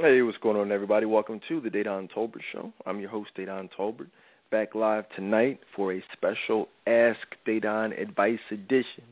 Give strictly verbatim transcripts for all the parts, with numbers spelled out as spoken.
Hey, what's going on, everybody? Welcome to the Dayton Tolbert Show. I'm your host, Dayton Tolbert, back live tonight for a special Ask Dayton Advice edition.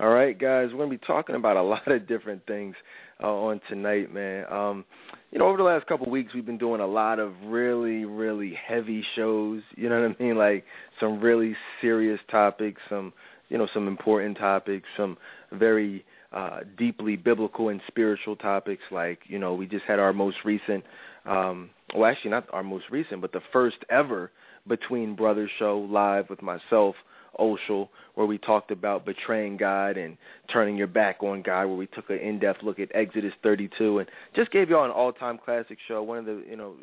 All right, guys, we're going to be talking about a lot of different things uh, on tonight, man. Um, you know, over the last couple of weeks, we've been doing a lot of really, really heavy shows, you know what I mean? Like some really serious topics, some, you know, some important topics, some very Uh, deeply biblical and spiritual topics. Like, you know, we just had our most recent, um, well, actually not our most recent, but the first ever Between Brothers show live with myself, Oshel, where we talked about betraying God and turning your back on God, where we took an in-depth look at Exodus thirty-two and just gave y'all an all-time classic show, one of the, you know,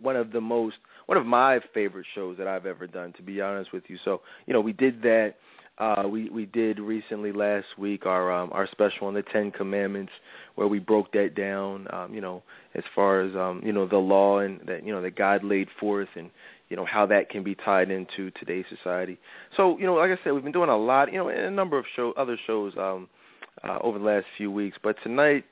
one of the most, one of my favorite shows that I've ever done, to be honest with you. So, you know, we did that. Uh, we, we did recently last week our um, our special on the Ten Commandments, where we broke that down, um, you know, as far as, um, you know, the law and that, you know, that God laid forth and, you know, how that can be tied into today's society. So, you know, like I said, we've been doing a lot, you know, and a number of show, other shows um, uh, over the last few weeks. But tonight,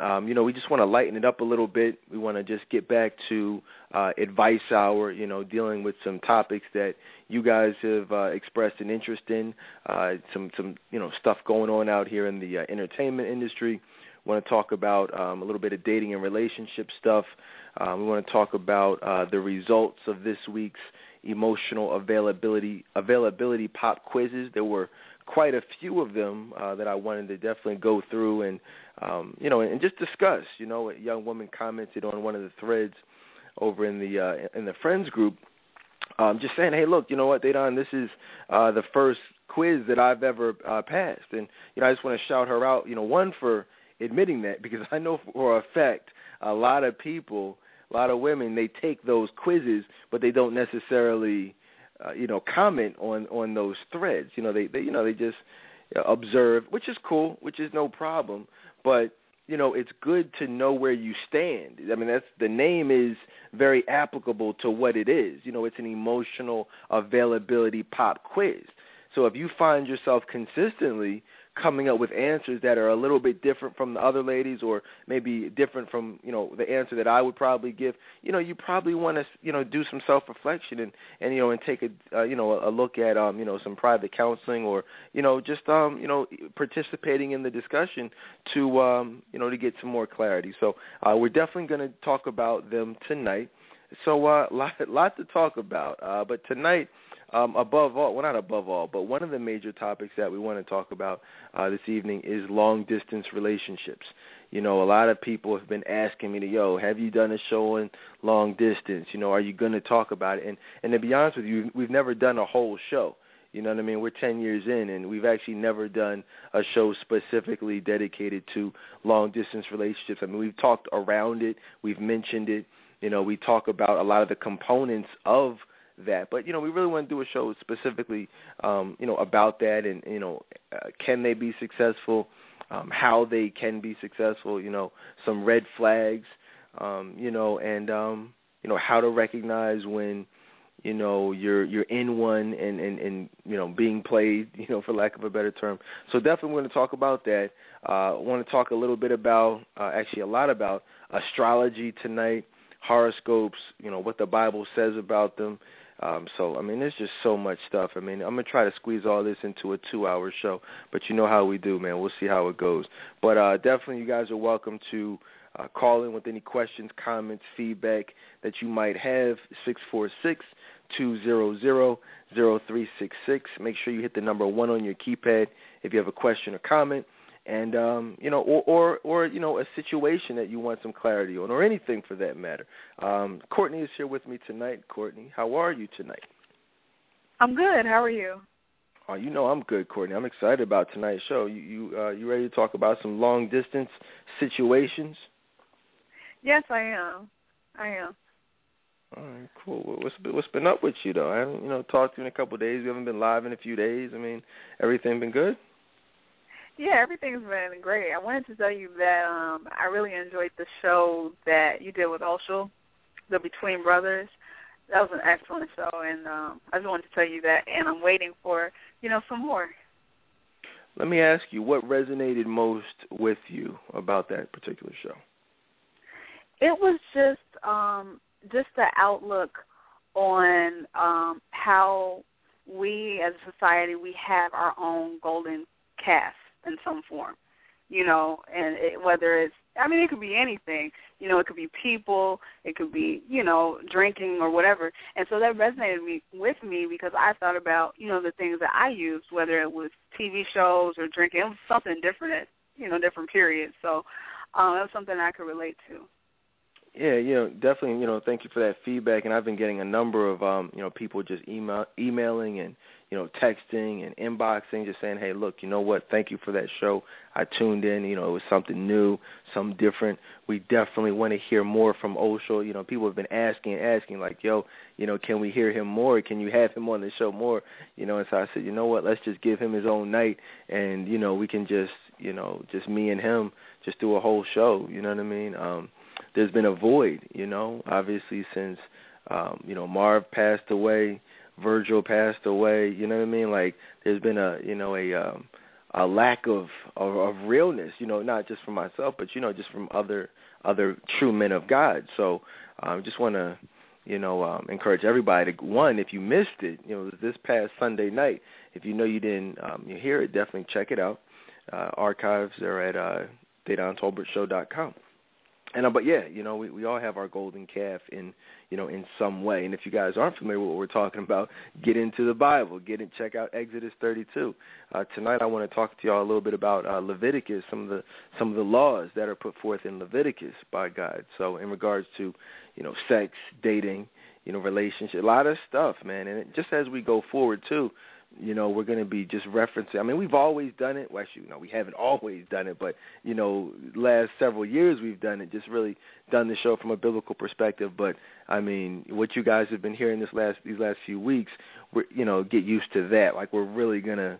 um, you know, we just want to lighten it up a little bit. We want to just get back to uh, advice hour, you know, dealing with some topics that you guys have uh, expressed an interest in, uh, some, some you know, stuff going on out here in the uh, entertainment industry. We want to talk about um, a little bit of dating and relationship stuff. Um, we want to talk about uh, the results of this week's emotional availability availability pop quizzes. There were quite a few of them uh, that I wanted to definitely go through and, um, you know, and just discuss. You know, a young woman commented on one of the threads over in the uh, in the Friends group, Um, just saying, hey, look, you know what, Dayton, this is uh, the first quiz that I've ever uh, passed. And, you know, I just want to shout her out, you know, one, for admitting that, because I know for a fact a lot of people, a lot of women, they take those quizzes, but they don't necessarily, uh, you know, comment on, on those threads. You know, they, they you know, they just observe, which is cool, which is no problem, but you know, it's good to know where you stand. I mean, that's, the name is very applicable to what it is. You know, it's an emotional availability pop quiz. So if you find yourself consistently coming up with answers that are a little bit different from the other ladies, or maybe different from, you know, the answer that I would probably give, you know, you probably want to, you know, do some self-reflection and, and, you know, and take a, uh, you know, a look at, um, you know, some private counseling, or, you know, just, um, you know, participating in the discussion to, um, you know, to get some more clarity. So uh, we're definitely going to talk about them tonight. So a uh, lot, lot to talk about, uh, but tonight, Um, above all, well, not above all, but one of the major topics that we want to talk about uh, this evening is long-distance relationships. You know, a lot of people have been asking me, to, yo, have you done a show on long distance? You know, are you going to talk about it? And, and to be honest with you, we've never done a whole show. You know what I mean? We're ten years in, and we've actually never done a show specifically dedicated to long-distance relationships. I mean, we've talked around it. We've mentioned it. You know, we talk about a lot of the components of that, but you know, we really want to do a show specifically, um, you know, about that, and you know, uh, can they be successful? Um, how they can be successful? You know, some red flags, um, you know, and um, you know, how to recognize when, you know, you're you're in one and, and, and you know, being played, you know, for lack of a better term. So definitely, we're going to talk about that. Uh, I want to talk a little bit about, uh, actually, a lot about astrology tonight, horoscopes, you know, what the Bible says about them. Um, so, I mean, there's just so much stuff. I mean, I'm going to try to squeeze all this into a two-hour show, but you know how we do, man. We'll see how it goes. But uh, definitely you guys are welcome to uh, call in with any questions, comments, feedback that you might have, six four six, two zero zero, zero three six six. Make sure you hit the number one on your keypad if you have a question or comment. And, um, you know, or, or, or, you know, a situation that you want some clarity on, or anything for that matter. Um, Courtney is here with me tonight. Courtney, how are you tonight? I'm good. How are you? Oh, you know I'm good, Courtney. I'm excited about tonight's show. You you, uh, you ready to talk about some long-distance situations? Yes, I am. I am. All right, cool. What's been, what's been up with you, though? I haven't, you know, talked to you in a couple of days. We haven't been live in a few days. I mean, everything been good? Yeah, everything's been great. I wanted to tell you that um, I really enjoyed the show that you did with Oshel, the Between Brothers. That was an excellent show, and um, I just wanted to tell you that, and I'm waiting for, you know, some more. Let me ask you, what resonated most with you about that particular show? It was just um, just the outlook on um, how we as a society, we have our own golden calf in some form, you know, and it, whether it's, I mean, it could be anything, you know, it could be people, it could be, you know, drinking or whatever. And so that resonated me, with me because I thought about, you know, the things that I used, whether it was T V shows or drinking, it was something different at, you know, different periods. So um, it was something I could relate to. Yeah, you know, definitely, you know, thank you for that feedback. And I've been getting a number of, um, you know, people just email, emailing and, you know, texting and inboxing, just saying, hey, look, you know what, thank you for that show. I tuned in, you know, it was something new, something different. We definitely want to hear more from Oshel. You know, people have been asking and asking, like, yo, you know, can we hear him more? Can you have him on the show more? You know, and so I said, you know what, let's just give him his own night and, you know, we can just, you know, just me and him just do a whole show, you know what I mean? Um There's been a void, you know, obviously since, um, you know, Marv passed away, Virgil passed away, you know what I mean? Like there's been a, you know, a um, a lack of, of, of realness, you know, not just from myself, but, you know, just from other other true men of God. So I um, just want to, you know, um, encourage everybody to, one, if you missed it, you know, it was this past Sunday night. If you know you didn't um, you hear it, definitely check it out. Uh, archives are at uh, They Don Tolbert Show dot com. And but, yeah, you know, we, we all have our golden calf in, you know, in some way. And if you guys aren't familiar with what we're talking about, get into the Bible. Get in, check out Exodus thirty-two. Uh, tonight I want to talk to y'all a little bit about uh, Leviticus, some of the some of the laws that are put forth in Leviticus by God. So in regards to, you know, sex, dating, you know, relationship, a lot of stuff, man. And it, just as we go forward, too, you know, we're going to be just referencing. I mean, we've always done it. Well, actually, no, we haven't always done it, but, you know, last several years we've done it, just really done the show from a biblical perspective. But, I mean, what you guys have been hearing this last these last few weeks, we're, you know, get used to that. Like, we're really going to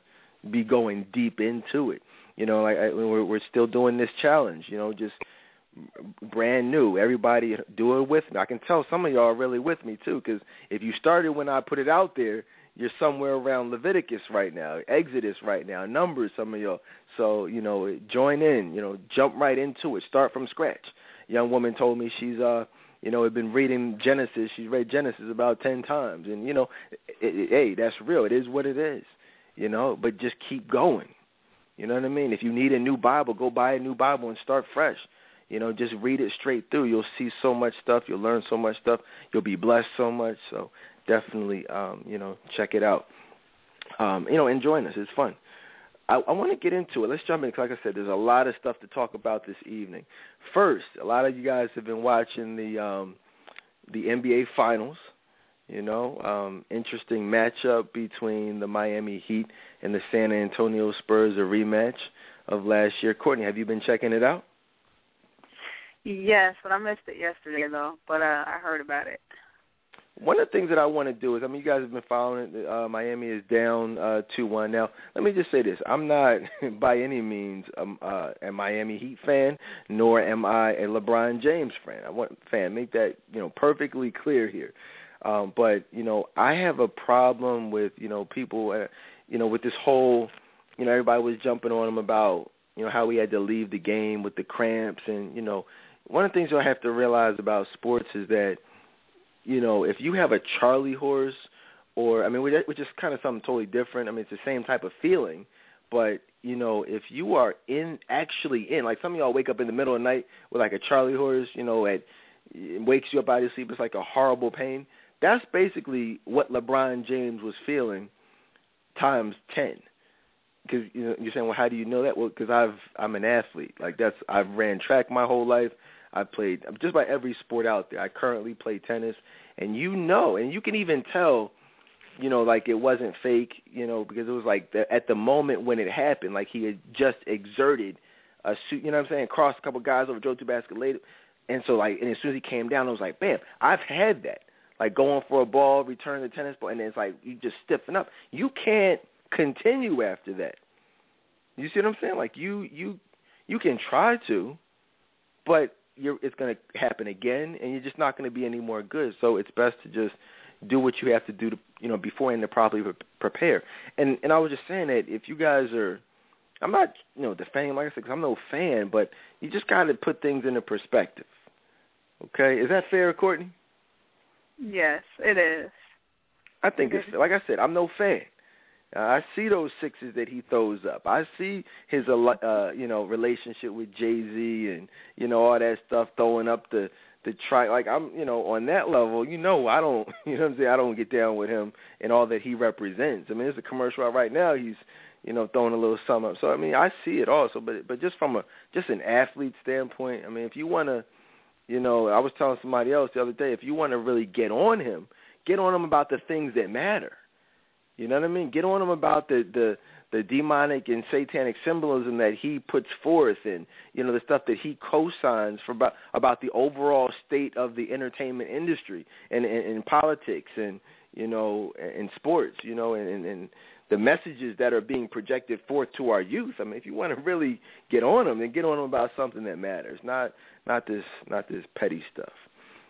be going deep into it. You know, like I, we're, we're still doing this challenge, you know, just brand new. Everybody do it with me. I can tell some of y'all are really with me, too, because if you started when I put it out there, you're somewhere around Leviticus right now, Exodus right now, Numbers, some of y'all. So, you know, join in, you know, jump right into it. Start from scratch. A young woman told me she's, uh, you know, had been reading Genesis. She's read Genesis about ten times. And, you know, it, it, hey, that's real. It is what it is, you know, but just keep going. You know what I mean? If you need a new Bible, go buy a new Bible and start fresh. You know, just read it straight through. You'll see so much stuff. You'll learn so much stuff. You'll be blessed so much. So definitely, um, you know, check it out. Um, you know, and join us. It's fun. I, I want to get into it. Let's jump in. Like I said, there's a lot of stuff to talk about this evening. First, a lot of you guys have been watching the um, the N B A Finals. You know, um, interesting matchup between the Miami Heat and the San Antonio Spurs, a rematch of last year. Courtney, have you been checking it out? Yes, but I missed it yesterday, though, but uh, I heard about it. One of the things that I want to do is, I mean, you guys have been following it. Uh, Miami is down uh, two one. Now, let me just say this. I'm not by any means um, uh, a Miami Heat fan, nor am I a LeBron James fan. I want fan. Make that, you know, perfectly clear here. Um, but, you know, I have a problem with, you know, people, uh, you know, with this whole, you know, everybody was jumping on him about, you know, how we had to leave the game with the cramps and, you know, one of the things you have to realize about sports is that, you know, if you have a Charlie horse or, I mean, which is kind of something totally different. I mean, it's the same type of feeling, but, you know, if you are in, actually in, like some of y'all wake up in the middle of the night with like a Charlie horse, you know, it, it wakes you up out of your sleep. It's like a horrible pain. That's basically what LeBron James was feeling times ten. Because you know, you're saying, well, how do you know that? Well, because I've I'm an athlete. Like that's I've ran track my whole life. I played just about every sport out there. I currently play tennis, and you know, and you can even tell, you know, like it wasn't fake, you know, because it was like the, at the moment when it happened, like he had just exerted a suit. You know what I'm saying? Crossed a couple guys over, drove two baskets later, and so like, and as soon as he came down, I was like, bam, I've had that. Like going for a ball, return the tennis ball, and then it's like you just stiffen up. You can't continue after that. You see what I'm saying? Like you, you, you can try to, but you're, it's going to happen again, and you're just not going to be any more good. So it's best to just do what you have to do to, you know, beforehand to properly pre- prepare. And and I was just saying that if you guys are, I'm not, you know, defending, like I said, because I'm no fan, but you just got to put things into perspective. Okay, is that fair, Courtney? Yes, it is. I think it's, like I said, I'm no fan. Uh, I see those sixes that he throws up. I see his, uh, you know, relationship with Jay-Z and, you know, all that stuff, throwing up the, the try. Like, I'm, you know, on that level, you know, I don't, you know what I'm saying? I don't get down with him and all that he represents. I mean, there's a commercial right now. He's, you know, throwing a little sum up. So, I mean, I see it also. But, but just from a, just an athlete standpoint, I mean, if you want to, you know, I was telling somebody else the other day, if you want to really get on him, get on him about the things that matter. You know what I mean? Get on him about the, the, the demonic and satanic symbolism that he puts forth and, you know, the stuff that he co-signs for about, about the overall state of the entertainment industry and, and, and politics and, you know, and sports, you know, and, and the messages that are being projected forth to our youth. I mean, if you want to really get on them, then get on them about something that matters, not not this not this petty stuff.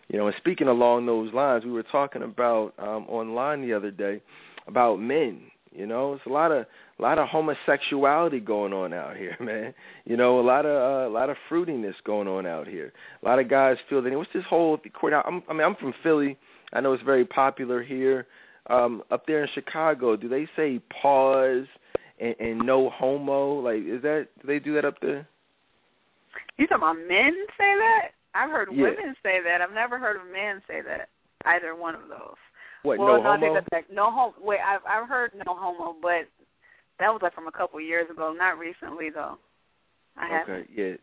You know, and speaking along those lines, we were talking about um, online the other day about men. You know, it's a lot of a lot of homosexuality going on out here, man. You know, a lot of uh, a lot of fruitiness going on out here. A lot of guys feel that. What's this whole court? I'm, I mean, I'm from Philly. I know it's very popular here. Um, up there in Chicago, do they say pause and, and no homo? Like, is that do they do that up there? You talking about men say that? I've heard yeah. women say that. I've never heard of men say that. Either one of those. What, well, no homo? No homo. Wait, I've I've heard no homo, but that was like from a couple of years ago. Not recently though. I haven't. Okay. Yeah.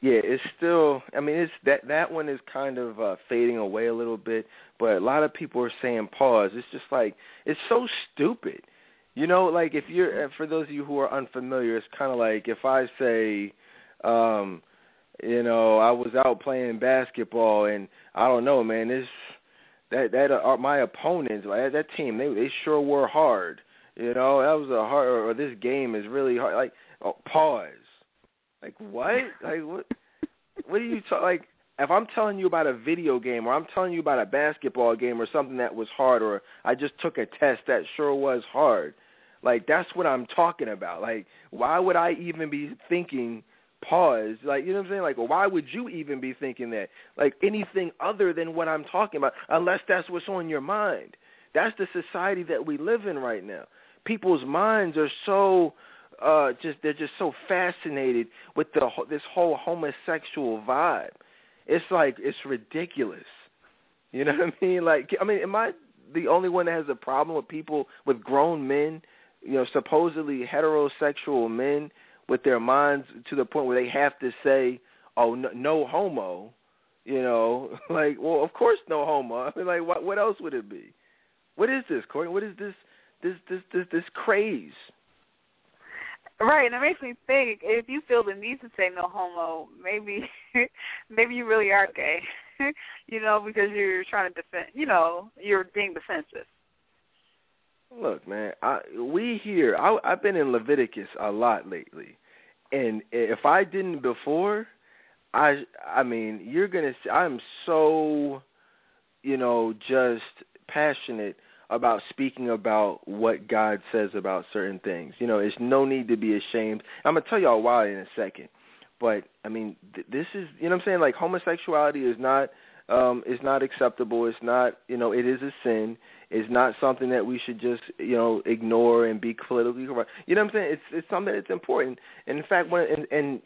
Yeah, it's still. I mean, it's that that one is kind of uh, fading away a little bit, but a lot of people are saying pause. It's just like it's so stupid, you know. Like if you're, for those of you who are unfamiliar, it's kind of like if I say, um, you know, I was out playing basketball and I don't know, man, this that that uh, my opponents, like that team, they they sure were hard, you know. That was a hard, or, or this game is really hard. Like oh, pause. Like what? Like what? What are you ta- like? If I'm telling you about a video game, or I'm telling you about a basketball game, or something that was hard, or I just took a test that sure was hard, like that's what I'm talking about. Like, why would I even be thinking pause? Like, you know what I'm saying? Like, why would you even be thinking that? Like anything other than what I'm talking about, unless that's what's on your mind. That's the society that we live in right now. People's minds are so. Uh, just they're just so fascinated with the this whole homosexual vibe. It's like it's ridiculous. You know what I mean? Like, I mean, am I the only one that has a problem with people with grown men, you know, supposedly heterosexual men with their minds to the point where they have to say, "Oh, no, no homo," you know? Like, well, of course, no homo. I mean, like, what what else would it be? What is this, Courtney? What is this this this this this craze? Right, and it makes me think, if you feel the need to say no homo, maybe maybe you really are gay, you know, because you're trying to defend, you know, you're being defensive. Look, man, I, we here, I, I've been in Leviticus a lot lately, and if I didn't before, I, I mean, you're going to, I'm so, you know, just passionate about speaking about what God says about certain things. You know, there's no need to be ashamed. I'm going to tell y'all why in a second. But, I mean, th- this is, you know what I'm saying? Like, homosexuality is not um, is not acceptable. It's not, you know, it is a sin. It's not something that we should just, you know, ignore and be politically correct. You know what I'm saying? It's it's something that's important. And, in fact, when, and, and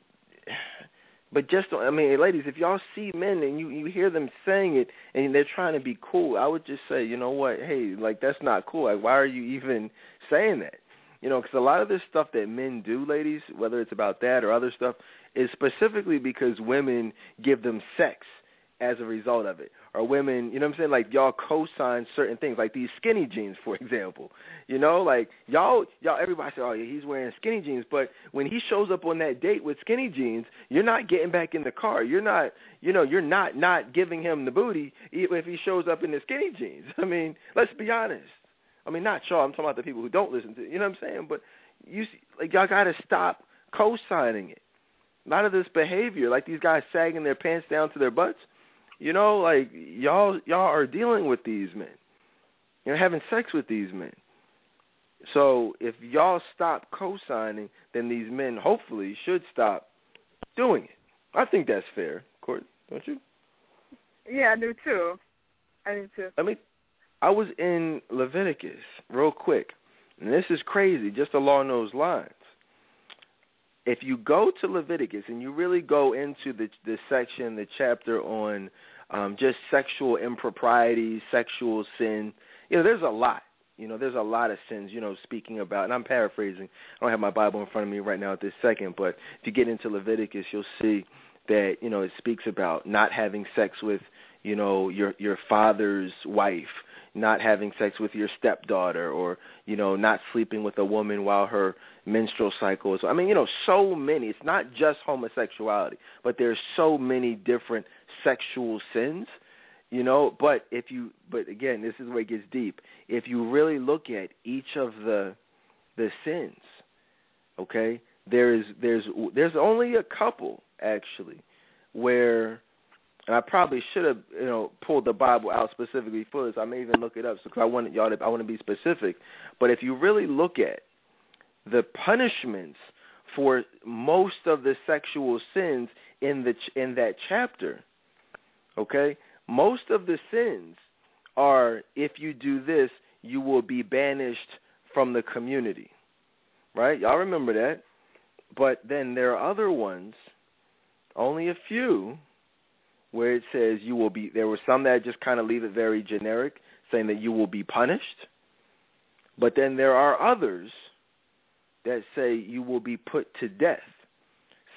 but just, I mean, ladies, if y'all see men and you, you hear them saying it and they're trying to be cool, I would just say, you know what, hey, like, that's not cool. Like, why are you even saying that? You know, because a lot of this stuff that men do, ladies, whether it's about that or other stuff, is specifically because women give them sex as a result of it. Or women, you know what I'm saying, like, y'all co-sign certain things, like these skinny jeans, for example. You know, like, y'all, y'all, everybody said, oh, yeah, he's wearing skinny jeans, but when he shows up on that date with skinny jeans, you're not getting back in the car. You're not, you know, you're not not giving him the booty if he shows up in the skinny jeans. I mean, let's be honest. I mean, not y'all, I'm talking about the people who don't listen to it, you know what I'm saying? But you see, like, y'all got to stop co-signing it. A lot of this behavior, like these guys sagging their pants down to their butts, you know, like, y'all y'all are dealing with these men. You're having sex with these men. So if y'all stop co-signing, then these men hopefully should stop doing it. I think that's fair, Courtney, don't you? Yeah, I do too. I do too. Let me. I was in Leviticus real quick, and this is crazy. Just along those lines, if you go to Leviticus and you really go into the the section, the chapter on um, just sexual impropriety, sexual sin, you know, there's a lot. You know, there's a lot of sins, you know, speaking about, and I'm paraphrasing. I don't have my Bible in front of me right now at this second, but if you get into Leviticus, you'll see that, you know, it speaks about not having sex with, you know, your your father's wife, not having sex with your stepdaughter, or, you know, not sleeping with a woman while her menstrual cycle is. I mean, you know, so many. It's not just homosexuality, but there's so many different sexual sins. You know, but if you, but again, this is where it gets deep. If you really look at each of the the sins, okay, there is there's there's only a couple actually where, and I probably should have you know pulled the Bible out specifically for this. I may even look it up because I want y'all to I want to be specific. But if you really look at the punishments for most of the sexual sins in the in that chapter, okay. Most of the sins are, if you do this, you will be banished from the community, right? Y'all remember that. But then there are other ones, only a few, where it says you will be, there were some that just kind of leave it very generic, saying that you will be punished. But then there are others that say you will be put to death.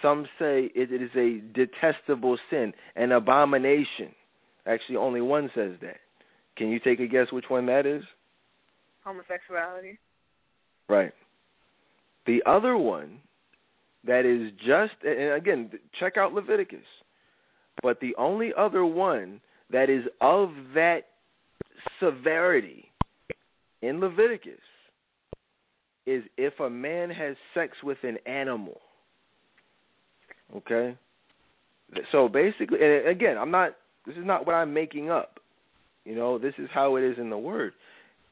Some say it is a detestable sin, an abomination. Actually, only one says that. Can you take a guess which one that is? Homosexuality. Right. The other one that is just, and again, check out Leviticus, but the only other one that is of that severity in Leviticus is if a man has sex with an animal. Okay? So basically, and again, I'm not, this is not what I'm making up. You know, this is how it is in the Word.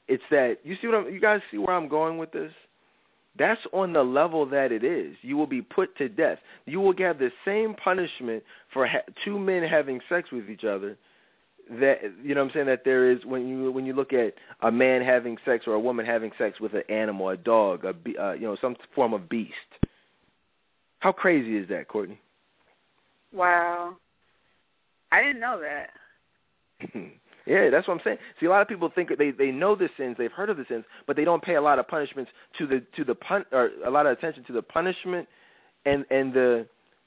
It's that, you see what I'm, you guys see where I'm going with this? That's on the level that it is. You will be put to death. You will have the same punishment for ha- two men having sex with each other that, you know what I'm saying, that there is when you when you look at a man having sex or a woman having sex with an animal, a dog, a be- uh, you know, some form of beast. How crazy is that, Courtney? Wow. I didn't know that. Yeah, that's what I'm saying. See, a lot of people think they, they know the sins, they've heard of the sins, but they don't pay a lot of punishments to the to the pun or a lot of attention to the punishment and, and the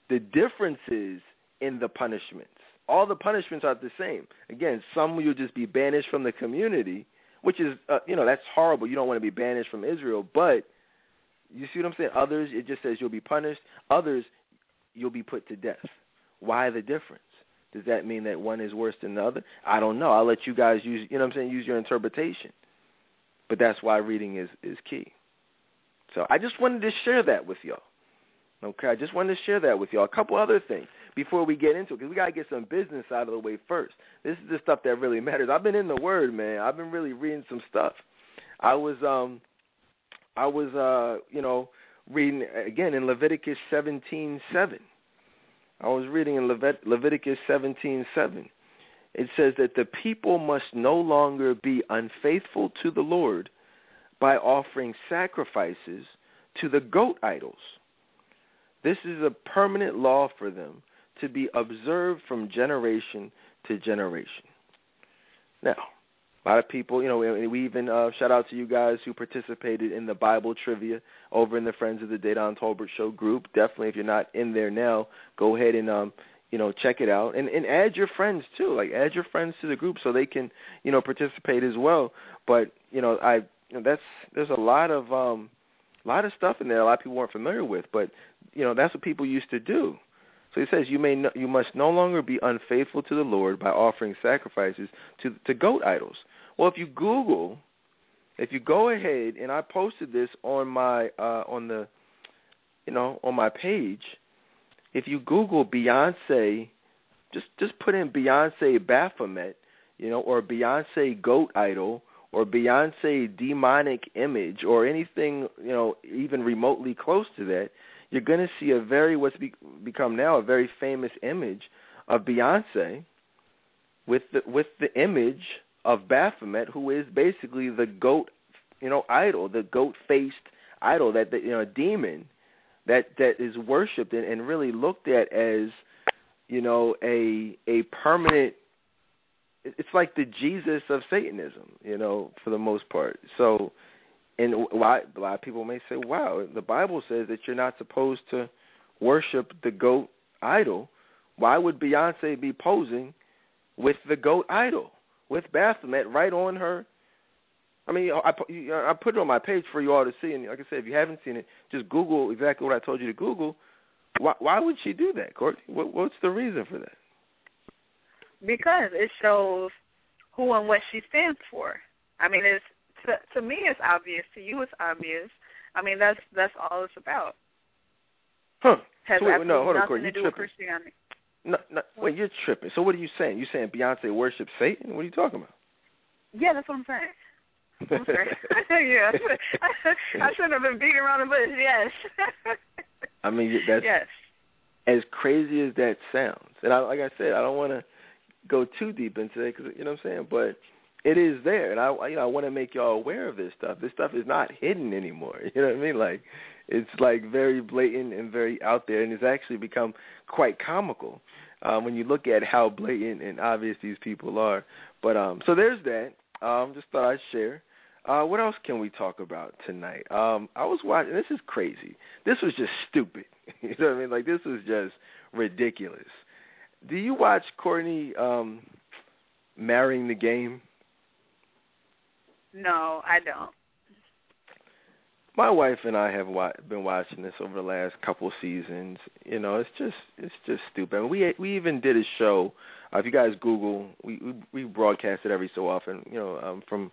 the differences in the punishments. All the punishments are the same. Again, some you'll just be banished from the community, which is uh, you know that's horrible. You don't want to be banished from Israel, but you see what I'm saying. Others, it just says you'll be punished. Others, you'll be put to death. Why the difference? Does that mean that one is worse than the other? I don't know. I'll let you guys use, you know what I'm saying, use your interpretation. But that's why reading is, is key. So I just wanted to share that with y'all. Okay, I just wanted to share that with y'all. A couple other things before we get into it, because we got to get some business out of the way first. This is the stuff that really matters. I've been in the Word, man. I've been really reading some stuff. I was, um, I was, uh, you know, reading, again, in Leviticus seventeen seven. I was reading in Levit- Leviticus seventeen seven. It says that the people must no longer be unfaithful to the Lord by offering sacrifices to the goat idols. This is a permanent law for them to be observed from generation to generation. Now, a lot of people, you know, we, we even uh, shout out to you guys who participated in the Bible trivia over in the Friends of the Dayton Tolbert Show group. Definitely, if you're not in there now, go ahead and, um, you know, check it out. And, and add your friends, too. Like, add your friends to the group so they can, you know, participate as well. But, you know, I you know, that's there's a lot of um, a lot of stuff in there a lot of people weren't familiar with. But, you know, that's what people used to do. So he says, you may no, you must no longer be unfaithful to the Lord by offering sacrifices to, to goat idols. Well, if you Google, if you go ahead, and I posted this on my uh, on the, you know, on my page. If you Google Beyonce, just just put in Beyonce Baphomet, you know, or Beyonce goat idol, or Beyonce demonic image, or anything, you know, even remotely close to that, you're going to see a very what's be, become now a very famous image of Beyonce. with the, with the image of Baphomet, who is basically the goat, you know, idol, the goat-faced idol, that, that you know, demon that, that is worshipped and, and really looked at as, you know, a a permanent. It's like the Jesus of Satanism, you know, for the most part. So, and a lot, a lot of people may say, "Wow, the Bible says that you're not supposed to worship the goat idol. Why would Beyonce be posing with the goat idol, with Baphomet right on her?" I mean, I, I put it on my page for you all to see, and like I said, if you haven't seen it, just Google exactly what I told you to Google. Why, why would she do that, Courtney? What, what's the reason for that? Because it shows who and what she stands for. I mean, it's to, to me it's obvious. To you it's obvious. I mean, that's that's all it's about. Huh. Has so wait, absolutely no, hold on, Courtney, you're do tripping. With Christianity. No, no, wait, you're tripping. So what are you saying? You saying Beyonce worships Satan? What are you talking about? Yeah, that's what I'm saying. I'm sorry. yeah, I shouldn't have been beating around the bush. Yes. I mean, that's yes. As crazy as that sounds, and I, like I said, I don't want to go too deep into it because you know what I'm saying, but it is there, and I, you know, I want to make y'all aware of this stuff. This stuff is not hidden anymore. You know what I mean? Like, it's like very blatant and very out there, and it's actually become quite comical um, when you look at how blatant and obvious these people are. But um, so there's that. Um, just thought I'd share. Uh, what else can we talk about tonight? Um, I was watching. This is crazy. This was just stupid. You know what I mean? Like, this was just ridiculous. Do you watch, Courtney, um, Marrying the Game? No, I don't. My wife and I have wa- been watching this over the last couple seasons. You know, it's just it's just stupid. I mean, we we even did a show. Uh, if you guys Google, we we, we broadcast it every so often. You know, um, from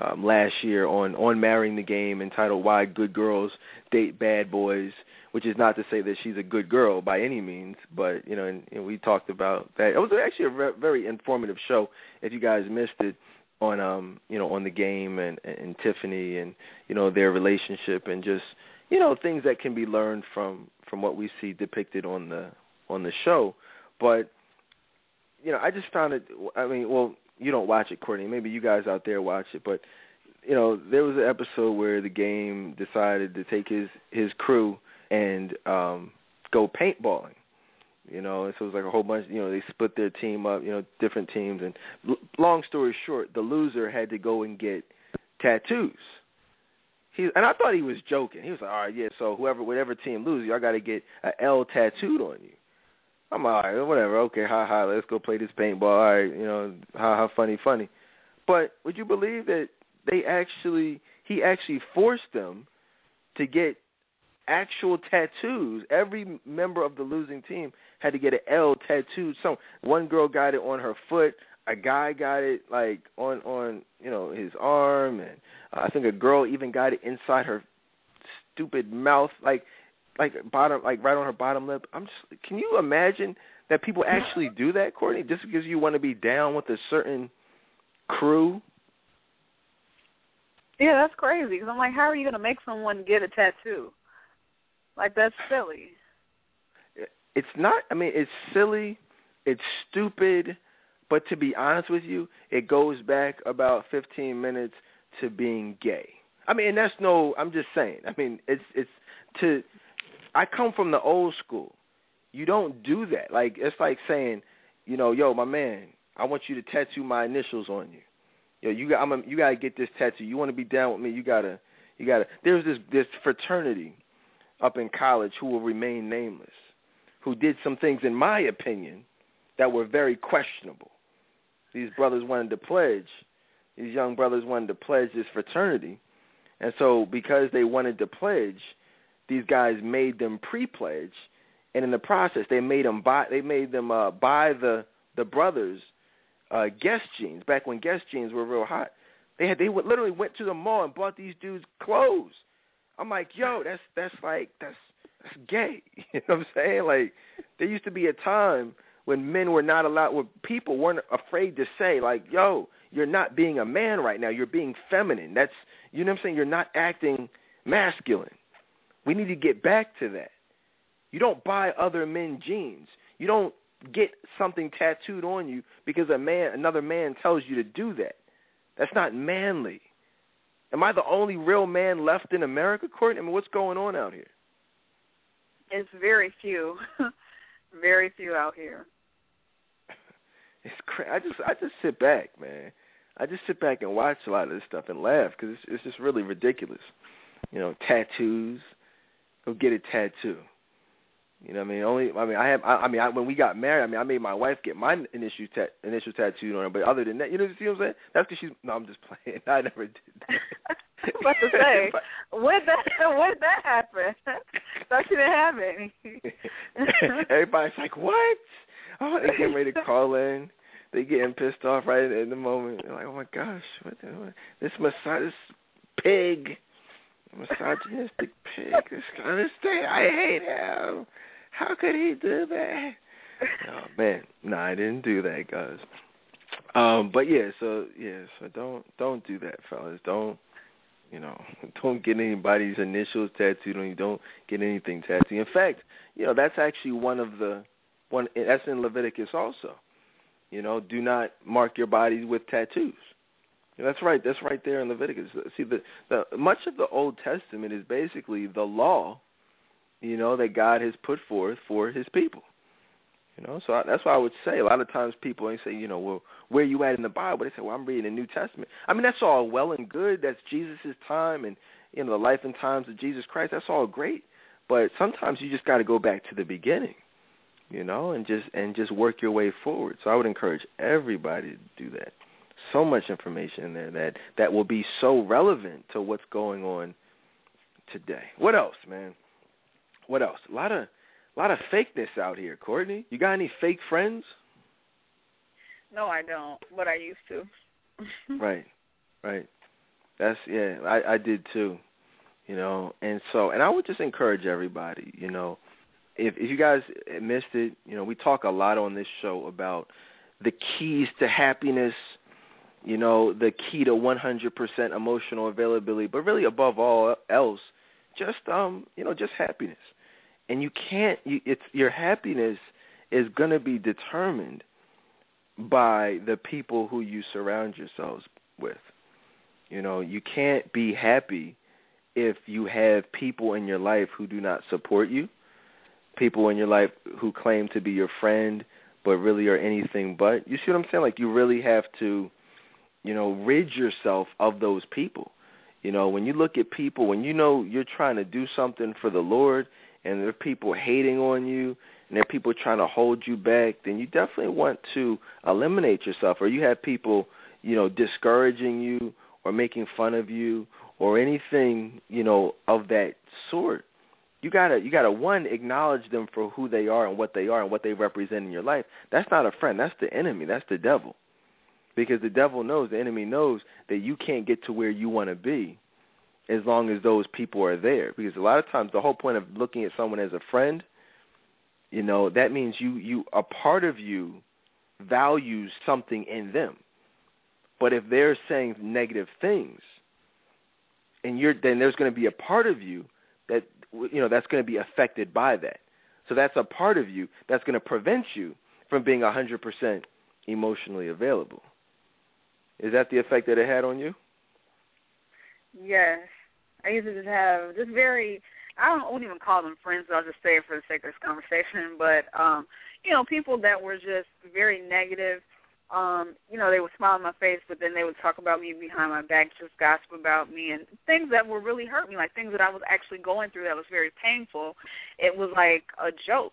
um, last year on on Marrying the Game, entitled "Why Good Girls Date Bad Boys," which is not to say that she's a good girl by any means, but you know, and, and we talked about that. It was actually a re- very informative show. If you guys missed it. On um you know on the game and, and Tiffany and you know their relationship and just you know things that can be learned from, from what we see depicted on the on the show, but you know I just found it. I mean, well, you don't watch it, Courtney. Maybe you guys out there watch it, but you know there was an episode where the game decided to take his his crew and um, go paintballing. You know, and so it was like a whole bunch, you know, they split their team up, you know, different teams. And l- long story short, the loser had to go and get tattoos. He And I thought he was joking. He was like, all right, yeah, so whoever, whatever team loses, y'all got to get an L tattooed on you. I'm like, all right, whatever, okay, ha-ha, let's go play this paintball. All right, you know, ha-ha, funny, funny. But would you believe that they actually, he actually forced them to get actual tattoos. Every member of the losing team had to get an L tattooed. So one girl got it on her foot. A guy got it like on, on you know his arm, and I think a girl even got it inside her stupid mouth, like like bottom, like right on her bottom lip. I'm just. Can you imagine that people actually do that, Courtney? Just because you want to be down with a certain crew. Yeah, that's crazy. Because I'm like, how are you going to make someone get a tattoo? Like, that's silly. It's not, I mean, it's silly, it's stupid, but to be honest with you, it goes back about fifteen minutes to being gay. I mean, and that's no, I'm just saying. I mean, it's, it's to, I come from the old school. You don't do that. Like, it's like saying, you know, yo, my man, I want you to tattoo my initials on you. Yo, you got, I'm a, you got to get this tattoo. You want to be down with me, you got to, you got to, there's this, this fraternity up in college who will remain nameless, who did some things, in my opinion, that were very questionable. These brothers wanted to pledge, these young brothers wanted to pledge this fraternity, and so because they wanted to pledge, these guys made them pre-pledge, and in the process, they made them buy, they made them, uh, buy the, the brothers uh, Guess jeans, back when Guess jeans were real hot. They had, they would, literally went to the mall and bought these dudes clothes. I'm like, yo, that's that's like that's that's gay. You know what I'm saying? Like, there used to be a time when men were not allowed, when people weren't afraid to say, like, yo, you're not being a man right now. You're being feminine. That's, you know what I'm saying? You're not acting masculine. We need to get back to that. You don't buy other men jeans. You don't get something tattooed on you because a man, another man tells you to do that. That's not manly. Am I the only real man left in America, Courtney? I mean, what's going on out here? It's very few, very few out here. It's crazy. I just, I just sit back, man. I just sit back and watch a lot of this stuff and laugh because it's, it's just really ridiculous. You know, tattoos. Go get a tattoo. You know what I mean? Only, I mean, I have. I, I mean, I, when we got married, I mean, I made my wife get my initial ta- initial tattooed on her. But other than that, you know, you see what I'm saying? That's because she's. No, I'm just playing. I never did that. I was about to say, when that when that happened, that shouldn't happen. Everybody's like, what? Oh, they getting ready to call in. They getting pissed off right in the moment. They're like, oh my gosh, what the hell? This misogynist pig, misogynistic pig. This kind of thing. I hate him. How could he do that? Oh man, no, I didn't do that, guys. Um, but yeah, so yeah, so don't don't do that, fellas. Don't. You know, don't get anybody's initials tattooed on you. Don't get anything tattooed. In fact, you know, that's actually one of the one that's in Leviticus also. You know, do not mark your bodies with tattoos. And that's right. That's right there in Leviticus. See, the, the much of the Old Testament is basically the law, you know, that God has put forth for His people. You know, so I, that's why I would say a lot of times people ain't say, you know, well, where you at in the Bible? They say, well, I'm reading the New Testament. I mean, that's all well and good. That's Jesus' time and, you know, the life and times of Jesus Christ. That's all great. But sometimes you just got to go back to the beginning, you know, and just and just work your way forward. So I would encourage everybody to do that. So much information in there that, that will be so relevant to what's going on today. What else, man? What else? A lot of... A lot of fakeness out here, Courtney. You got any fake friends? No, I don't, but I used to. Right, right. That's, yeah, I, I did too, you know. And so, and I would just encourage everybody, you know, if, if you guys missed it, you know, we talk a lot on this show about the keys to happiness, you know, the key to one hundred percent emotional availability, but really above all else, just, um, you know, just happiness. And you can't. You, it's your happiness is going to be determined by the people who you surround yourselves with. You know, you can't be happy if you have people in your life who do not support you, people in your life who claim to be your friend but really are anything but. You see what I'm saying? Like you really have to, you know, rid yourself of those people. You know, when you look at people, when you know you're trying to do something for the Lord, and there are people hating on you, and there are people trying to hold you back, then you definitely want to eliminate yourself. Or you have people, you know, discouraging you or making fun of you or anything, you know, of that sort. You gotta, you gotta one, acknowledge them for who they are and what they are and what they represent in your life. That's not a friend. That's the enemy. That's the devil. Because the devil knows, the enemy knows that you can't get to where you want to be as long as those people are there. Because a lot of times the whole point of looking at someone as a friend, you know, that means you, you a part of you values something in them. But if they're saying negative things, and you're then there's going to be a part of you that, you know, that's going to be affected by that. So that's a part of you that's going to prevent you from being one hundred percent emotionally available. Is that the effect that it had on you? Yes. I used to just have just very, I don't, I won't even call them friends, but I'll just say it for the sake of this conversation. But, um, you know, people that were just very negative, um, you know, they would smile in my face, but then they would talk about me behind my back, just gossip about me, and things that were really hurt me, like things that I was actually going through that was very painful. It was like a joke.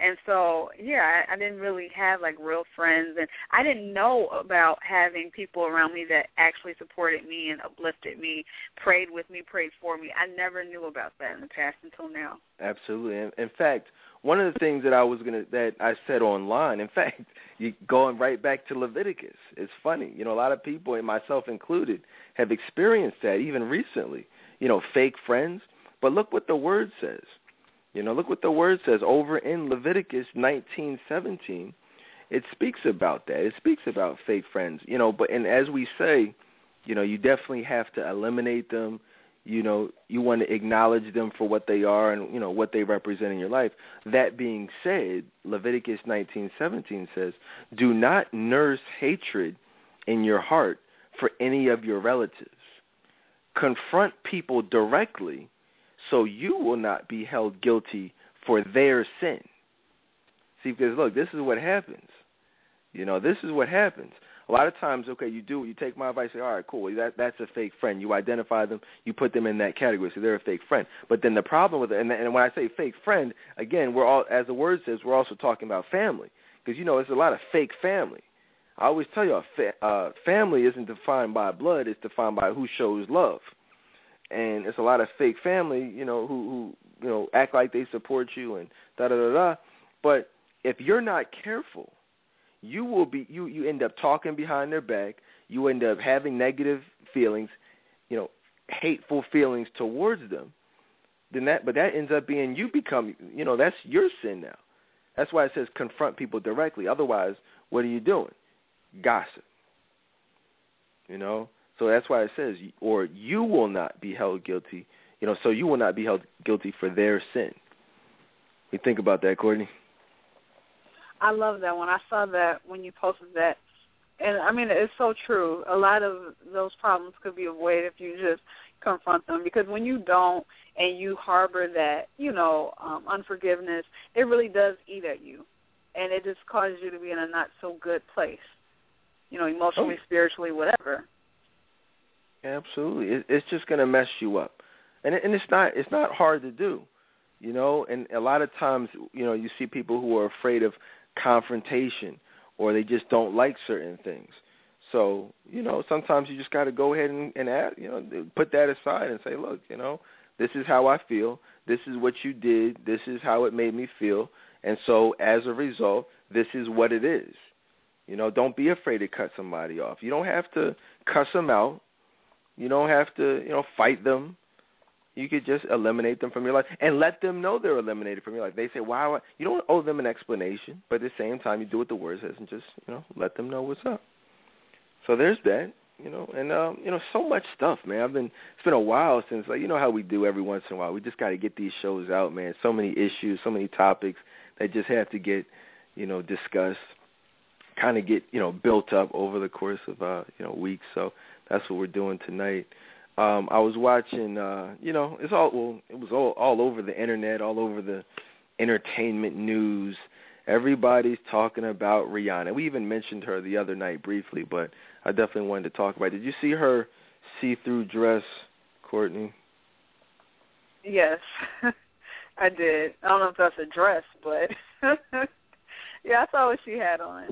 And so, yeah, I, I didn't really have, like, real friends. And I didn't know about having people around me that actually supported me and uplifted me, prayed with me, prayed for me. I never knew about that in the past until now. Absolutely. In, in fact, one of the things that I was gonna that I said online, in fact, you going right back to Leviticus, it's funny. You know, a lot of people, and myself included, have experienced that even recently, you know, fake friends. But look what the Word says. You know, look what the Word says over in Leviticus nineteen seventeen. It speaks about that. It speaks about fake friends. You know, but and as we say, you know, you definitely have to eliminate them. You know, you want to acknowledge them for what they are and, you know, what they represent in your life. That being said, Leviticus nineteen seventeen says, do not nurse hatred in your heart for any of your relatives. Confront people directly so you will not be held guilty for their sin. See, because, look, this is what happens. You know, this is what happens. A lot of times, okay, you do, you take my advice, say, all right, cool, that, that's a fake friend. You identify them, you put them in that category, so they're a fake friend. But then the problem with it, and, and when I say fake friend, again, we're all, as the word says, we're also talking about family. Because, you know, there's a lot of fake family. I always tell you, fa- uh, family isn't defined by blood, it's defined by who shows love. And it's a lot of fake family, you know, who, who you know, act like they support you and da-da-da-da. But if you're not careful, You will be you, you end up talking behind their back. You end up having negative feelings, you know, hateful feelings towards them. Then that, but that ends up being you become, you know, that's your sin now. That's why it says confront people directly. Otherwise, what are you doing? Gossip. You know, so that's why it says, or you will not be held guilty. You know, so you will not be held guilty for their sin. You think about that, Courtney. I love that one. I saw that when you posted that. And, I mean, it's so true. A lot of those problems could be avoided if you just confront them. Because when you don't and you harbor that, you know, um, unforgiveness, it really does eat at you. And it just causes you to be in a not-so-good place, you know, emotionally, oh. spiritually, whatever. Absolutely. It's just going to mess you up. And and it's not it's not hard to do, you know. And a lot of times, you know, you see people who are afraid of confrontation, or they just don't like certain things. So, you know, sometimes you just got to go ahead and, and add, you know, put that aside and say, look, you know, this is how I feel. This is what you did. This is how it made me feel. And so as a result, this is what it is. You know, don't be afraid to cut somebody off. You don't have to cuss them out. You don't have to, you know, fight them. You could just eliminate them from your life and let them know they're eliminated from your life. They say, wow, you don't owe them an explanation, but at the same time, you do what the word says and just, you know, let them know what's up. So there's that, you know, and, um, you know, so much stuff, man. I've been, it's been a while since, like, you know how we do every once in a while. We just got to get these shows out, man. So many issues, so many topics that just have to get, you know, discussed, kind of get, you know, built up over the course of, uh, you know, weeks. So that's what we're doing tonight. Um, I was watching, uh, you know, it's all well, it was all, all over the internet, all over the entertainment news. Everybody's talking about Rihanna. We even mentioned her the other night briefly, but I definitely wanted to talk about it. Did you see her see-through dress, Courtney? Yes, I did. I don't know if that's a dress, but yeah, I saw what she had on.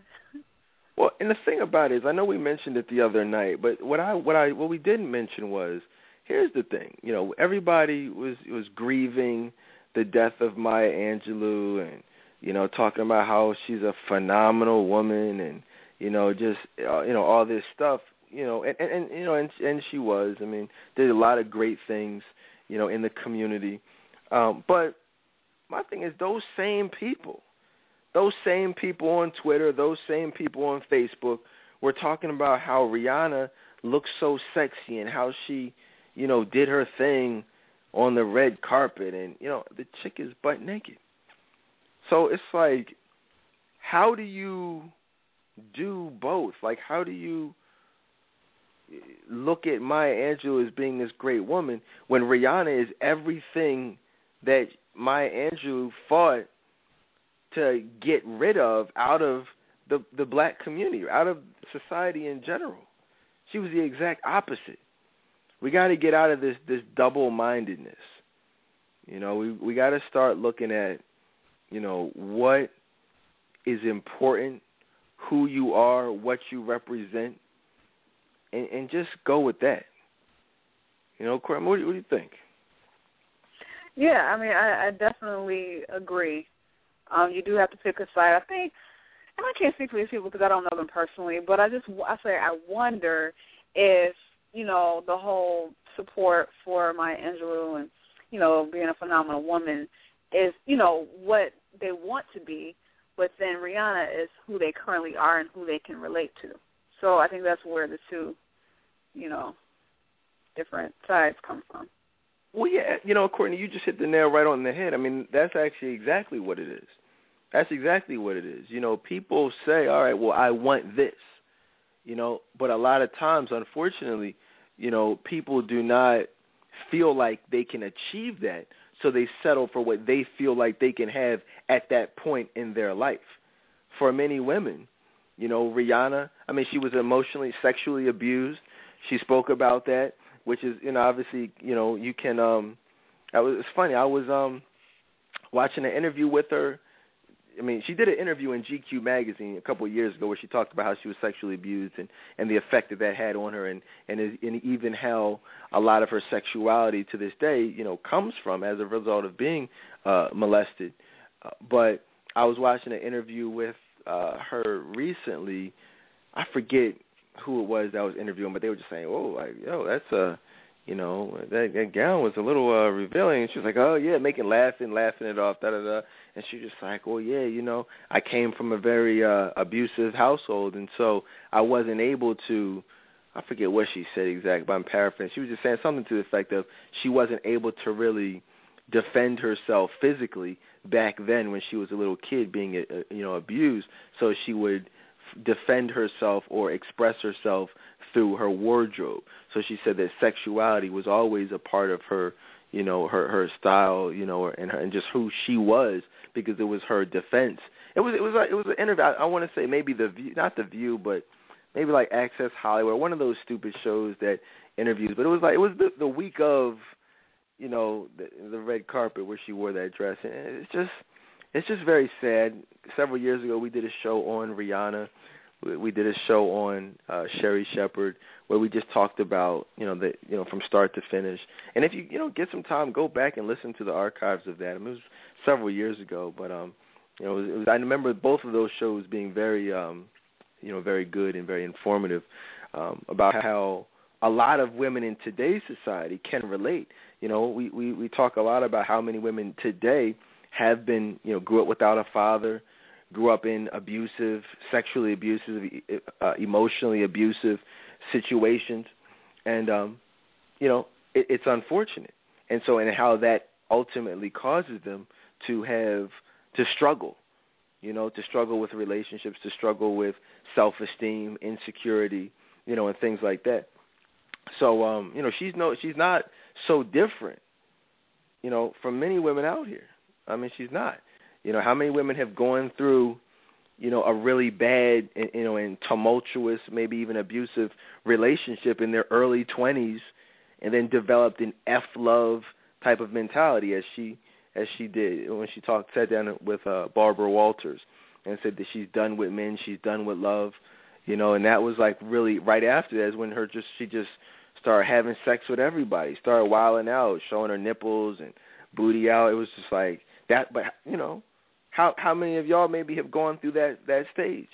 Well, and the thing about it is, I know we mentioned it the other night, but what I what I what we didn't mention was, here's the thing, you know, everybody was was grieving the death of Maya Angelou, and you know, talking about how she's a phenomenal woman, and you know, just uh, you know, all this stuff, you know, and, and, and you know, and, and she was, I mean, did a lot of great things, you know, in the community, um, but my thing is those same people. Those same people on Twitter, those same people on Facebook were talking about how Rihanna looked so sexy and how she, you know, did her thing on the red carpet. And, you know, the chick is butt naked. So it's like, how do you do both? Like, how do you look at Maya Angelou as being this great woman when Rihanna is everything that Maya Angelou fought to get rid of out of the the black community, out of society in general? She was the exact opposite. We got to get out of this this double-mindedness. You know, we, we got to start looking at, you know, what is important, who you are, what you represent, and, and just go with that. You know, Courtney, what do you, what do you think? Yeah, I mean, I, I definitely agree. Um, you do have to pick a side, I think, and I can't speak for these people because I don't know them personally, but I just, I say, I wonder if, you know, the whole support for Maya Angelou and, you know, being a phenomenal woman is, you know, what they want to be, but then Rihanna is who they currently are and who they can relate to. So I think that's where the two, you know, different sides come from. Well, yeah, you know, Courtney, you just hit the nail right on the head. I mean, that's actually exactly what it is. That's exactly what it is. You know, people say, all right, well, I want this, you know, but a lot of times, unfortunately, you know, people do not feel like they can achieve that, so they settle for what they feel like they can have at that point in their life. For many women, you know, Rihanna, I mean, she was emotionally, sexually abused. She spoke about that, which is, you know, obviously, you know, you can, um, I was, it's funny. I was um, watching an interview with her. I mean, she did an interview in G Q magazine a couple of years ago where she talked about how she was sexually abused and, and the effect that that had on her, and, and, and even how a lot of her sexuality to this day, you know, comes from as a result of being uh, molested. Uh, but I was watching an interview with uh, her recently. I forget who it was that I was interviewing, but they were just saying, oh, like, yo, that's a, you know, that, that gown was a little uh, revealing. And she was like, oh, yeah, making laughing, laughing it off, da-da-da. And she just like, well, yeah, you know, I came from a very uh, abusive household, and so I wasn't able to, I forget what she said exactly, but I'm paraphrasing. She was just saying something to the effect of she wasn't able to really defend herself physically back then when she was a little kid being, you know, abused, so she would defend herself or express herself through her wardrobe. So she said that sexuality was always a part of her, you know, her, her style, you know, and her, and just who she was, because it was her defense. It was it was like, it was an interview. I, I want to say maybe the View, not the View, but maybe like Access Hollywood, one of those stupid shows that interviews. But it was like it was the, the week of, you know, the, the red carpet where she wore that dress, and it's just it's just very sad. Several years ago, we did a show on Rihanna. We did a show on uh, Sherri Shepherd, where we just talked about, you know, the, you know, from start to finish. And if you you know get some time, go back and listen to the archives of that. I mean, it was several years ago, but um, you know, it was, it was, I remember both of those shows being very um, you know, very good and very informative um, about how a lot of women in today's society can relate. You know, we, we, we talk a lot about how many women today have been, you know, grew up without a father, grew up in abusive, sexually abusive, uh, emotionally abusive situations. And, um, you know, it, it's unfortunate. And so, and how that ultimately causes them to have, to struggle, you know, to struggle with relationships, to struggle with self-esteem, insecurity, you know, and things like that. So, um, you know, she's no, she's not so different, you know, from many women out here. I mean, she's not. You know, how many women have gone through, you know, a really bad, you know, and tumultuous, maybe even abusive relationship in their early twenties, and then developed an F love type of mentality, as she as she did when she talked, sat down with uh, Barbara Walters, and said that she's done with men, she's done with love, you know, and that was like really right after that is when her just she just started having sex with everybody, started wilding out, showing her nipples and booty out. It was just like that, but you know. How how many of y'all maybe have gone through that, that stage,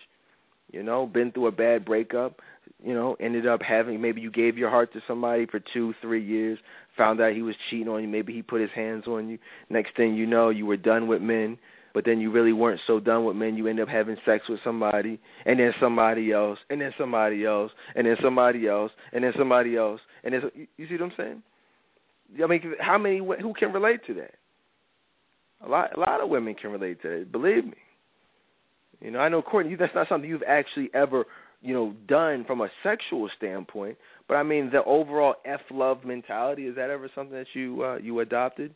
you know, been through a bad breakup, you know, ended up having, maybe you gave your heart to somebody for two, three years, found out he was cheating on you, maybe he put his hands on you. Next thing you know, you were done with men, but then you really weren't so done with men. You end up having sex with somebody, and then somebody else, and then somebody else, and then somebody else, and then somebody else. And then, you see what I'm saying? I mean, how many, who can relate to that? A lot, a lot of women can relate to it. Believe me, you know. I know, Courtney, that's not something you've actually ever, you know, done from a sexual standpoint. But I mean, the overall F love mentality, is that ever something that you uh, you adopted?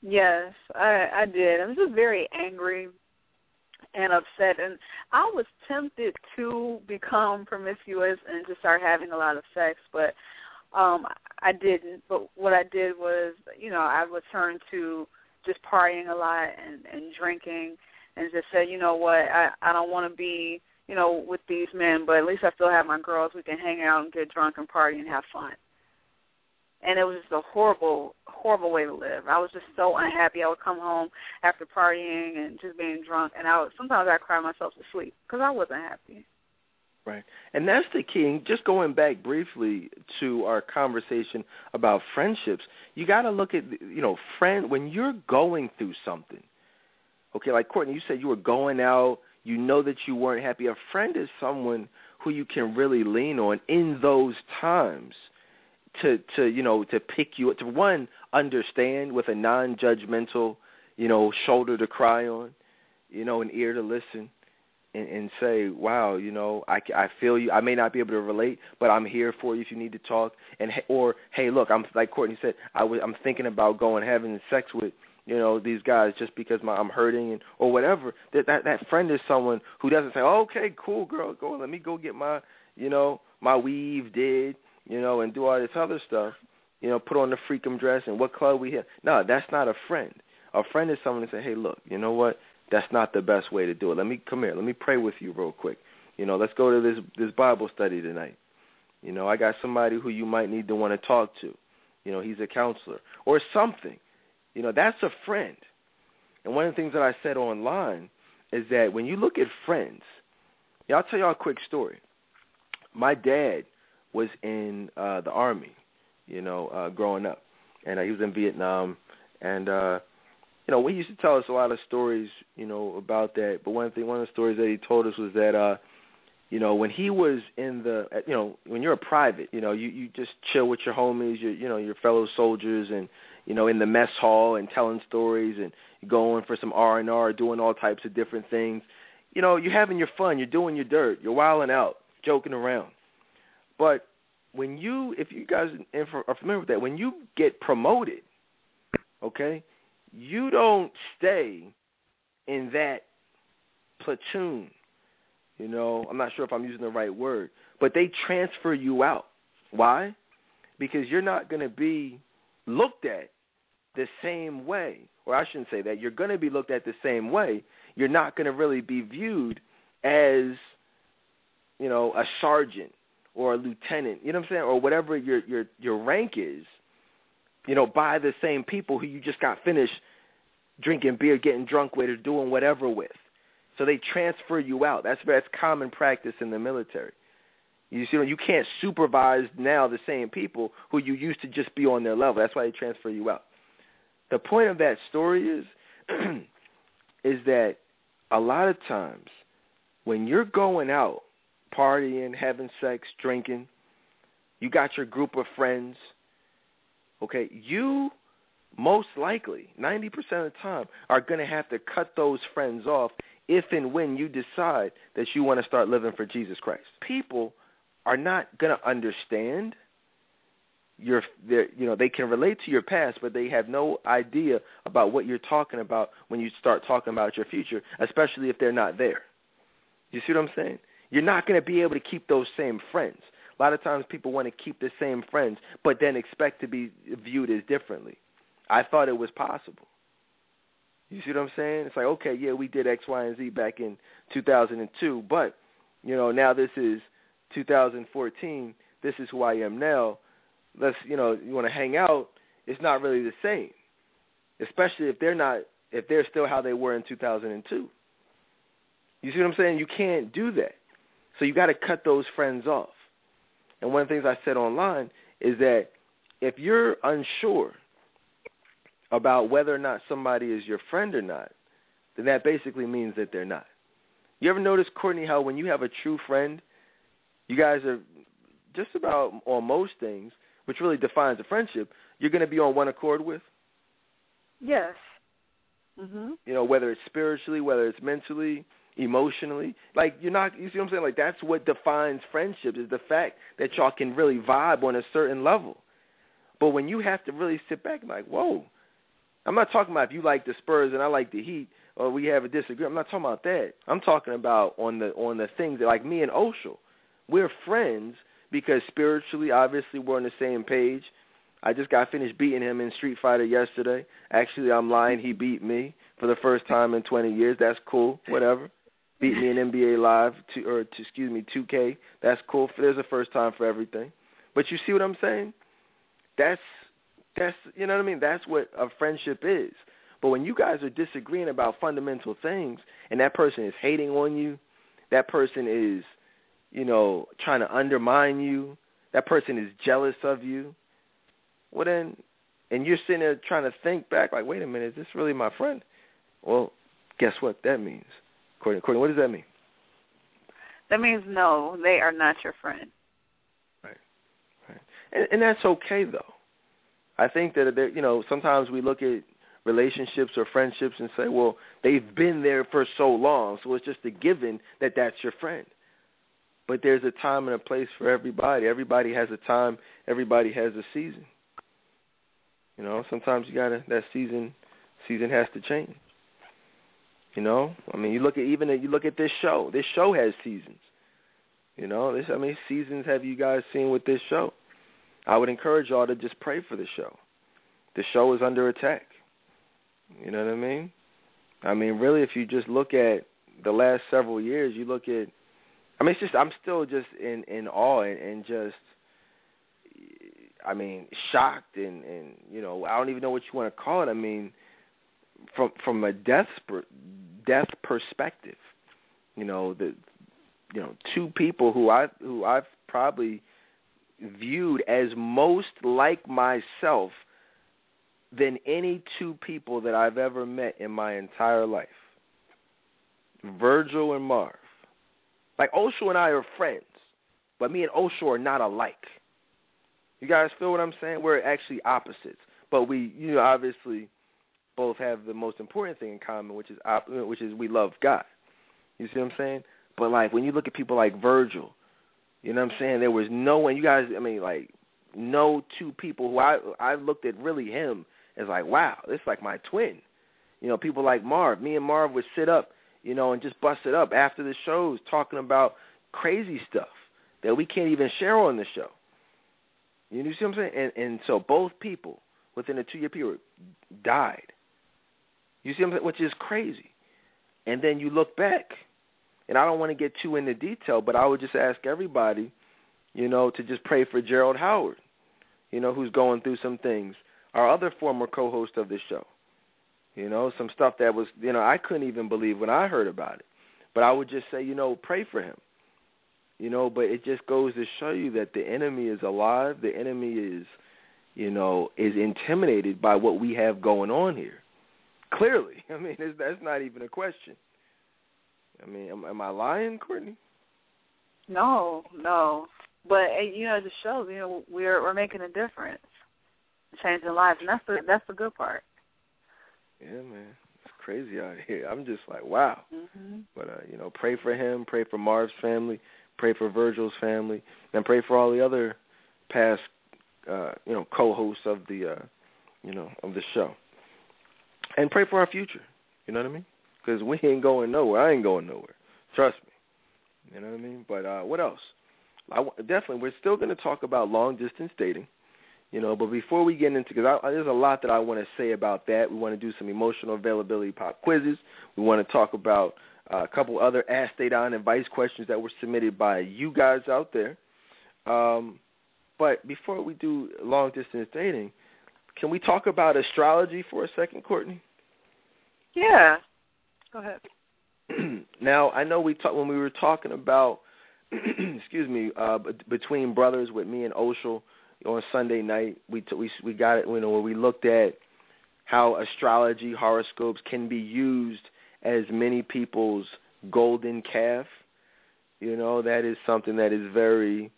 Yes, I, I did. I was just very angry and upset, and I was tempted to become promiscuous and just start having a lot of sex, but. Um, I didn't, but what I did was, you know, I would turn to just partying a lot and, and drinking, and just said, you know what, I, I don't want to be, you know, with these men, but at least I still have my girls. We can hang out and get drunk and party and have fun. And it was just a horrible, horrible way to live. I was just so unhappy. I would come home after partying and just being drunk, and I would, sometimes I'd cry myself to sleep because I wasn't happy. Right. And that's the key. And just going back briefly to our conversation about friendships, you got to look at, you know, friend, when you're going through something, okay, like Courtney, you said you were going out, you know that you weren't happy. A friend is someone who you can really lean on in those times to, to you know, to pick you up, to one, understand with a non-judgmental, you know, shoulder to cry on, you know, an ear to listen, and, and say, wow, you know, I, I feel you. I may not be able to relate, but I'm here for you if you need to talk. And or, hey, look, I'm like Courtney said, I was, I'm thinking about going having sex with, you know, these guys just because my, I'm hurting and or whatever. That, that that friend is someone who doesn't say, oh, okay, cool, girl, go on, let me go get my, you know, my weave did, you know, and do all this other stuff, you know, put on the freakum dress and what club we hit. No, that's not a friend. A friend is someone that say, hey, look, you know what? That's not the best way to do it. Let me come here. Let me pray with you real quick. You know, let's go to this this Bible study tonight. You know, I got somebody who you might need to want to talk to. You know, he's a counselor or something. You know, that's a friend. And one of the things that I said online is that when you look at friends, yeah, I'll tell y'all a quick story. My dad was in uh, the Army, you know, uh, growing up. And uh, he was in Vietnam. And, uh, you know, he used to tell us a lot of stories, you know, about that. But one thing, one of the stories that he told us was that, uh, you know, when he was in the, you know, when you're a private, you know, you, you just chill with your homies, your, you know, your fellow soldiers and, you know, in the mess hall and telling stories and going for some R and R, doing all types of different things. You know, you're having your fun. You're doing your dirt. You're wilding out, joking around. But when you, if you guys are familiar with that, when you get promoted, okay, you don't stay in that platoon. You know, I'm not sure if I'm using the right word, but they transfer you out. Why? Because you're not going to be looked at the same way, or I shouldn't say that. You're going to be looked at the same way. You're not going to really be viewed as, you know, a sergeant or a lieutenant, you know what I'm saying, or whatever your your, your rank is, you know, by the same people who you just got finished drinking beer, getting drunk with, or doing whatever with. So they transfer you out. That's that's common practice in the military. You see, you can't supervise now the same people who you used to just be on their level. That's why they transfer you out. The point of that story is, is that a lot of times when you're going out, partying, having sex, drinking, you got your group of friends, okay, you most likely, ninety percent of the time, are going to have to cut those friends off if and when you decide that you want to start living for Jesus Christ. People are not going to understand your, their, you know, they can relate to your past, but they have no idea about what you're talking about when you start talking about your future, especially if they're not there. You see what I'm saying? You're not going to be able to keep those same friends. A lot of times people want to keep the same friends, but then expect to be viewed as differently. I thought it was possible. You see what I'm saying? It's like, okay, yeah, we did X, Y, and Z back in two thousand two, but, you know, now this is two thousand fourteen, this is who I am now, let's, you know, you want to hang out, it's not really the same, especially if they're not, if they're still how they were in two thousand two. You see what I'm saying? You can't do that. So you got to cut those friends off. And one of the things I said online is that if you're unsure about whether or not somebody is your friend or not, then that basically means that they're not. You ever notice, Courtney, how when you have a true friend, you guys are just about on most things, which really defines a friendship, you're going to be on one accord with? Yes. Mm-hmm. You know, whether it's spiritually, whether it's mentally, emotionally. Like, you're not, you see what I'm saying? Like, that's what defines friendships, is the fact that y'all can really vibe on a certain level. But when you have to really sit back and like, whoa, I'm not talking about if you like the Spurs and I like the Heat or we have a disagreement. I'm not talking about that. I'm talking about on the on the things that, like me and Oshel, we're friends because spiritually, obviously, we're on the same page. I just got finished beating him in Street Fighter yesterday. Actually, I'm lying. He beat me for the first time in twenty years. That's cool. Whatever. Beat me in N B A Live, to, or to, excuse me, two K. That's cool. There's a first time for everything. But you see what I'm saying? That's, that's you know what I mean? That's what a friendship is. But when you guys are disagreeing about fundamental things and that person is hating on you, that person is, you know, trying to undermine you, that person is jealous of you, well then, and you're sitting there trying to think back, like, wait a minute, is this really my friend? Well, guess what that means? Courtney, Courtney, what does that mean? That means no, they are not your friend. Right, right. And, and that's okay, though. I think that, there, you know, sometimes we look at relationships or friendships and say, well, they've been there for so long, so it's just a given that that's your friend. But there's a time and a place for everybody. Everybody has a time. Everybody has a season. You know, sometimes you gotta that season season has to change. You know, I mean, you look at even you look at this show. This show has seasons. You know, this, how many seasons have you guys seen with this show? I would encourage y'all to just pray for the show. The show is under attack. You know what I mean? I mean, really, if you just look at the last several years, you look at. I mean, it's just, I'm still just in, in awe and, and just, I mean, shocked and, and, you know, I don't even know what you want to call it. I mean, from from a death death perspective, you know, the, you know, two people who I who I've probably viewed as most like myself than any two people that I've ever met in my entire life, Virgil and Marv. Like, Oshel and I are friends, but me and Oshel are not alike. You guys feel what I'm saying? We're actually opposites, but we, you know, obviously both have the most important thing in common, which is op- which is we love God. You see what I'm saying? But, like, when you look at people like Virgil, you know what I'm saying? There was no one, you guys, I mean, like, no two people who I, I looked at really him as like, wow, this is like my twin. You know, people like Marv, me and Marv would sit up, you know, and just bust it up after the shows talking about crazy stuff that we can't even share on the show. You see what I'm saying? And, and so both people within a two-year period died. You see what I'm saying? Which is crazy. And then you look back, and I don't want to get too into detail, but I would just ask everybody, you know, to just pray for Gerald Howard, you know, who's going through some things, our other former co-host of this show. You know, some stuff that was, you know, I couldn't even believe when I heard about it. But I would just say, you know, pray for him. You know, but it just goes to show you that the enemy is alive. The enemy is, you know, is intimidated by what we have going on here. Clearly. I mean, it's, that's not even a question. I mean, am, am I lying, Courtney? No, no. But, you know, it just shows, you know, we're, we're making a difference, changing lives. And that's the, that's the good part. Yeah, man, it's crazy out here. I'm just like, wow. Mm-hmm. But, uh, you know, pray for him, pray for Marv's family, pray for Virgil's family, and pray for all the other past, uh, you know, co-hosts of the, uh, you know, of the show. And pray for our future, you know what I mean? Because we ain't going nowhere. I ain't going nowhere. Trust me. You know what I mean? But uh, what else? I w- definitely, we're still going to talk about long-distance dating. You know, but before we get into, because there's a lot that I want to say about that. We want to do some emotional availability pop quizzes. We want to talk about uh, a couple other Ask Stay Down advice questions that were submitted by you guys out there. Um, but before we do long distance dating, can we talk about astrology for a second, Courtney? Yeah. Go ahead. Now, I know we talk, when we were talking about, excuse me, uh, Between Brothers with me and Oshel, on Sunday night, we t- we we got it. You know, where we looked at how astrology horoscopes can be used as many people's golden calf. You know, that is something that is very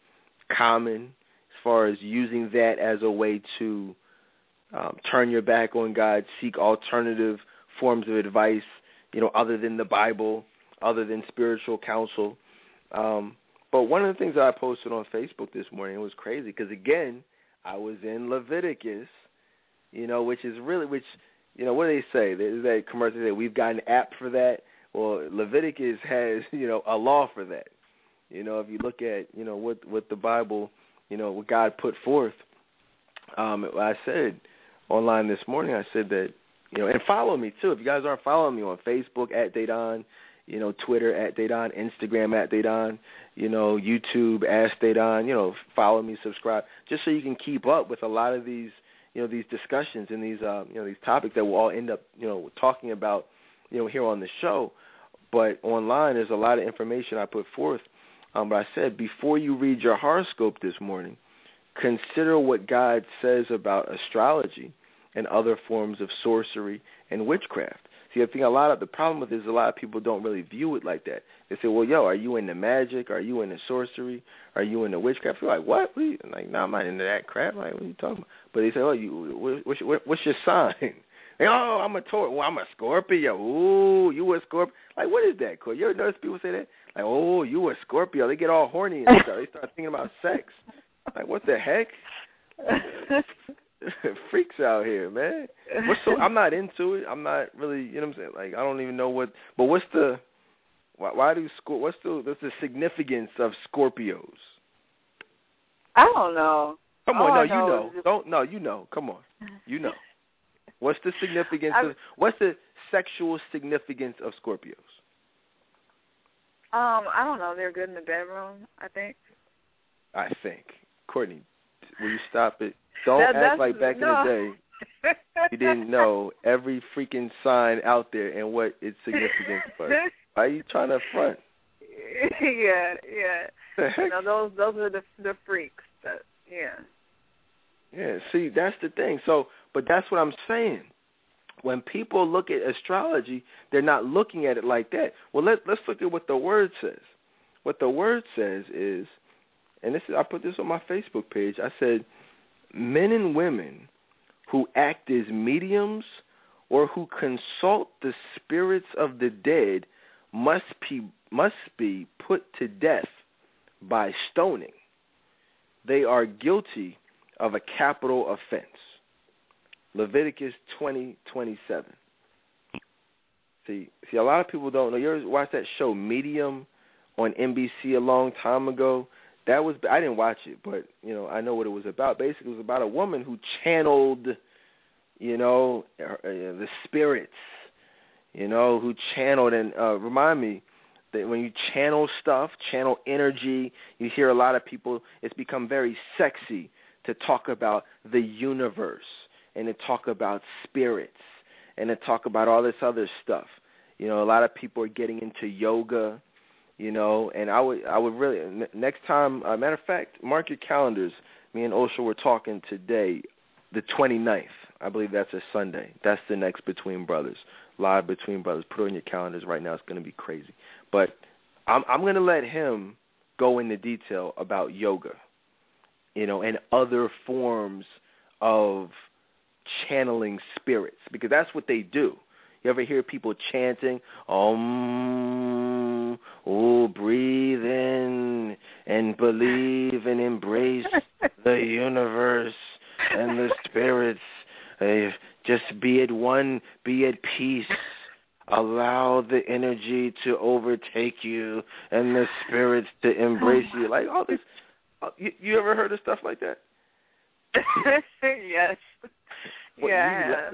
common as far as using that as a way to um, turn your back on God, seek alternative forms of advice. You know, other than the Bible, other than spiritual counsel. Um, But one of the things that I posted on Facebook this morning was crazy because, again, I was in Leviticus, you know, which is really, which, you know, what do they say? There's that commercial that we've got an app for that. Well, Leviticus has, you know, a law for that. You know, if you look at, you know, what, what the Bible, you know, what God put forth, um, I said online this morning, I said that, you know, and follow me, too. If you guys aren't following me on Facebook, at Dayton, you know, Twitter at Dayton, Instagram at Dayton, you know, YouTube, Ask Dayton, you know, follow me, subscribe, just so you can keep up with a lot of these, you know, these discussions and these, uh, you know, these topics that we'll all end up, you know, talking about, you know, here on the show. But online, there's a lot of information I put forth. Um, but I said, before you read your horoscope this morning, consider what God says about astrology and other forms of sorcery and witchcraft. See, I think a lot of the problem with this is a lot of people don't really view it like that. They say, well, yo, are you into magic? Are you into sorcery? Are you into witchcraft? You're like, what? what I'm like, no, nah, I'm not into that crap. Like, what are you talking about? But they say, oh, you, what's your, what's your sign? Like, oh, I'm a Taurus. Well, I'm a Scorpio. Ooh, you a Scorpio? Like, what is that? You ever notice people say that? Like, oh, you a Scorpio. They get all horny and stuff. They start thinking about sex. Like, what the heck? Freaks out here, man. What's so, I'm not into it. I'm not really, you know what I'm saying? Like, I don't even know what, but what's the, why, why do, what's the, what's the significance of Scorpios? I don't know. Come on, oh, no, know. you know. Don't, no, you know. Come on. You know. What's the significance I, of, what's the sexual significance of Scorpios? Um, I don't know. They're good in the bedroom, I think. I think. Courtney, will you stop it? Don't that, act like back no. in the day you didn't know every freaking sign out there and what its significance was. Why are you trying to front? Yeah, yeah. You know, those those are the the freaks. That, yeah. Yeah. See, that's the thing. So, but that's what I'm saying. When people look at astrology, they're not looking at it like that. Well, let let's look at what the word says. What the word says is, and this is, I put this on my Facebook page. I said, men and women who act as mediums or who consult the spirits of the dead must be, must be put to death by stoning. They are guilty of a capital offense. Leviticus twenty twenty seven. See, see, a lot of people don't know. You ever watched that show Medium on N B C a long time ago? That was, I didn't watch it, but, you know, I know what it was about. Basically, it was about a woman who channeled, you know, uh, the spirits, you know, who channeled. And uh, remind me that when you channel stuff, channel energy, you hear a lot of people, it's become very sexy to talk about the universe and to talk about spirits and to talk about all this other stuff. You know, a lot of people are getting into yoga. You know, and I would, I would really, next time, uh, matter of fact, mark your calendars. Me and Oshel were talking today, the twenty-ninth. I believe that's a Sunday. That's the next Between Brothers, live Between Brothers. Put it on your calendars right now. It's going to be crazy. But I'm, I'm going to let him go into detail about yoga, you know, and other forms of channeling spirits, because that's what they do. You ever hear people chanting, um, oh, breathe in and believe and embrace the universe and the spirits. Uh, just be at one, be at peace. Allow the energy to overtake you and the spirits to embrace you. Like all this. You, you ever heard of stuff like that? Yes. What, yeah,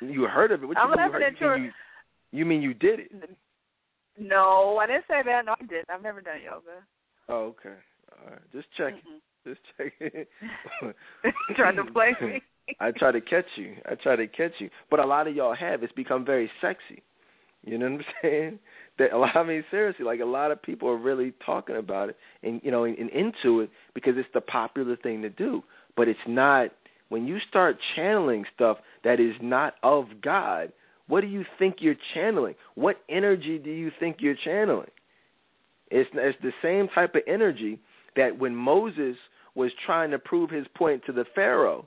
you, you heard of it. What you, I'm mean, you, heard, you, mean you, you mean you did it? No, I didn't say that. No, I didn't. I've never done yoga. Oh, okay. All right. Just checking. Mm-mm. Just checking. Trying to play me. I try to catch you. I try to catch you. But a lot of y'all have. It's become very sexy. You know what I'm saying? That a lot. I mean, seriously, like a lot of people are really talking about it and you know and, and into it because it's the popular thing to do. But it's not. When you start channeling stuff that is not of God, what do you think you're channeling? What energy do you think you're channeling? It's, it's the same type of energy that when Moses was trying to prove his point to the Pharaoh,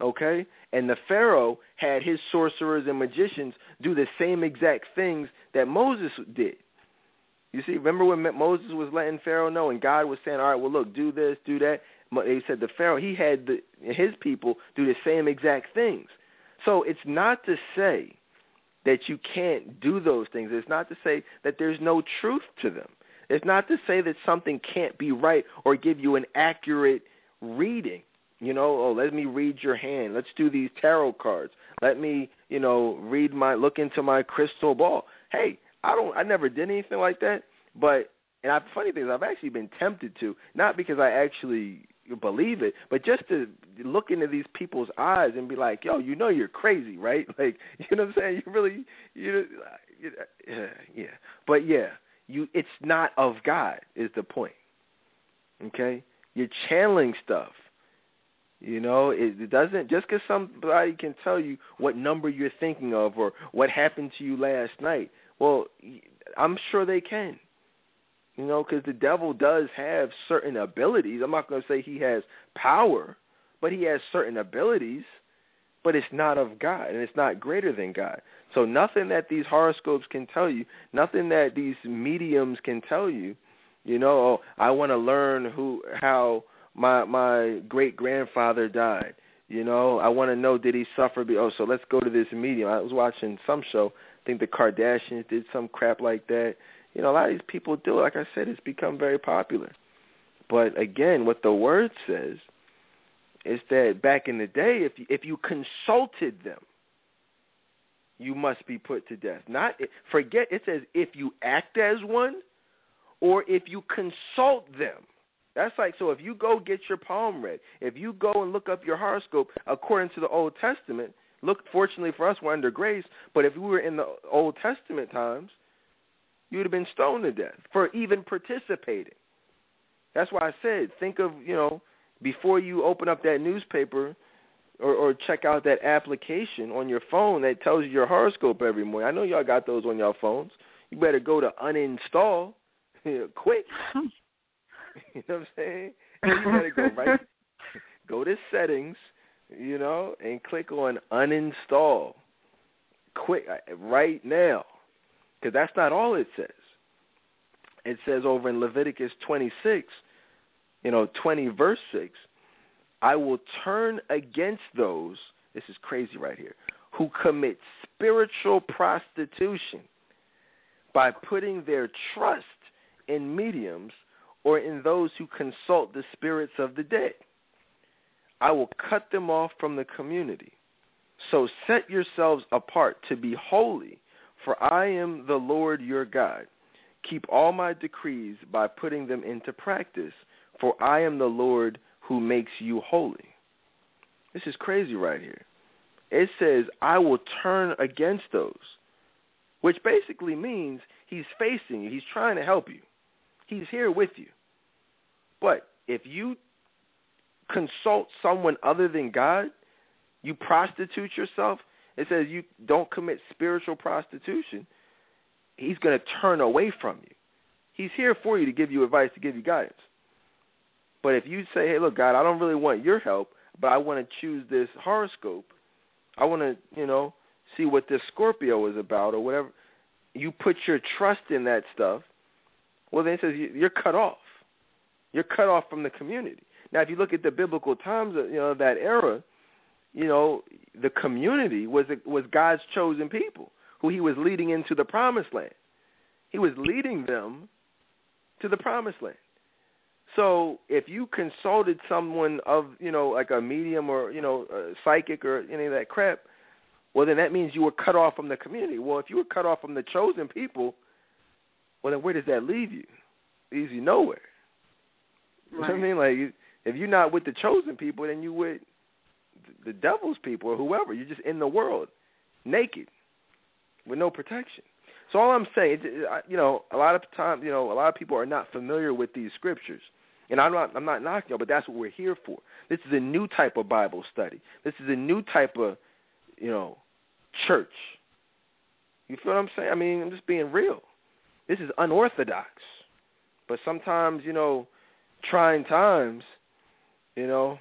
okay, and the Pharaoh had his sorcerers and magicians do the same exact things that Moses did. You see, remember when Moses was letting Pharaoh know and God was saying, all right, well, look, do this, do that. They said the Pharaoh, he had the, his people do the same exact things. So it's not to say that you can't do those things. It's not to say that there's no truth to them. It's not to say that something can't be right or give you an accurate reading. You know, oh, let me read your hand. Let's do these tarot cards. Let me, you know, read my, look into my crystal ball. Hey, I don't, I never did anything like that. But, and I, funny thing is, I've actually been tempted to, not because I actually believe it, but just to look into these people's eyes and be like, yo, you know you're crazy, right? Like, you know what I'm saying? You really, you, yeah, yeah. But yeah, you, it's not of God is the point, okay? You're channeling stuff You know, it, it doesn't, just because somebody can tell you what number you're thinking of or what happened to you last night. Well, I'm sure they can. You know, because the devil does have certain abilities. I'm not going to say he has power, but he has certain abilities, but it's not of God, and it's not greater than God. So nothing that these horoscopes can tell you, nothing that these mediums can tell you, you know, I want to learn who how my my great-grandfather died. You know, I want to know, did he suffer? Be- oh, so let's go to this medium. I was watching some show. I think the Kardashians did some crap like that. You know, a lot of these people do. Like I said, it's become very popular. But again, what the word says is that back in the day, if you, if you consulted them, you must be put to death. Not forget, it says if you act as one or if you consult them. That's like, so if you go get your palm read, if you go and look up your horoscope according to the Old Testament, look, fortunately for us, we're under grace, but if we were in the Old Testament times, you would have been stoned to death for even participating. That's why I said, think of, you know, before you open up that newspaper or, or check out that application on your phone that tells you your horoscope every morning. I know y'all got those on y'all phones. You better go to uninstall quick. You know what I'm saying? You better go right. Go to settings, you know, and click on uninstall quick right now. Because that's not all it says. It says over in Leviticus twenty-six, you know, twenty verse six, I will turn against those, this is crazy right here, who commit spiritual prostitution by putting their trust in mediums or in those who consult the spirits of the dead. I will cut them off from the community. So set yourselves apart to be holy, for I am the Lord your God. Keep all my decrees by putting them into practice, for I am the Lord who makes you holy. This is crazy right here. It says, I will turn against those, which basically means he's facing you. He's trying to help you. He's here with you. But if you consult someone other than God, you prostitute yourself, it says you don't commit spiritual prostitution, he's going to turn away from you. He's here for you to give you advice, to give you guidance. But if you say, hey, look, God, I don't really want your help, but I want to choose this horoscope. I want to, you know, see what this Scorpio is about or whatever. You put your trust in that stuff. Well, then it says you're cut off. You're cut off from the community. Now, if you look at the biblical times, you know, that era, you know, the community was was God's chosen people who he was leading into the promised land. He was leading them to the promised land. So if you consulted someone of, you know, like a medium or, you know, a psychic or any of that crap, well, then that means you were cut off from the community. Well, if you were cut off from the chosen people, well, then where does that leave you? Easy nowhere. Right. You know what I mean? Like, if you're not with the chosen people, then you with the devil's people or whoever. You're just in the world, naked, with no protection. So all I'm saying, you know, a lot of times, you know, a lot of people are not familiar with these scriptures, and I'm not, I'm not knocking y'all, but that's what we're here for. This is a new type of Bible study. This is a new type of, you know, church. You feel what I'm saying? I mean, I'm just being real. This is unorthodox, but sometimes, you know, trying times, you know,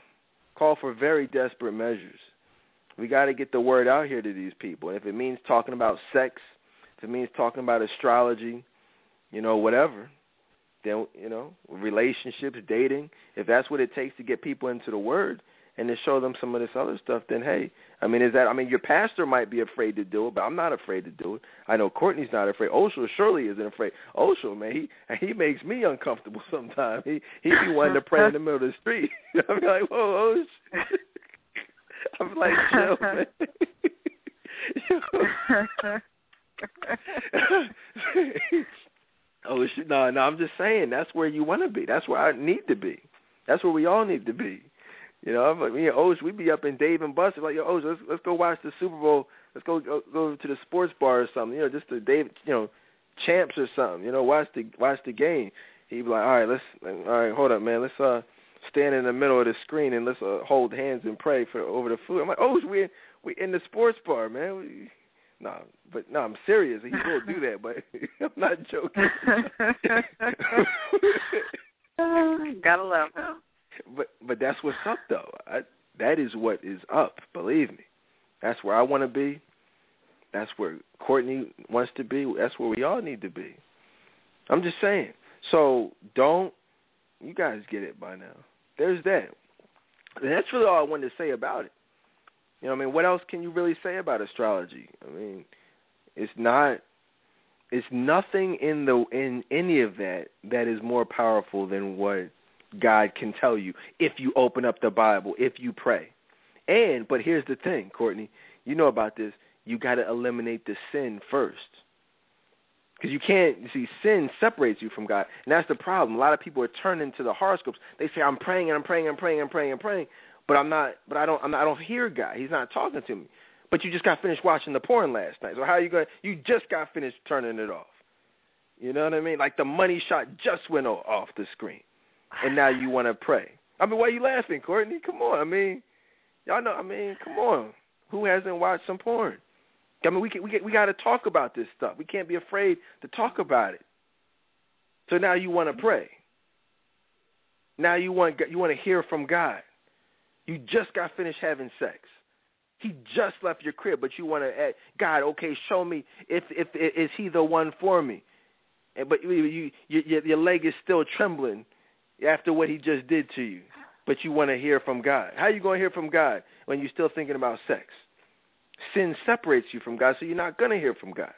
call for very desperate measures. We got to get the word out here to these people. And if it means talking about sex, if it means talking about astrology, you know, whatever, then, you know, relationships, dating, if that's what it takes to get people into the word and to show them some of this other stuff, then, hey, I mean, is that, I mean, your pastor might be afraid to do it, but I'm not afraid to do it. I know Courtney's not afraid. Oshel surely isn't afraid. Oshel, man, he he makes me uncomfortable sometimes. He he be wanting to pray in the middle of the street. I'm like, whoa, Oshel. I'm like, chill, man. Oh, no, no, I'm just saying that's where you want to be. That's where I need to be. That's where we all need to be. You know, I'm like, me and Osh, we'd be up in Dave and Buster's, like, yo, Osh, let's, let's go watch the Super Bowl. Let's go, go go to the sports bar or something, you know, just the Dave, you know, champs or something, you know, watch the watch the game. He'd be like, all right, let's, all right, hold up, man, let's, uh, stand in the middle of the screen and let's uh, hold hands and pray for over the food. I'm like, oh, we we in the sports bar, man. We, no, but no, I'm serious. He will do that, but I'm not joking. Gotta love him. But but that's what's up though. I, that is what is up. Believe me, that's where I want to be. That's where Courtney wants to be. That's where we all need to be. I'm just saying. So don't, you guys get it by now. There's that. And that's really all I wanted to say about it. You know what I mean? What else can you really say about astrology? I mean, it's not, it's nothing in the in any of that that is more powerful than what God can tell you if you open up the Bible, if you pray. And, but here's the thing, Courtney, you know about this. You got to eliminate the sin first. Because you can't, you see, sin separates you from God. And that's the problem. A lot of people are turning to the horoscopes. They say, I'm praying and I'm praying and I'm praying and I'm praying and praying. But I'm not, but I don't, I'm not, I don't hear God. He's not talking to me. But you just got finished watching the porn last night. So how are you going to, you just got finished turning it off. You know what I mean? Like the money shot just went off the screen. And now you want to pray. I mean, why are you laughing, Courtney? Come on. I mean, y'all know, I mean, come on. Who hasn't watched some porn? I mean, we can, we, we got to talk about this stuff. We can't be afraid to talk about it. So now you want to pray. Now you want you want to hear from God. You just got finished having sex. He just left your crib, but you want to ask God, okay, show me if if is he the one for me? And, but you, you your, your leg is still trembling after what he just did to you. But you want to hear from God. How are you going to hear from God when you're still thinking about sex? Sin separates you from God, so you're not going to hear from God.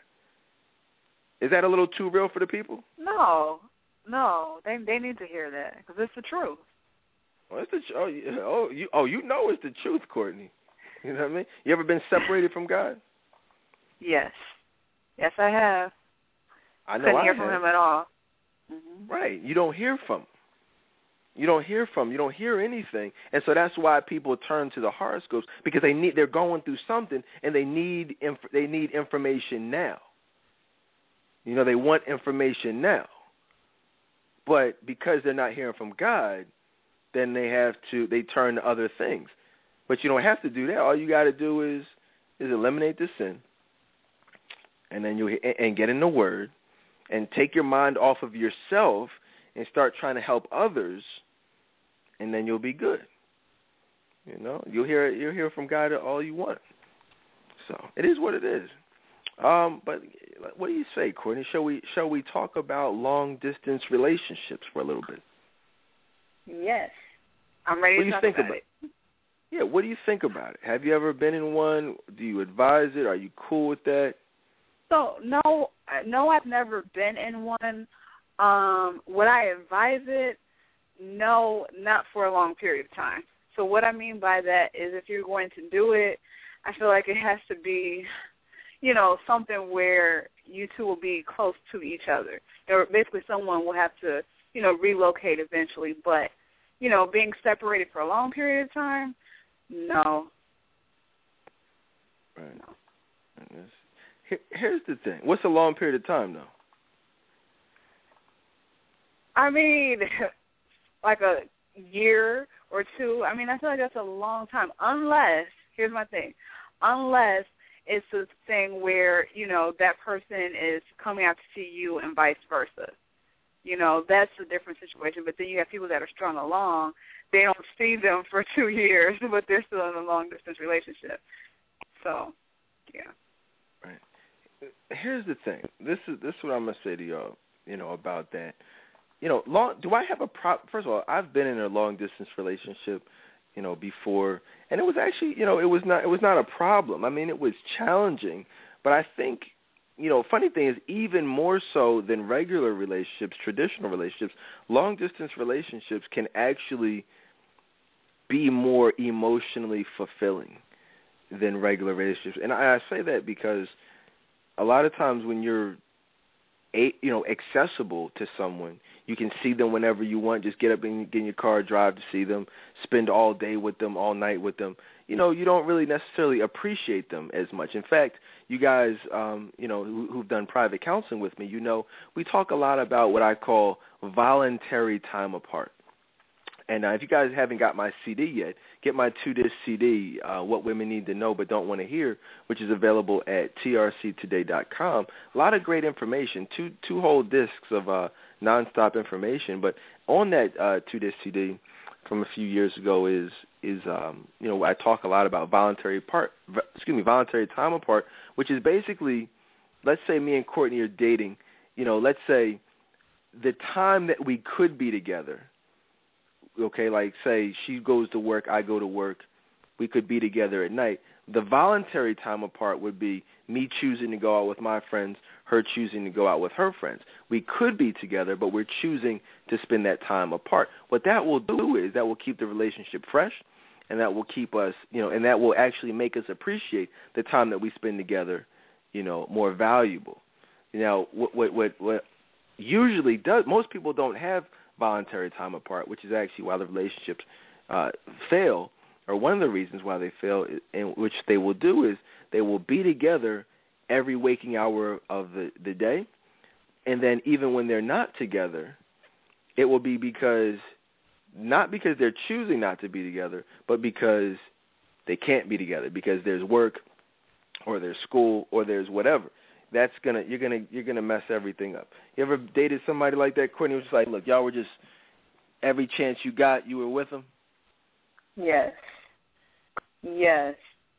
Is that a little too real for the people? No, no, they they need to hear that because it's the truth. Well, it's the oh, you, oh you oh you know it's the truth, Courtney. You know what I mean? You ever been separated from God? Yes, yes, I have. I know. Couldn't I hear have. from him at all. Mm-hmm. Right, you don't hear from him. You don't hear from, you don't hear anything. And so that's why people turn to the horoscopes because they need, they're going through something and they need, inf- they need information now. You know, they want information now. But because they're not hearing from God, then they have to, they turn to other things. But you don't have to do that. All you got to do is, is eliminate the sin and then you, and get in the word and take your mind off of yourself and start trying to help others, and then you'll be good. You know, you'll hear you'll hear from God all you want. So it is what it is. Um, but what do you say, Courtney? Shall we shall we talk about long distance relationships for a little bit? Yes, I'm ready what to talk think about, about it. it. Yeah, what do you think about it? Have you ever been in one? Do you advise it? Are you cool with that? So no, no, I've never been in one. Um, would I advise it? No, not for a long period of time. So what I mean by that is if you're going to do it, I feel like it has to be, you know, something where you two will be close to each other. Or basically someone will have to, you know, relocate eventually. But, you know, being separated for a long period of time, no. Right. No. Here's the thing. What's a long period of time, though? I mean, like a year or two. I mean, I feel like that's a long time. Unless, here's my thing, unless it's a thing where, you know, that person is coming out to see you and vice versa. You know, that's a different situation. But then you have people that are strung along. They don't see them for two years, but they're still in a long-distance relationship. So, yeah. Right. Here's the thing. This is, this is what I'm going to say to y'all, you know, about that. You know, long, do I have a problem? First of all, I've been in a long-distance relationship, you know, before, and it was actually, you know, it was not, it was not a problem. I mean, it was challenging, but I think, you know, funny thing is, even more so than regular relationships, traditional relationships, long-distance relationships can actually be more emotionally fulfilling than regular relationships, and I, I say that because a lot of times when you're A, you know, accessible to someone. You can see them whenever you want. Just get up and get in your car, drive to see them, spend all day with them, all night with them. You know, you don't really necessarily appreciate them as much. In fact, you guys, um, you know, who, who've done private counseling with me, you know, we talk a lot about what I call voluntary time apart. And uh, if you guys haven't got my C D yet, get my two-disc C D, uh, What Women Need to Know But Don't Want to Hear, which is available at t r c today dot com. A lot of great information, two two whole discs of uh, nonstop information. But on that uh, two-disc C D from a few years ago is is um, you know, I talk a lot about voluntary part, excuse me, voluntary time apart, which is basically, let's say me and Courtney are dating. You know, let's say the time that we could be together. Okay, like say she goes to work, I go to work, we could be together at night. The voluntary time apart would be me choosing to go out with my friends, her choosing to go out with her friends. We could be together, but we're choosing to spend that time apart. What that will do is that will keep the relationship fresh, and that will keep us, you know, and that will actually make us appreciate the time that we spend together, you know, more valuable. Now, what what what, what usually does, most people don't have voluntary time apart, which is actually why the relationships uh, fail, or one of the reasons why they fail, and which they will do is they will be together every waking hour of the, the day, and then even when they're not together, it will be because, not because they're choosing not to be together, but because they can't be together, because there's work, or there's school, or there's whatever. That's gonna you're gonna you're gonna mess everything up. You ever dated somebody like that, Courtney? It was just like, look, y'all were just every chance you got, you were with them. Yes, yes,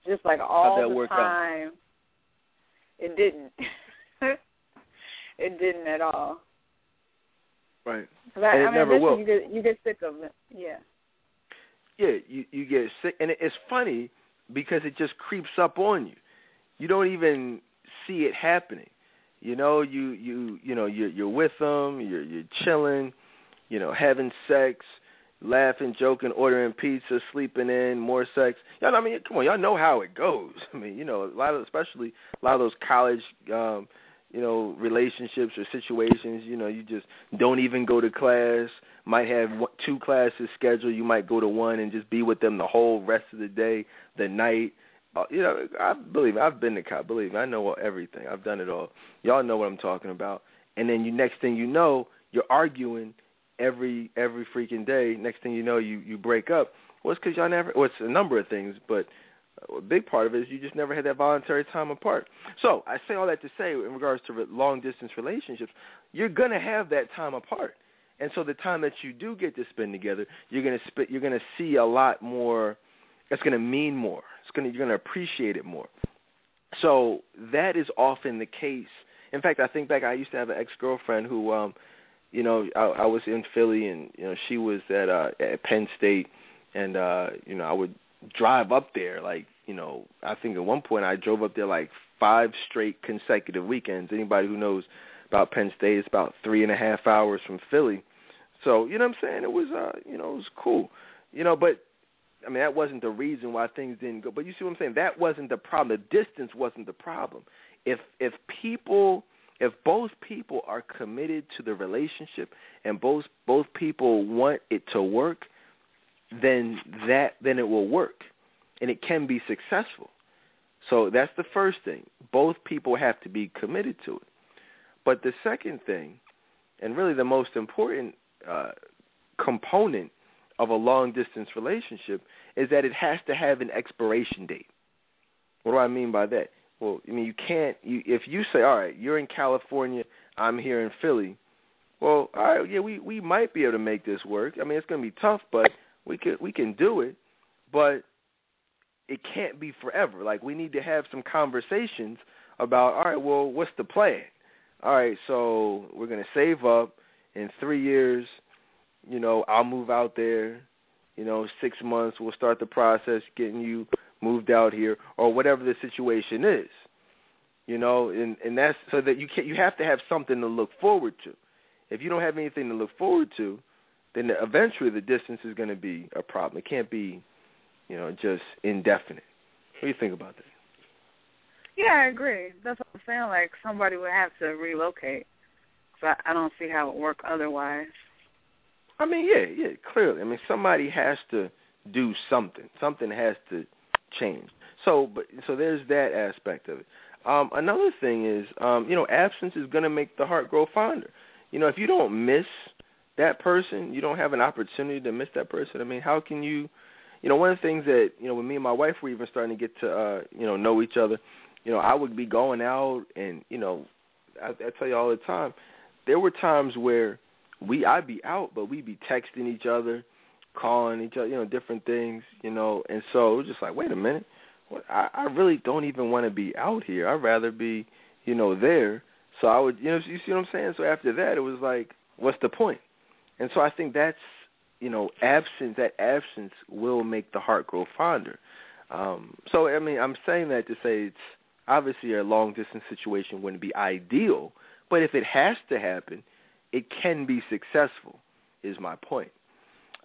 just like all How'd that the work time. Out? It didn't. It didn't at all. Right. I, and it I mean, never will. You get, you get sick of it. Yeah. Yeah, you you get sick, and it's funny because it just creeps up on you. You don't even see it happening. You know, you you you know you're you're with them, you're you're chilling, you know, having sex, laughing, joking, ordering pizza, sleeping in, more sex. Y'all, I mean, come on, y'all know how it goes. I mean, you know, a lot of, especially a lot of those college, um, you know, relationships or situations. You know, you just don't even go to class. Might have two classes scheduled. You might go to one and just be with them the whole rest of the day, the night. You know, I believe I've been to cop. Believe me, I know everything. I've done it all. Y'all know what I'm talking about. And then you next thing you know, you're arguing every every freaking day. Next thing you know, you, you break up. Well, it's because y'all never. Well, it's a number of things, but a big part of it is you just never had that voluntary time apart. So I say all that to say, in regards to long distance relationships, you're gonna have that time apart. And so the time that you do get to spend together, you're gonna spend, you're gonna see a lot more. It's going to mean more. It's going to, you're going to appreciate it more. So that is often the case. In fact, I think back, I used to have an ex-girlfriend who, um, you know, I, I was in Philly, and you know, she was at uh, at Penn State, and uh, you know, I would drive up there. Like, you know, I think at one point I drove up there like five straight consecutive weekends. Anybody who knows about Penn State, it's about three and a half hours from Philly. So you know what I'm saying? It was, uh, you know, it was cool. You know, but I mean, that wasn't the reason why things didn't go. But you see what I'm saying? That wasn't the problem. The distance wasn't the problem. If if people, if both people are committed to the relationship and both both people want it to work, then that then it will work, and it can be successful. So that's the first thing. Both people have to be committed to it. But the second thing, and really the most important uh, component of a long-distance relationship, is that it has to have an expiration date. What do I mean by that? Well, I mean, you can't, you, if you say, all right, you're in California, I'm here in Philly, well, all right, yeah, we, we might be able to make this work. I mean, it's going to be tough, but we can, we can do it, but it can't be forever. Like, we need to have some conversations about, all right, well, what's the plan? All right, so we're going to save up in three years, you know, I'll move out there, you know, six months, we'll start the process, getting you moved out here, or whatever the situation is, you know, and, and that's so that you can't, you have to have something to look forward to. If you don't have anything to look forward to, then eventually the distance is going to be a problem. It can't be, you know, just indefinite. What do you think about that? Yeah, I agree. That's what I'm saying, like somebody would have to relocate, so I, I don't see how it would work otherwise. I mean, yeah, yeah, clearly. I mean, somebody has to do something. Something has to change. So, but so there's that aspect of it. Um, another thing is, um, you know, absence is going to make the heart grow fonder. You know, if you don't miss that person, you don't have an opportunity to miss that person. I mean, how can you, you know, one of the things that, you know, when me and my wife were even starting to get to, uh, you know, know each other, you know, I would be going out and, you know, I, I tell you all the time, there were times where we, I'd be out, but we'd be texting each other, calling each other, you know, different things, you know, and so it was just like, wait a minute, I, I really don't even want to be out here. I'd rather be, you know, there. So I would, you know, you see what I'm saying? So after that, it was like, what's the point? And so I think that's, you know, absence, that absence will make the heart grow fonder. Um, so, I mean, I'm saying that to say it's obviously a long-distance situation wouldn't be ideal, but if it has to happen, it can be successful, is my point.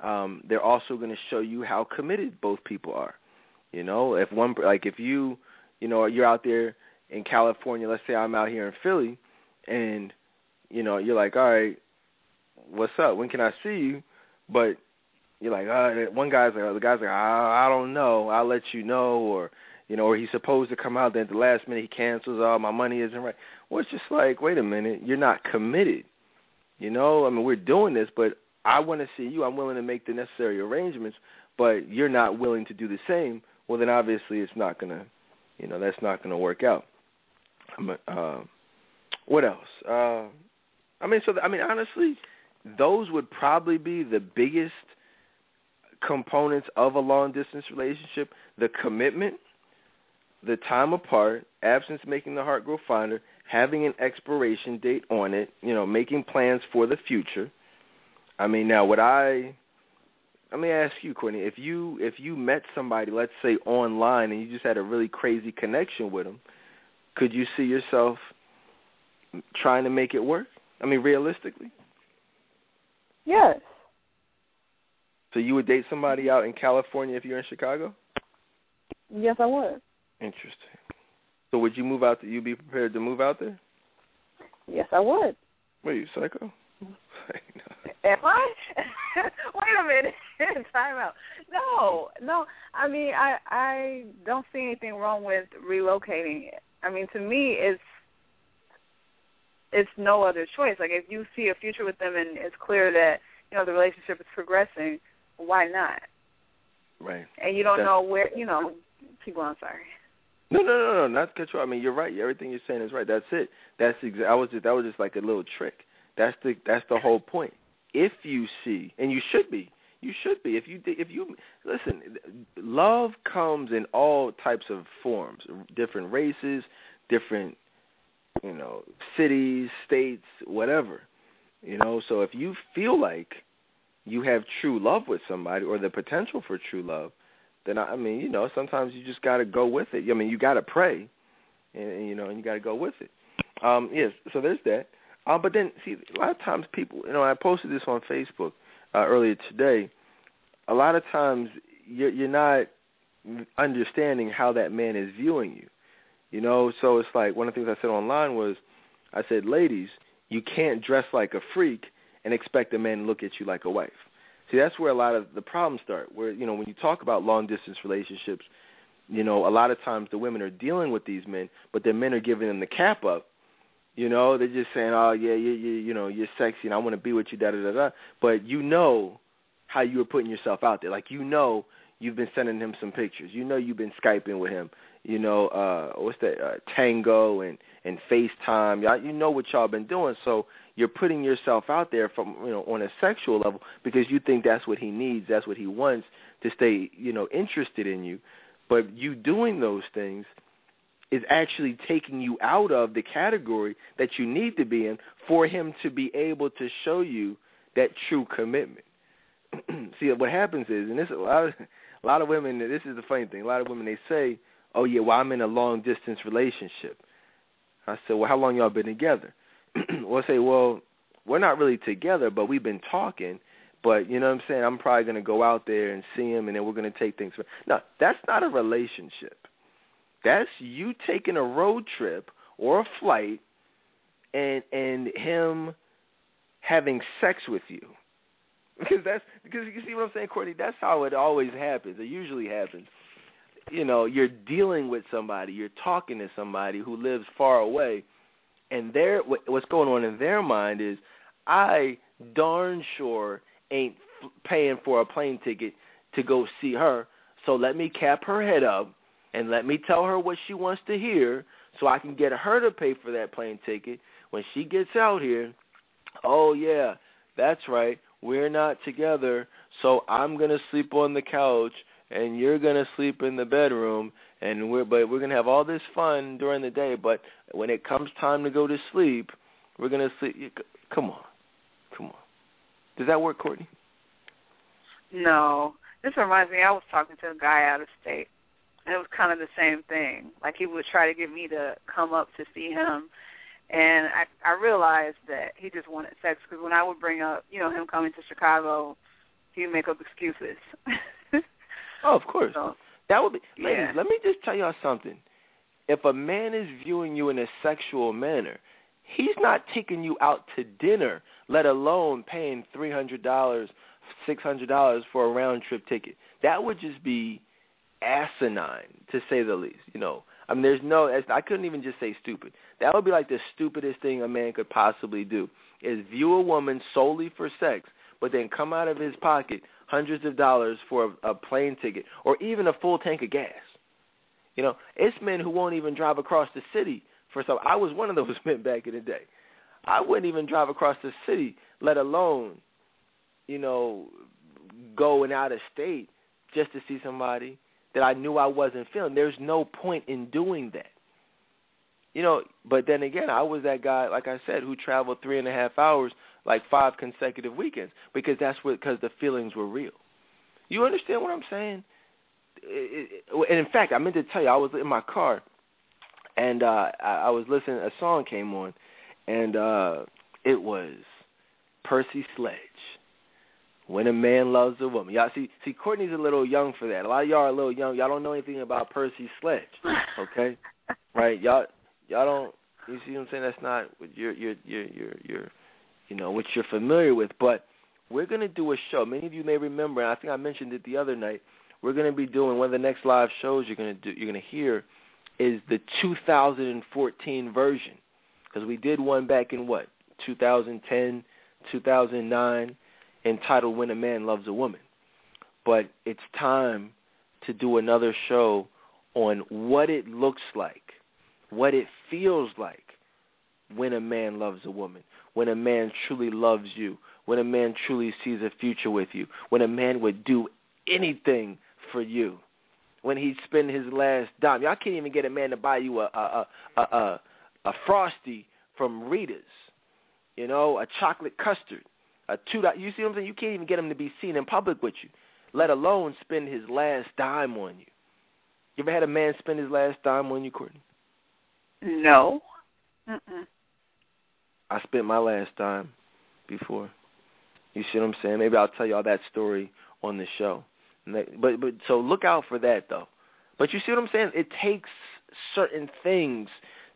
Um, they're also going to show you how committed both people are. You know, if one, like if you, you know, you're out there in California, let's say I'm out here in Philly, and, you know, you're like, all right, what's up? When can I see you? But you're like, uh, one guy's like, the guy's like, I, I don't know. I'll let you know. Or, you know, or he's supposed to come out, then at the last minute he cancels. Oh, my money isn't right. Well, it's just like, wait a minute, you're not committed. You know, I mean, we're doing this, but I want to see you. I'm willing to make the necessary arrangements, but you're not willing to do the same. Well, then obviously it's not going to, you know, that's not going to work out. Um, uh, what else? Uh, I mean, so, the, I mean, honestly, those would probably be the biggest components of a long-distance relationship: the commitment, the time apart, absence making the heart grow fonder, having an expiration date on it, you know, making plans for the future. I mean, now, would I – let me ask you, Courtney, if you if you met somebody, let's say, online and you just had a really crazy connection with them, could you see yourself trying to make it work? I mean, realistically? Yes. So you would date somebody out in California if you're in Chicago? Yes, I would. Interesting. So would you move out there? You'd be prepared to move out there? Yes, I would. What are you, psycho? Am I? Wait a minute. Time out. No, no. I mean, I I don't see anything wrong with relocating it. I mean, to me, it's it's no other choice. Like, if you see a future with them and it's clear that, you know, the relationship is progressing, why not? Right. And you don't That's, know where, you know, people, I'm sorry. No, no, no, no, not to cut you off. I mean, you're right. Everything you're saying is right. That's it. That's exa- I was just, that was just like a little trick. That's the that's the whole point. If you see, and you should be, you should be. If you if you listen, love comes in all types of forms, different races, different, you know, cities, states, whatever. You know, so if you feel like you have true love with somebody or the potential for true love, then I mean, you know, sometimes you just got to go with it. I mean, you got to pray, and, and you know, and you got to go with it. Um, yes, so there's that. Uh, but then, see, a lot of times people, you know, I posted this on Facebook uh, earlier today. A lot of times you're, you're not understanding how that man is viewing you, you know. So it's like one of the things I said online was, I said, ladies, you can't dress like a freak and expect a man to look at you like a wife. See, that's where a lot of the problems start, where, you know, when you talk about long-distance relationships, you know, a lot of times the women are dealing with these men, but the men are giving them the cap up. You know, they're just saying, oh, yeah, you, you, you know, you're sexy and I want to be with you, da-da-da-da. But you know how you were putting yourself out there. Like, you know you've been sending him some pictures. You know you've been Skyping with him. You know, uh, what's that, uh, Tango and, and FaceTime. Y'all, you know what y'all been doing. So you're putting yourself out there from, you know, on a sexual level because you think that's what he needs, that's what he wants to stay, you know, interested in you. But you doing those things is actually taking you out of the category that you need to be in for him to be able to show you that true commitment. See, what happens is, and this is a lot of a lot of women, this is the funny thing, a lot of women, they say, oh, yeah, well, I'm in a long-distance relationship. I said, well, how long y'all been together? Well, I say, well, we're not really together, but we've been talking, but you know what I'm saying, I'm probably going to go out there and see him, and then we're going to take things. From... No, that's not a relationship. That's you taking a road trip or a flight and and him having sex with you. Because that's because you see what I'm saying, Courtney? That's how it always happens. It usually happens. You know, you're dealing with somebody. You're talking to somebody who lives far away. And they're, what's going on in their mind is, I darn sure ain't f- paying for a plane ticket to go see her. So let me cap her head up and let me tell her what she wants to hear so I can get her to pay for that plane ticket. When she gets out here, oh, yeah, that's right. We're not together, so I'm going to sleep on the couch and you're going to sleep in the bedroom. And we're but we're going to have all this fun during the day, but when it comes time to go to sleep, we're going to sleep. Come on. Come on. Does that work, Courtney? No. This reminds me, I was talking to a guy out of state, and it was kind of the same thing. Like, he would try to get me to come up to see him, and I, I realized that he just wanted sex, because when I would bring up, you know, him coming to Chicago, he would make up excuses. Oh, of course. So, that would be, ladies, yeah. Let me just tell y'all something. If a man is viewing you in a sexual manner, he's not taking you out to dinner, let alone paying three hundred dollars, six hundred dollars for a round-trip ticket. That would just be asinine, to say the least. You know, I mean, there's no – I couldn't even just say stupid. That would be like the stupidest thing a man could possibly do, is view a woman solely for sex, but then come out of his pocket – hundreds of dollars for a, a plane ticket or even a full tank of gas. You know, it's men who won't even drive across the city for some. I was one of those men back in the day. I wouldn't even drive across the city, let alone, you know, going out of state just to see somebody that I knew I wasn't feeling. There's no point in doing that. You know, but then again, I was that guy, like I said, who traveled three and a half hours like five consecutive weekends, because that's what, because the feelings were real. You understand what I'm saying? It, it, and in fact, I meant to tell you, I was in my car, and uh, I, I was listening. A song came on, and uh, it was Percy Sledge, "When a Man Loves a Woman." Y'all see, see, Courtney's a little young for that. A lot of y'all are a little young. Y'all don't know anything about Percy Sledge, okay? Right? Y'all, y'all don't. You see what I'm saying? That's not what you're, you're, you're, you're, you're you know, which you're familiar with. But we're going to do a show. Many of you may remember, and I think I mentioned it the other night, we're going to be doing one of the next live shows you're going to do, you're going to hear is the two thousand fourteen version, because we did one back in, what, two thousand ten, two thousand nine, entitled "When a Man Loves a Woman." But it's time to do another show on what it looks like, what it feels like when a man loves a woman, when a man truly loves you, when a man truly sees a future with you, when a man would do anything for you, when he'd spend his last dime. Y'all can't even get a man to buy you a a a, a, a Frosty from Rita's, you know, a chocolate custard, a two. You see what I'm saying? You can't even get him to be seen in public with you, let alone spend his last dime on you. You ever had a man spend his last dime on you, Courtney? No. Mm-mm. I spent my last dime before. You see what I'm saying? Maybe I'll tell y'all that story on the show. But but so look out for that, though. But you see what I'm saying? It takes certain things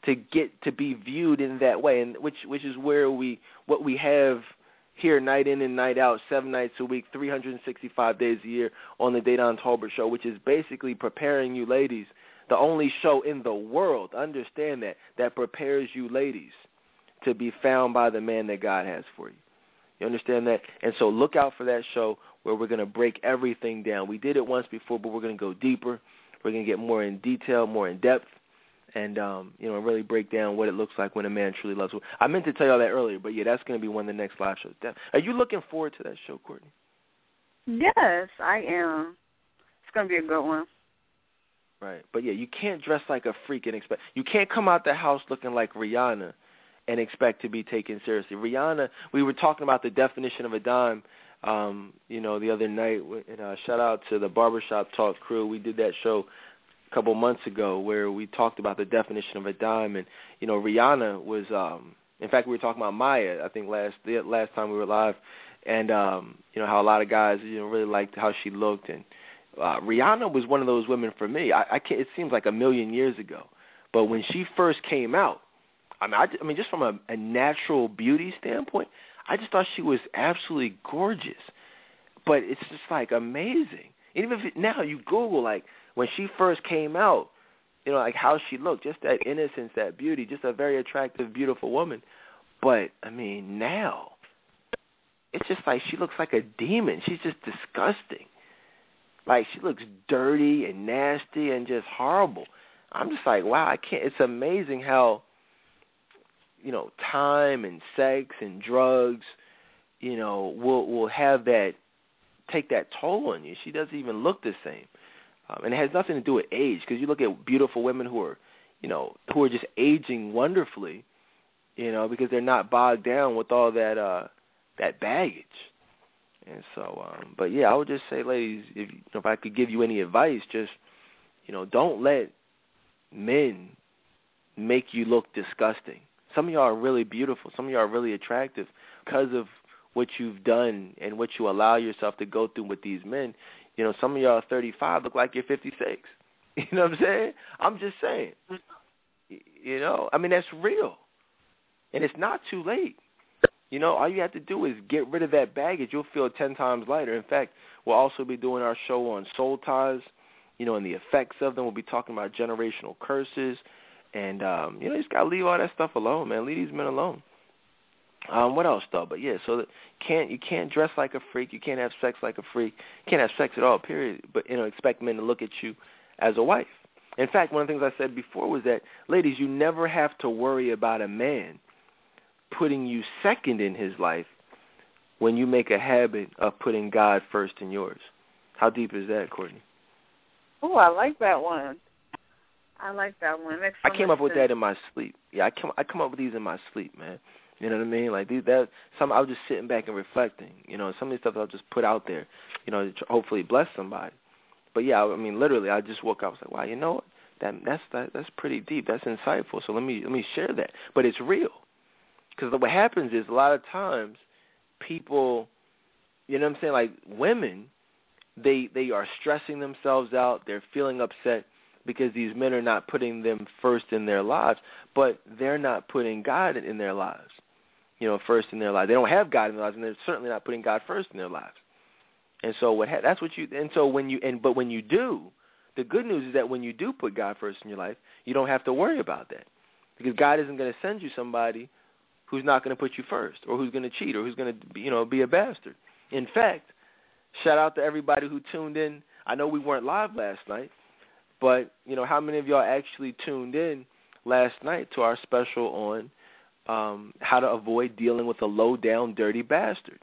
to get to be viewed in that way, and which which is where we what we have here night in and night out, seven nights a week, three hundred sixty-five days a year on the Dayton Tolbert Show, which is basically preparing you ladies, the only show in the world, understand that, that prepares you ladies to be found by the man that God has for you. You understand that? And so look out for that show where we're going to break everything down. We did it once before, but we're going to go deeper. We're going to get more in detail, more in depth, and um, you know, really break down what it looks like when a man truly loves you. I meant to tell you all that earlier, but yeah, that's going to be one of the next live shows. Are you looking forward to that show, Courtney? Yes, I am. It's going to be a good one. Right. But yeah, you can't dress like a freak and expect. You can't come out the house looking like Rihanna and expect to be taken seriously. Rihanna, we were talking about the definition of a dime, um, you know, the other night. And uh, shout out to the Barbershop Talk crew. We did that show a couple months ago where we talked about the definition of a dime. And, you know, Rihanna was, um, in fact, we were talking about Maya, I think, last the last time we were live. And, um, you know, how a lot of guys, you know, really liked how she looked. And uh, Rihanna was one of those women for me. I, I can't, it seems like a million years ago. But when she first came out, I mean, I, I mean, just from a, a natural beauty standpoint, I just thought she was absolutely gorgeous. But it's just like amazing. And even if it, now you Google, like, when she first came out, you know, like how she looked, just that innocence, that beauty, just a very attractive, beautiful woman. But, I mean, now, it's just like she looks like a demon. She's just disgusting. Like, she looks dirty and nasty and just horrible. I'm just like, wow, I can't. It's amazing how, you know, time and sex and drugs, you know, will will have that, take that toll on you. She doesn't even look the same. Um, and it has nothing to do with age, because you look at beautiful women who are, you know, who are just aging wonderfully, you know, because they're not bogged down with all that uh, that baggage. And so, um, but yeah, I would just say, ladies, if you know, if I could give you any advice, just, you know, don't let men make you look disgusting. Some of y'all are really beautiful. Some of y'all are really attractive because of what you've done and what you allow yourself to go through with these men. You know, some of y'all are thirty-five, look like you're fifty-six. You know what I'm saying? I'm just saying. You know, I mean, that's real. And it's not too late. You know, all you have to do is get rid of that baggage. You'll feel ten times lighter. In fact, we'll also be doing our show on soul ties, you know, and the effects of them. We'll be talking about generational curses. And, um, you know, you just got to leave all that stuff alone, man. Leave these men alone. Um, what else, though? But, yeah, so can't you can't dress like a freak. You can't have sex like a freak. You can't have sex at all, period. But, you know, expect men to look at you as a wife. In fact, one of the things I said before was that, ladies, you never have to worry about a man putting you second in his life when you make a habit of putting God first in yours. How deep is that, Courtney? Oh, I like that one. I like that one. That's I came up with that in my sleep. Yeah, I come I come up with these in my sleep, man. You know what I mean? Like these, that. Some I was just sitting back and reflecting. You know, some of the stuff I'll just put out there. You know, to hopefully bless somebody. But yeah, I mean, literally, I just woke up. I was like, wow, you know what? That that's that, that's pretty deep. That's insightful. So let me let me share that. But it's real. Because what happens is a lot of times people, you know what I'm saying, like women, they they are stressing themselves out. They're feeling upset because these men are not putting them first in their lives, but they're not putting God in their lives, you know, first in their lives. They don't have God in their lives, and they're certainly not putting God first in their lives. And so what ha- that's what you and so when you and but when you do, the good news is that when you do put God first in your life, you don't have to worry about that, because God isn't going to send you somebody who's not going to put you first, or who's going to cheat, or who's going to, you know, be a bastard. In fact, shout out to everybody who tuned in. I know we weren't live last night, but, you know, how many of y'all actually tuned in last night to our special on um, how to avoid dealing with a low-down, dirty bastard?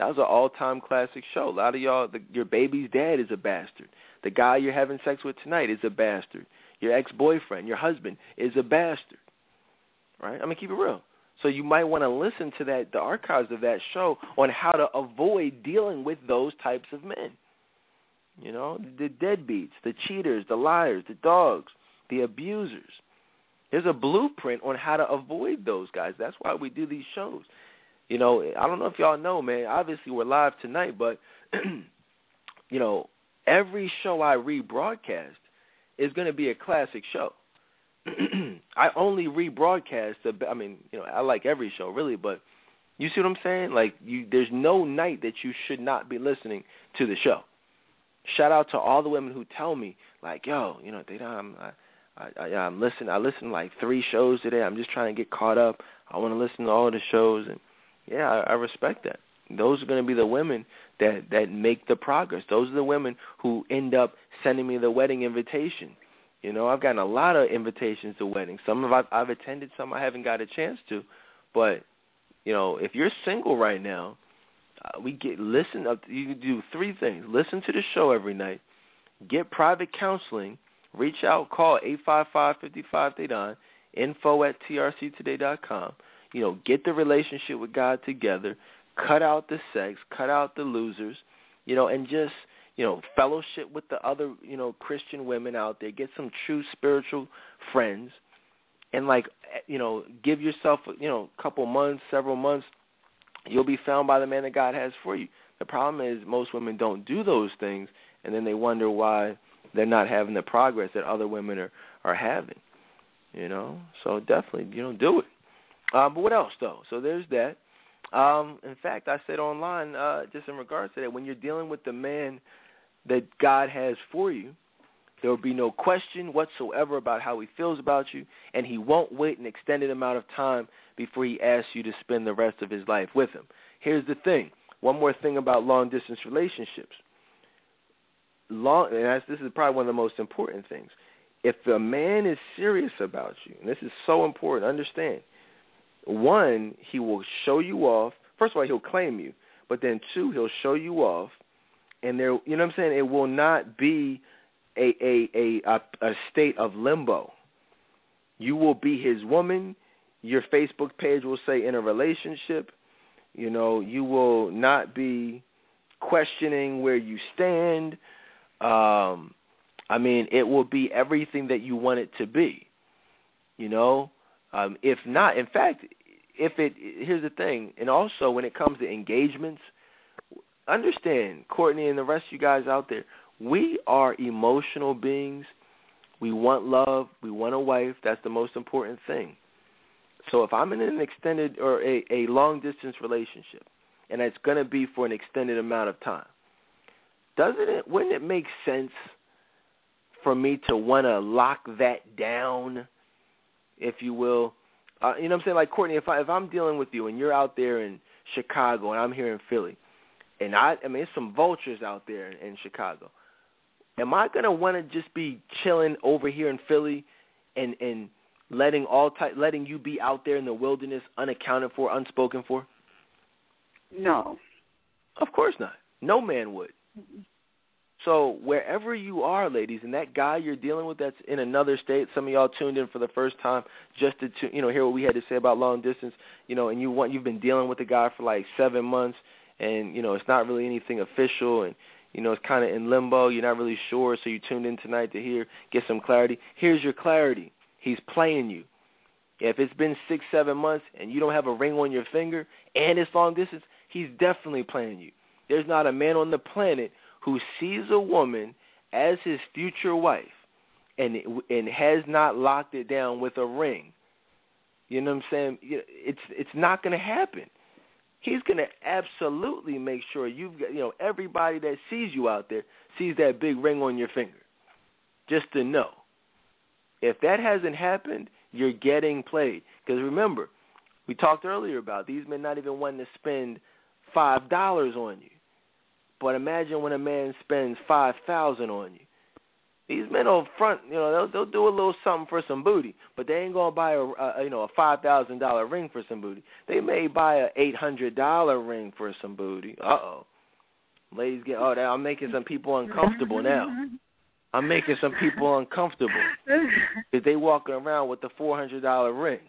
That was an all-time classic show. A lot of y'all, the, your baby's dad is a bastard. The guy you're having sex with tonight is a bastard. Your ex-boyfriend, your husband, is a bastard. Right? I mean, keep it real. So you might want to listen to that, the archives of that show on how to avoid dealing with those types of men. You know, the deadbeats, the cheaters, the liars, the dogs, the abusers. There's a blueprint on how to avoid those guys. That's why we do these shows. You know, I don't know if y'all know, man. Obviously, we're live tonight, but, you know, every show I rebroadcast is going to be a classic show. I only rebroadcast. The, I mean, you know, I like every show really, but you see what I'm saying? Like, you, there's no night that you should not be listening to the show. Shout out to all the women who tell me, like, yo, you know, they don't. I, I, I, I'm listening. I listened to like three shows today. I'm just trying to get caught up. I want to listen to all the shows, and yeah, I, I respect that. Those are going to be the women that that make the progress. Those are the women who end up sending me the wedding invitation. You know, I've gotten a lot of invitations to weddings. Some of I've, I've attended, some I haven't got a chance to. But, you know, if you're single right now, uh, we get listen up. You can do three things: listen to the show every night, get private counseling, reach out, call eight five five fifty five T H E D O N, info at T R C today dot com. You know, get the relationship with God together, cut out the sex, cut out the losers, you know, and just, you know, fellowship with the other, you know, Christian women out there. Get some true spiritual friends, and, like, you know, give yourself, you know, a couple months, several months. You'll be found by the man that God has for you. The problem is most women don't do those things, and then they wonder why they're not having the progress that other women are, are having. You know, so definitely, you know, do it. Uh, but what else, though? So there's that. Um, in fact, I said online, uh, just in regards to that, when you're dealing with the man that God has for you, there will be no question whatsoever about how he feels about you, and he won't wait an extended amount of time before he asks you to spend the rest of his life with him. Here's the thing. one more thing about long-distance relationships. Long, and that's, this is probably one of the most important things. If a man is serious about you, and this is so important, understand, one, he will show you off. First of all, he'll claim you. But then, two, he'll show you off. And there, you know what I'm saying? It will not be a, a, a, a state of limbo. You will be his woman. Your Facebook page will say in a relationship. You know, you will not be questioning where you stand. Um, I mean, it will be everything that you want it to be. You know, um, if not, in fact, if it, here's the thing. And also when it comes to engagements, understand, Courtney and the rest of you guys out there, we are emotional beings. We want love. We want a wife. That's the most important thing. So if I'm in an extended or a, a long-distance relationship, and it's going to be for an extended amount of time, doesn't it? Wouldn't it make sense for me to want to lock that down, if you will? Uh, you know what I'm saying? Like, Courtney, if, I, if I'm dealing with you and you're out there in Chicago and I'm here in Philly, and I, I mean, there's some vultures out there in, in Chicago, am I going to want to just be chilling over here in Philly and and – Letting all ty- letting you be out there in the wilderness, unaccounted for, unspoken for? No. Of course not. No man would. Mm-mm. So wherever you are, ladies, and that guy you're dealing with that's in another state, some of y'all tuned in for the first time just to you know hear what we had to say about long distance, you know, and you want you've been dealing with the guy for like seven months, and you know it's not really anything official, and you know it's kind of in limbo. You're not really sure, so you tuned in tonight to hear get some clarity. Here's your clarity. He's playing you. If it's been six, seven months and you don't have a ring on your finger and it's long distance, he's definitely playing you. There's not a man on the planet who sees a woman as his future wife and and has not locked it down with a ring. You know what I'm saying? It's it's not going to happen. He's going to absolutely make sure you've got, you know, everybody that sees you out there sees that big ring on your finger. Just to know. If that hasn't happened, you're getting played. Because remember, we talked earlier about these men not even wanting to spend five dollars on you. But imagine when a man spends five thousand dollars on you. These men on front, you know, they'll, they'll do a little something for some booty, but they ain't going to buy a, a you know a five thousand dollars ring for some booty. They may buy a eight hundred dollars ring for some booty. Uh-oh. Ladies get, oh, I'm making some people uncomfortable now. I'm making some people uncomfortable because they walking around with the four hundred dollars ring,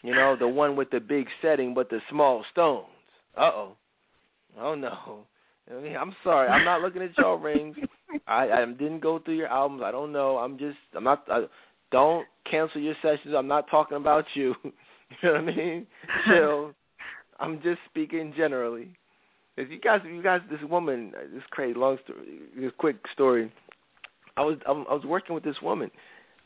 you know, the one with the big setting but the small stones. Uh-oh. Oh, no. I mean, I'm sorry. I'm not looking at y'all rings. I, I didn't go through your albums. I don't know. I'm just – I'm not I, – don't cancel your sessions. I'm not talking about you. You know what I mean? Chill. I'm just speaking generally. If you guys – you guys, this woman – this crazy long story, this quick story – I was I was working with this woman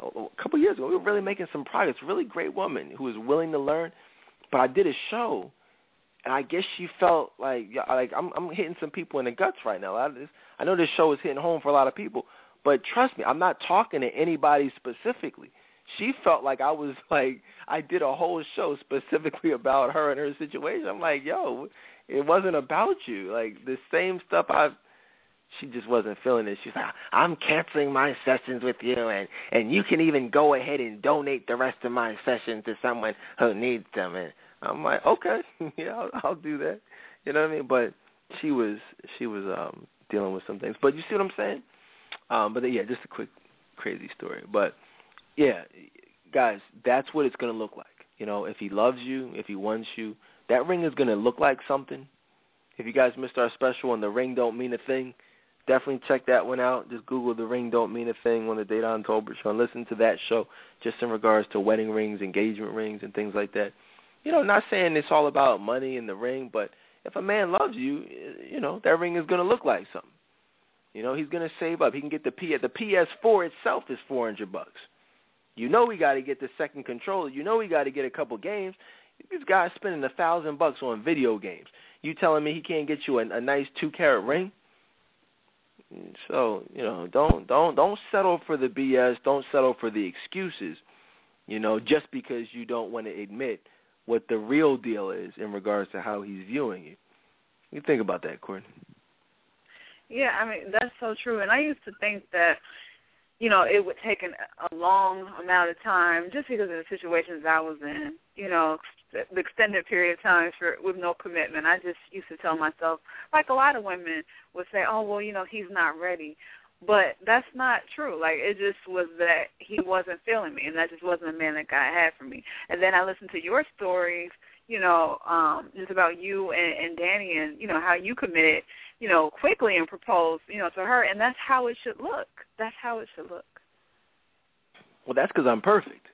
a couple years ago. We were really making some progress. Really great woman who was willing to learn. But I did a show, and I guess she felt like like I'm I'm hitting some people in the guts right now. I, just, I know this show is hitting home for a lot of people, but trust me, I'm not talking to anybody specifically. She felt like I was like I did a whole show specifically about her and her situation. I'm like, yo, it wasn't about you. Like the same stuff I've. She just wasn't feeling it. She's like, I'm canceling my sessions with you, and, and you can even go ahead and donate the rest of my sessions to someone who needs them. And I'm like, okay, yeah, I'll, I'll do that. You know what I mean? But she was she was um, dealing with some things. But you see what I'm saying? Um, but, yeah, just a quick crazy story. But, yeah, guys, that's what it's going to look like. You know, if he loves you, if he wants you, that ring is going to look like something. If you guys missed our special and the ring don't mean a thing, definitely check that one out. Just Google The Ring Don't Mean a Thing on the Dayton Tolbert Show and listen to that show just in regards to wedding rings, engagement rings, and things like that. You know, not saying it's all about money and the ring, but if a man loves you, you know, that ring is going to look like something. You know, he's going to save up. He can get the P S. The P S four itself is four hundred bucks. You know we got to get the second controller. You know we got to get a couple games. This guy's spending one thousand bucks on video games. You telling me he can't get you a, a nice two-carat ring? So, you know, don't don't don't settle for the B S. Don't settle for the excuses, you know, just because you don't want to admit what the real deal is in regards to how he's viewing you. You think about that, Courtney. Yeah, I mean, that's so true. And I used to think that, you know, it would take an, a long amount of time just because of the situations I was in, you know, the extended period of time for, with no commitment. I just used to tell myself, like a lot of women would say, oh, well, you know, he's not ready. But that's not true. Like, it just was that he wasn't feeling me, and that just wasn't the man that God had for me. And then I listened to your stories, you know, um, just about you and, and Danny and, you know, how you committed, you know, quickly and proposed, you know, to her. And that's how it should look. That's how it should look. Well, that's because I'm perfect.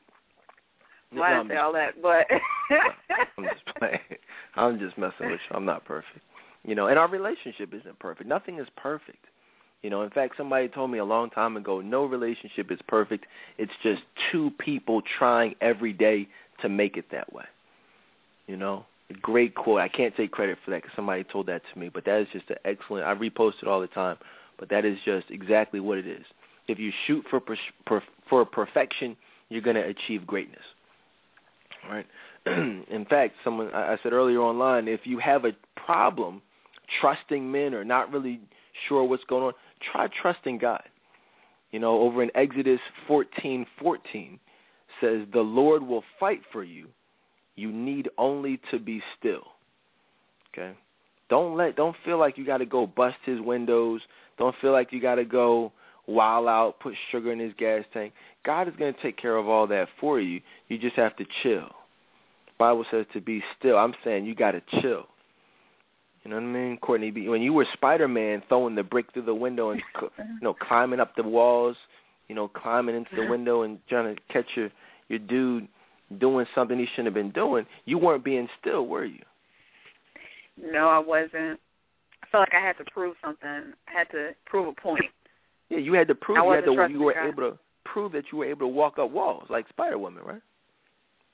Well, I didn't say all that, but. I'm just playing. I'm just messing with you. I'm not perfect. You know, and our relationship isn't perfect. Nothing is perfect. You know, in fact, somebody told me a long time ago, no relationship is perfect. It's just two people trying every day to make it that way. You know, a great quote. I can't take credit for that because somebody told that to me, but that is just an excellent. I repost it all the time, but that is just exactly what it is. If you shoot for per, per, for perfection, you're going to achieve greatness. All right. In fact, someone I said earlier online, if you have a problem trusting men or not really sure what's going on, try trusting God. You know, over in Exodus fourteen fourteen says, the Lord will fight for you. You need only to be still. Okay? Don't let don't feel like you got to go bust his windows. Don't feel like you got to go wild out, put sugar in his gas tank. God is going to take care of all that for you. You just have to chill. The Bible says to be still. I'm saying you got to chill. You know what I mean, Courtney? When you were Spider-Man throwing the brick through the window and, you know, climbing up the walls, you know, climbing into the window and trying to catch your, your dude doing something he shouldn't have been doing, you weren't being still, were you? No, I wasn't. I felt like I had to prove something. I had to prove a point. Yeah, you had to prove. You, had to, you were God. able to prove that you were able to walk up walls like Spider-Woman, right?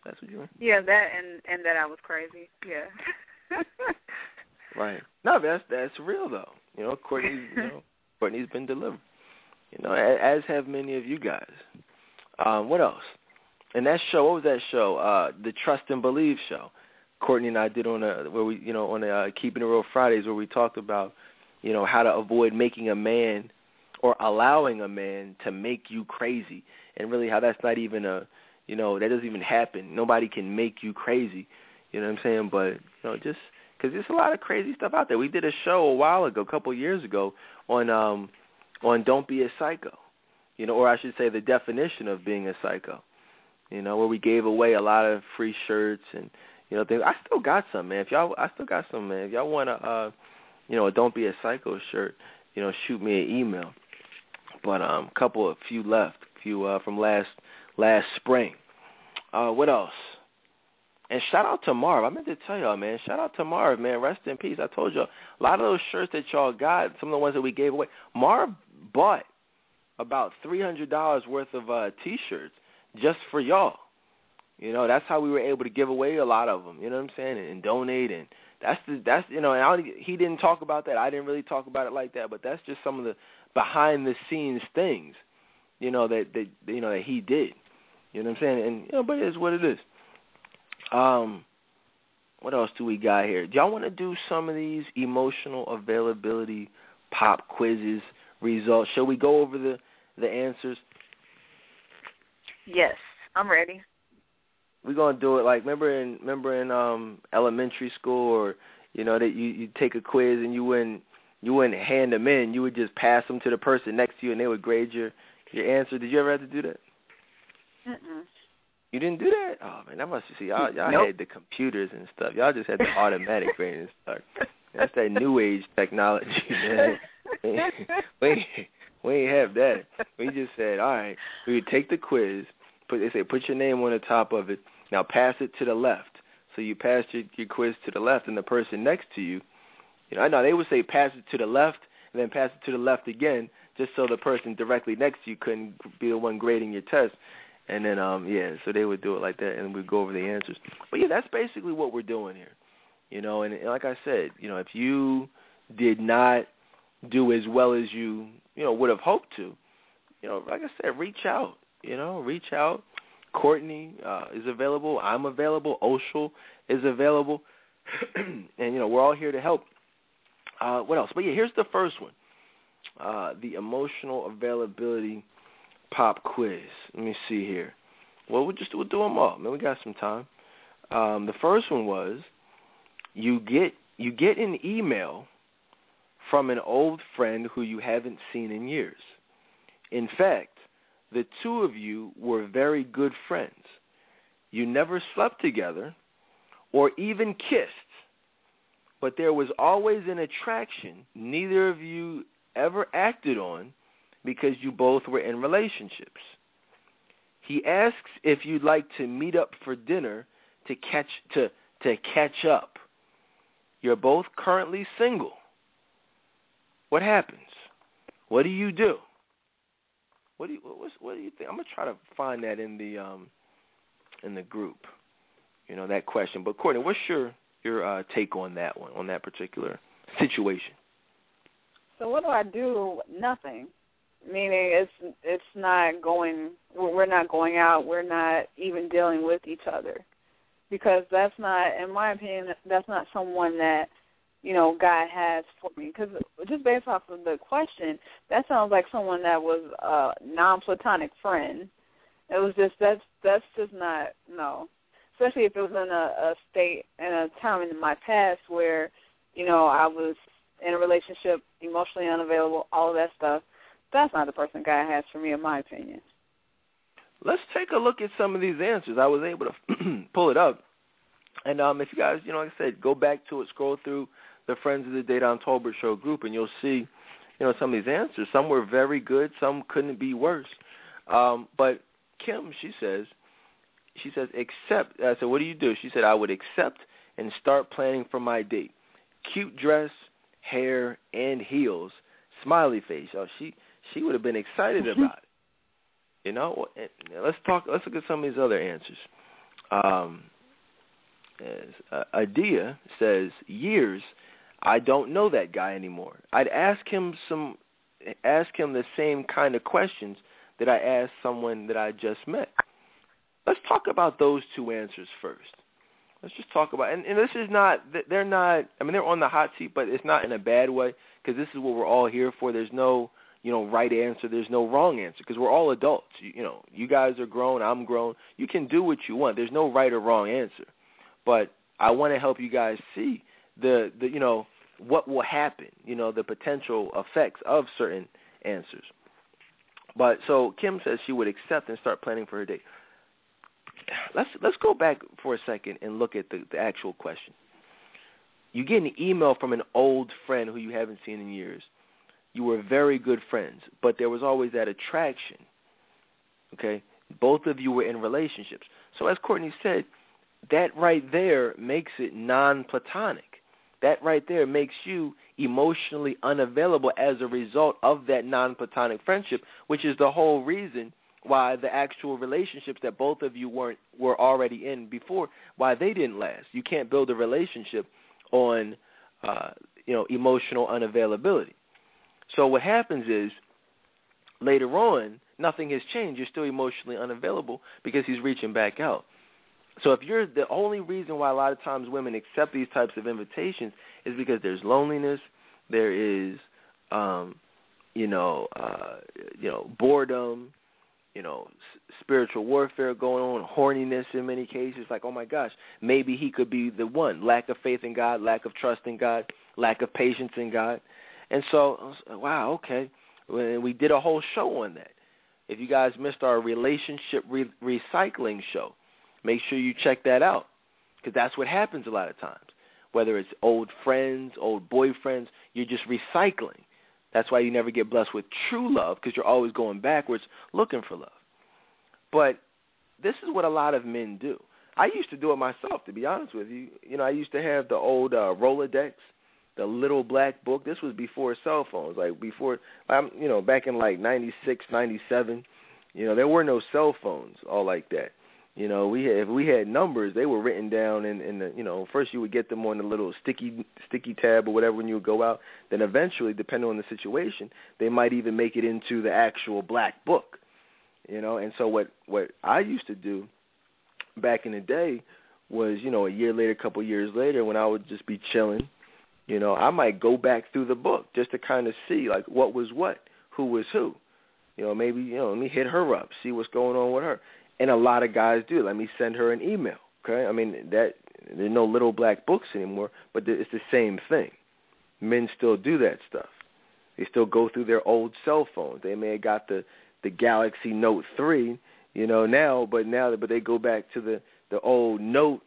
That's what you were. Yeah, that and, and that I was crazy. Yeah. Right. No, that's that's real though. You know, Courtney's you know, Courtney's been delivered. You know, as have many of you guys. Um, what else? And that show, what was that show? Uh, the Trust and Believe show. Courtney and I did on a where we you know on a uh, Keeping It Real Fridays where we talked about you know how to avoid making a man or allowing a man to make you crazy, and really how that's not even a you know that doesn't even happen. Nobody can make you crazy. You know what I'm saying? But you know just. Because there's a lot of crazy stuff out there. We did a show a while ago, a couple of years ago, on um, on Don't Be a Psycho, you know, or I should say the definition of being a psycho, you know, where we gave away a lot of free shirts and you know things. I still got some, man. If y'all, I still got some, man. If y'all want to, uh, you know, a Don't Be a Psycho shirt, you know, shoot me an email. But um, a couple, a few left, a few uh, from last last spring. Uh, what else? And shout out to Marv. I meant to tell y'all, man. Shout out to Marv, man. Rest in peace. I told y'all, a lot of those shirts that y'all got, some of the ones that we gave away, Marv bought about three hundred dollars worth of uh, T-shirts just for y'all. You know, that's how we were able to give away a lot of them, you know what I'm saying, and, and donate. And that's, the, that's you know, and I, he didn't talk about that. I didn't really talk about it like that, but that's just some of the behind-the-scenes things, you know, that, that, you know, that he did. You know what I'm saying? And, you know, but it is what it is. Um, what else do we got here? Do y'all want to do some of these emotional availability pop quizzes results? Shall we go over the, the answers? Yes, I'm ready. We're gonna do it like remember in remember in um elementary school, or you know that you you take a quiz and you wouldn't you wouldn't hand them in. You would just pass them to the person next to you, and they would grade your your answer. Did you ever have to do that? Mm-mm. You didn't do that? Oh, man, that must be. See, y'all, y'all nope. had the computers and stuff. Y'all just had the automatic grading stuff. That's that new age technology, man. We, we ain't have that. We just said, all right, we would take the quiz. Put, they say, put your name on the top of it. Now pass it to the left. So you passed your, your quiz to the left, and the person next to you, you know, I know they would say pass it to the left, and then pass it to the left again, just so the person directly next to you couldn't be the one grading your test. And then, um, yeah, so they would do it like that, and we'd go over the answers. But, yeah, that's basically what we're doing here. You know, and, and like I said, you know, if you did not do as well as you, you know, would have hoped to, you know, like I said, reach out. You know, reach out. Courtney uh, is available. I'm available. Oshel is available. And, you know, we're all here to help. Uh, what else? But, yeah, here's the first one, uh, the emotional availability pop quiz. Let me see here. Well, we'll just we'll do them all. Man, we got some time. Um, the first one was you get you get an email from an old friend who you haven't seen in years. In fact, the two of you were very good friends. You never slept together or even kissed, but there was always an attraction neither of you ever acted on because you both were in relationships. He asks if you'd like to meet up for dinner to catch to to catch up. You're both currently single. What happens? What do you do? What do you what's, what do you think? I'm gonna try to find that in the um in the group, you know, that question. But Courtney, what's your your uh, take on that one, on that particular situation? So what do I do? Nothing. Meaning it's it's not going, we're not going out, we're not even dealing with each other. Because that's not, in my opinion, that's not someone that, you know, God has for me. Because just based off of the question, that sounds like someone that was a non-platonic friend. It was just, that's, that's just not, no. Especially if it was in a, a state, in a time in my past where, you know, I was in a relationship, emotionally unavailable, all of that stuff. That's not the person God has for me, in my opinion. Let's take a look at some of these answers. I was able to pull it up. And um, if you guys, you know, like I said, go back to it, scroll through the Friends of the Dayton Tolbert Show group, and you'll see, you know, some of these answers. Some were very good. Some couldn't be worse. Um, but Kim, she says, she says, accept. I said, what do you do? She said, I would accept and start planning for my date. Cute dress, hair, and heels, smiley face. Oh, she she would have been excited about it. You know, let's talk. Let's look at some of these other answers. Um, uh, Adia says, years. I don't know that guy anymore. I'd ask him some, ask him the same kind of questions that I asked someone that I just met. Let's talk about those two answers first. Let's just talk about, and, and this is not, they're not, I mean, they're on the hot seat, but it's not in a bad way, because this is what we're all here for. There's no, you know, right answer. There's no wrong answer, because we're all adults. You, you know, you guys are grown. I'm grown. You can do what you want. There's no right or wrong answer. But I want to help you guys see the, the, you know, what will happen, you know, the potential effects of certain answers. But so Kim says she would accept and start planning for her date. Let's let's go back for a second and look at the, the actual question. You get an email from an old friend who you haven't seen in years. You were very good friends, but there was always that attraction, okay? Both of you were in relationships. So as Courtney said, that right there makes it non-platonic. That right there makes you emotionally unavailable as a result of that non-platonic friendship, which is the whole reason why the actual relationships that both of you weren't were already in before, why they didn't last. You can't build a relationship on uh, you know, emotional unavailability. So what happens is later on, nothing has changed. You're still emotionally unavailable because he's reaching back out. So if you're the only reason why a lot of times women accept these types of invitations is because there's loneliness, there is, um, you know, uh, you know, boredom, you know, s- spiritual warfare going on, horniness in many cases. Like, oh my gosh, maybe he could be the one. Lack of faith in God, lack of trust in God, lack of patience in God. And so, wow, okay, we did a whole show on that. If you guys missed our relationship re- recycling show, make sure you check that out, because that's what happens a lot of times. Whether it's old friends, old boyfriends, you're just recycling. That's why you never get blessed with true love, because you're always going backwards looking for love. But this is what a lot of men do. I used to do it myself, to be honest with you. You know, I used to have the old uh, Rolodex, the little black book. This was before cell phones, like before, I'm, you know, back in like ninety-six, ninety-seven, you know, there were no cell phones, all like that. You know, we had, if we had numbers, they were written down in, in the, you know, first you would get them on the little sticky sticky tab or whatever when you would go out. Then eventually, depending on the situation, they might even make it into the actual black book, you know. And so what, what I used to do back in the day was, you know, a year later, a couple years later, when I would just be chilling, You know, I might go back through the book just to kind of see, like, what was what, who was who. You know, maybe, you know, let me hit her up, see what's going on with her. And a lot of guys do. Let me send her an email, okay? I mean, that there's no little black books anymore, but it's the same thing. Men still do that stuff. They still go through their old cell phones. They may have got the, the Galaxy Note three, you know, now, but now but they go back to the, the old Note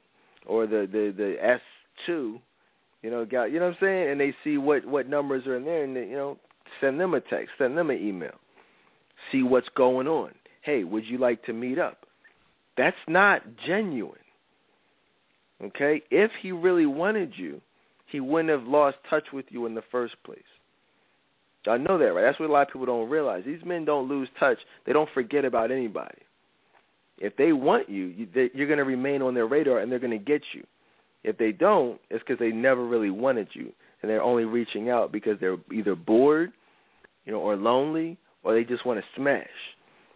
or the, the, the S two, you know, got, you know what I'm saying? And they see what, what numbers are in there, and they, you know, send them a text, send them an email. See what's going on. Hey, would you like to meet up? That's not genuine. Okay? If he really wanted you, he wouldn't have lost touch with you in the first place. I know that, right? That's what a lot of people don't realize. These men don't lose touch. They don't forget about anybody. If they want you, you're going to remain on their radar, and they're going to get you. If they don't, it's because they never really wanted you, and they're only reaching out because they're either bored, you know, or lonely, or they just want to smash.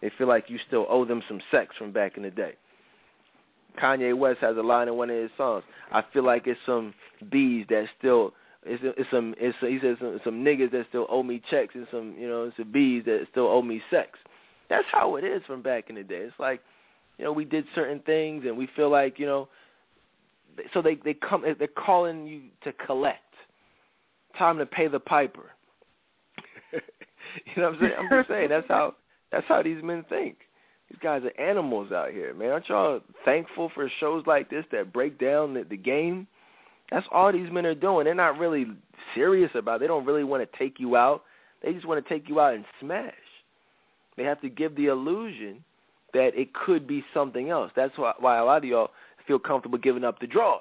They feel like you still owe them some sex from back in the day. Kanye West has a line in one of his songs. I feel like it's some bees that still, it's, it's some, it's, he says some, some niggas that still owe me checks, and some, you know, some bees that still owe me sex. That's how it is from back in the day. It's like, you know, we did certain things, and we feel like, you know, so they, they come, they're calling you to collect. Time to pay the piper. You know what I'm saying? I'm just saying that's how that's how these men think. These guys are animals out here, man. Aren't y'all thankful for shows like this that break down the, the game? That's all these men are doing. They're not really serious about it. They don't really want to take you out. They just want to take you out and smash. They have to give the illusion that it could be something else. That's why, why a lot of y'all feel comfortable giving up the draws,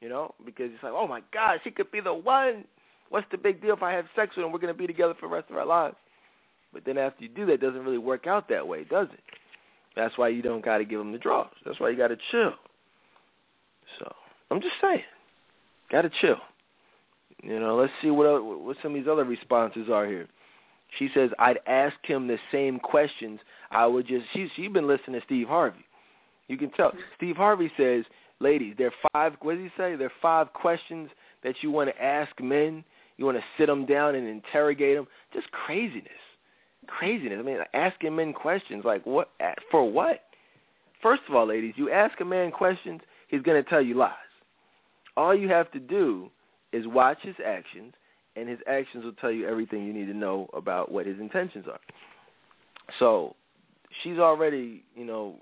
you know, because it's like, oh, my gosh, she could be the one. What's the big deal if I have sex with him? We're going to be together for the rest of our lives. But then after you do that, it doesn't really work out that way, does it? That's why you don't got to give him the draws. That's why you got to chill. So I'm just saying, got to chill. You know, let's see what else, what some of these other responses are here. She says, I'd ask him the same questions. I would just, she, she's been listening to Steve Harvey. You can tell. Steve Harvey says, ladies, there are five, what does he say? There are five questions that you want to ask men. You want to sit them down and interrogate them. Just craziness. Craziness. I mean, asking men questions. Like, what? For what? First of all, ladies, you ask a man questions, he's going to tell you lies. All you have to do is watch his actions, and his actions will tell you everything you need to know about what his intentions are. So she's already, you know,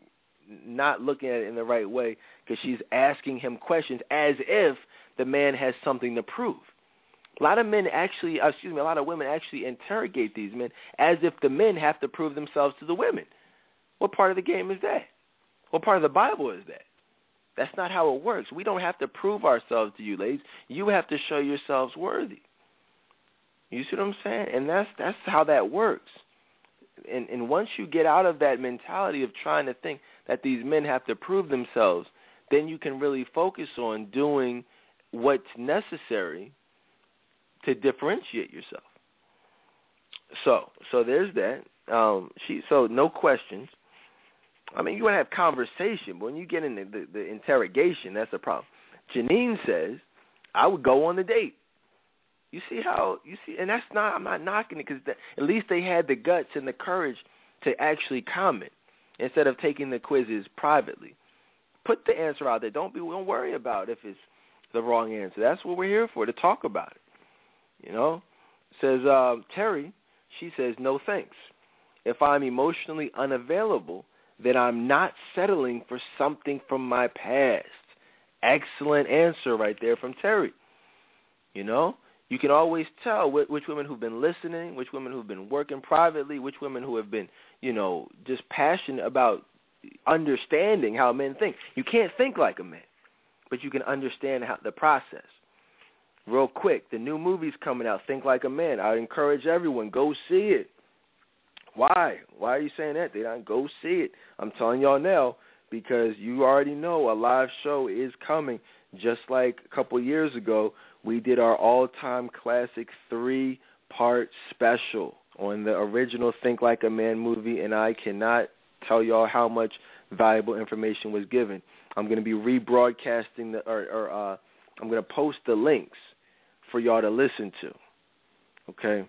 not looking at it in the right way because she's asking him questions as if the man has something to prove. A lot of men actually, excuse me, a lot of women actually interrogate these men as if the men have to prove themselves to the women. What part of the game is that? What part of the Bible is that? That's not how it works. We don't have to prove ourselves to you, ladies. You have to show yourselves worthy. You see what I'm saying? And that's that's how that works. And and once you get out of that mentality of trying to think that these men have to prove themselves, then you can really focus on doing what's necessary to differentiate yourself. So, so there's that. Um, she, so no questions. I mean, you want to have conversation, but when you get into the, the interrogation, that's the problem. Janine says, I would go on the date. You see how, you see, and that's not, I'm not knocking it, because at least they had the guts and the courage to actually comment instead of taking the quizzes privately. Put the answer out there. Don't be, don't worry about if it's the wrong answer. That's what we're here for, to talk about it. You know, says uh, Terry, she says, no thanks. If I'm emotionally unavailable, then I'm not settling for something from my past. Excellent answer right there from Terry. You know, you can always tell which, which women who've been listening, which women who've been working privately, which women who have been, you know, just passionate about understanding how men think. You can't think like a man, but you can understand how the process. Real quick, the new movie's coming out, Think Like a Man. I encourage everyone, go see it. Why? Why are you saying that? They don't go see it. I'm telling y'all now because you already know a live show is coming. Just like a couple years ago, we did our all-time classic three-part special on the original Think Like a Man movie, and I cannot tell y'all how much valuable information was given. I'm going to be rebroadcasting the or, or uh, I'm going to post the links for y'all to listen to. Okay?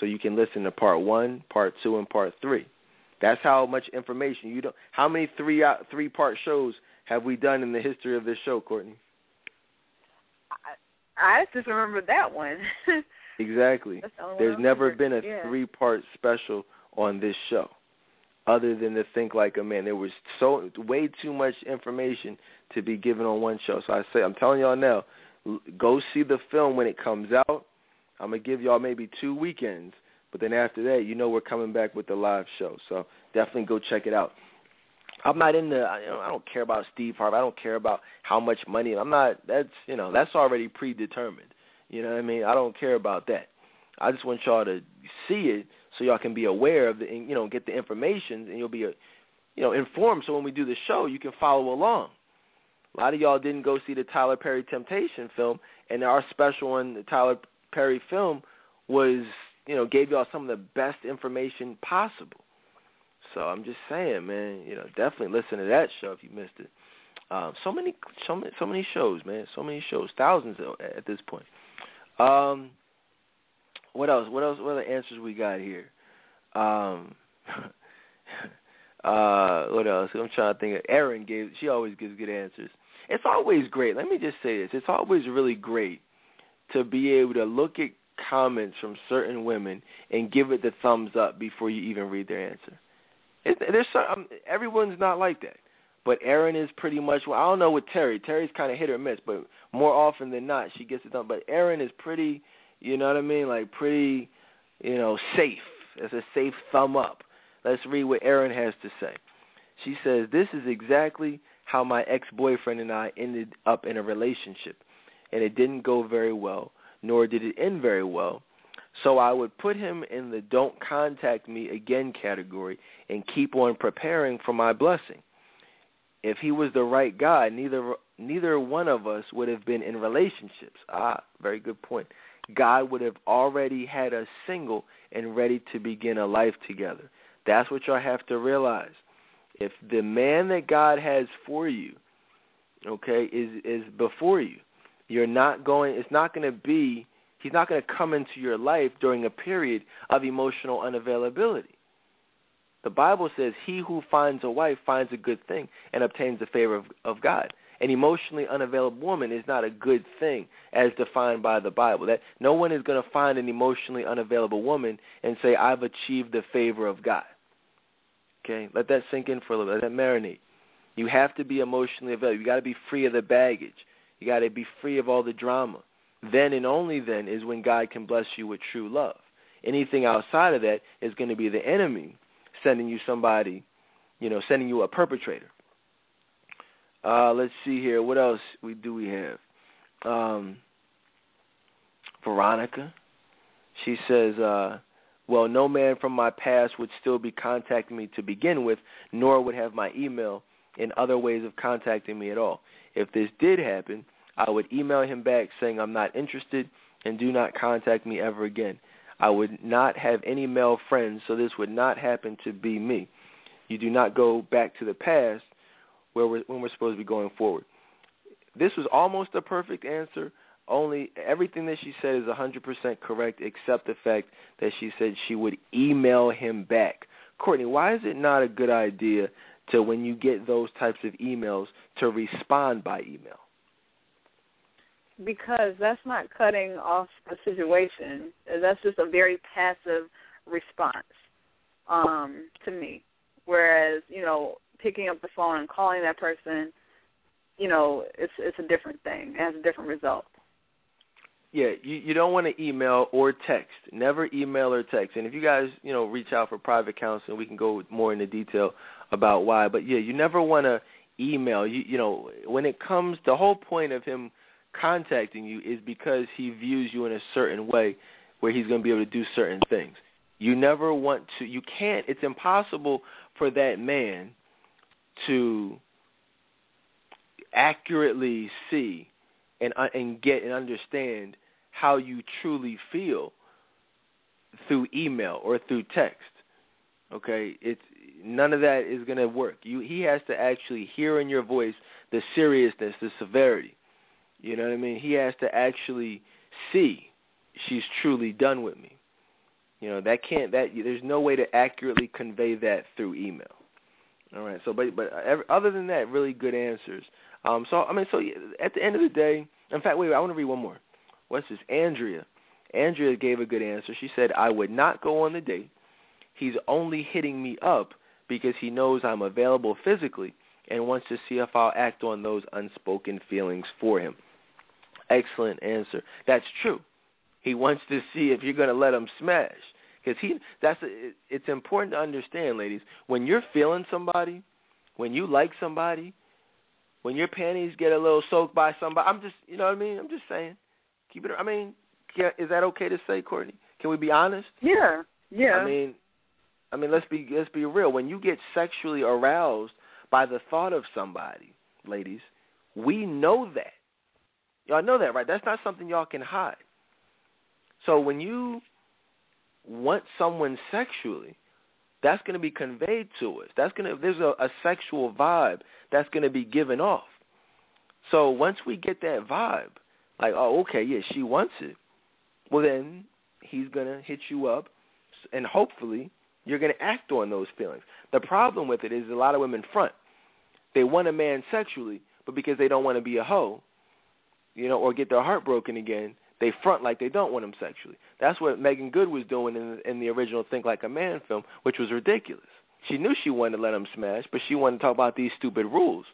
So you can listen to part one, part two, and part three. That's how much information you don't. How many three out, three part shows have we done in the history of this show, Courtney? I, I just remember that one. Exactly. The There's never been a yeah. three part special on this show, other than the Think Like a Man. There was so way too much information to be given on one show. So I say, I'm telling y'all now, go see the film when it comes out. I'm gonna give y'all maybe two weekends. But then after that, you know we're coming back with the live show. So definitely go check it out. I'm not in the, you know, I don't care about Steve Harvey. I don't care about how much money. I'm not, that's, you know, that's already predetermined. You know what I mean? I don't care about that. I just want y'all to see it so y'all can be aware of the, you know, get the information and you'll be, you know, informed. So when we do the show, you can follow along. A lot of y'all didn't go see the Tyler Perry Temptation film, and our special on the Tyler Perry film was, you know, gave y'all some of the best information possible. So I'm just saying, man, you know, definitely listen to that show if you missed it. Um, so many, so many, so many shows, man. So many shows, thousands at this point. Um, what else? What else? What other answers we got here? Um, uh, what else? I'm trying to think of. Erin gave. She always gives good answers. It's always great. Let me just say this. It's always really great to be able to look at comments from certain women and give it the thumbs up before you even read their answer. It, there's some, um, everyone's not like that, but Erin is pretty much. Well, I don't know with Terry. Terry's kind of hit or miss, but more often than not, she gets it done. But Erin is pretty, you know what I mean? Like pretty, you know, safe. It's a safe thumb up. Let's read what Erin has to say. She says, "This is exactly how my ex-boyfriend and I ended up in a relationship, and it didn't go very well. Nor did it end very well, so I would put him in the don't contact me again category and keep on preparing for my blessing. If he was the right guy, neither neither one of us would have been in relationships." Ah, very good point. God would have already had us single and ready to begin a life together. That's what y'all have to realize. If the man that God has for you, okay, is is before you, You're not going, it's not going to be, he's not going to come into your life during a period of emotional unavailability. The Bible says, he who finds a wife finds a good thing and obtains the favor of, of God. An emotionally unavailable woman is not a good thing as defined by the Bible. That no one is going to find an emotionally unavailable woman and say, I've achieved the favor of God. Okay, let that sink in for a little bit, let that marinate. You have to be emotionally available. You got to be free of the baggage. You got to be free of all the drama. Then and only then is when God can bless you with true love. Anything outside of that is going to be the enemy sending you somebody, you know, sending you a perpetrator. Uh, let's see here. What else we do we have? Um, Veronica. She says, uh, well, no man from my past would still be contacting me to begin with, nor would have my email and other ways of contacting me at all. If this did happen, I would email him back saying I'm not interested and do not contact me ever again. I would not have any male friends, so this would not happen to be me. You do not go back to the past where we're, when we're supposed to be going forward. This was almost a perfect answer. Only everything that she said is one hundred percent correct except the fact that she said she would email him back. Courtney, why is it not a good idea to, when you get those types of emails, to respond by email? Because that's not cutting off the situation. That's just a very passive response um, to me. Whereas, you know, picking up the phone and calling that person, you know, it's it's a different thing. It has a different result. Yeah, you, you don't want to email or text. Never email or text. And if you guys, you know, reach out for private counseling, we can go more into detail about why. But, yeah, you never want to email. You, you know, when it comes, the whole point of him contacting you is because he views you in a certain way where he's going to be able to do certain things. You never want to, you can't, it's impossible for that man to accurately see and, and get and understand how you truly feel through email or through text. Okay, it's none of that is going to work. You he has to actually hear in your voice the seriousness, the severity. You know what I mean? He has to actually see she's truly done with me. You know, that can't, that there's no way to accurately convey that through email. All right. So, but but every, other than that, really good answers. Um. So I mean, so at the end of the day, in fact, wait, wait I want to read one more. What's this? Andrea. Andrea gave a good answer. She said, I would not go on the date. He's only hitting me up because he knows I'm available physically and wants to see if I'll act on those unspoken feelings for him. Excellent answer. That's true. He wants to see if you're going to let him smash. Because he, that's a, it's important to understand, ladies, when you're feeling somebody, when you like somebody, when your panties get a little soaked by somebody, I'm just, you know what I mean? I'm just saying. Keep it, I mean, is that okay to say, Courtney? Can we be honest? Yeah, yeah. I mean, I mean, let's be let's be real. When you get sexually aroused by the thought of somebody, ladies, we know that. Y'all know that, right? That's not something y'all can hide. So when you want someone sexually, that's going to be conveyed to us. That's going to there's a, a sexual vibe that's going to be given off. So once we get that vibe, like, oh, okay, yeah, she wants it. Well, then he's going to hit you up, and hopefully you're going to act on those feelings. The problem with it is a lot of women front. They want a man sexually, but because they don't want to be a hoe, you know, or get their heart broken again, they front like they don't want him sexually. That's what Megan Good was doing in, in the original Think Like a Man film, which was ridiculous. She knew she wanted to let him smash, but she wanted to talk about these stupid rules.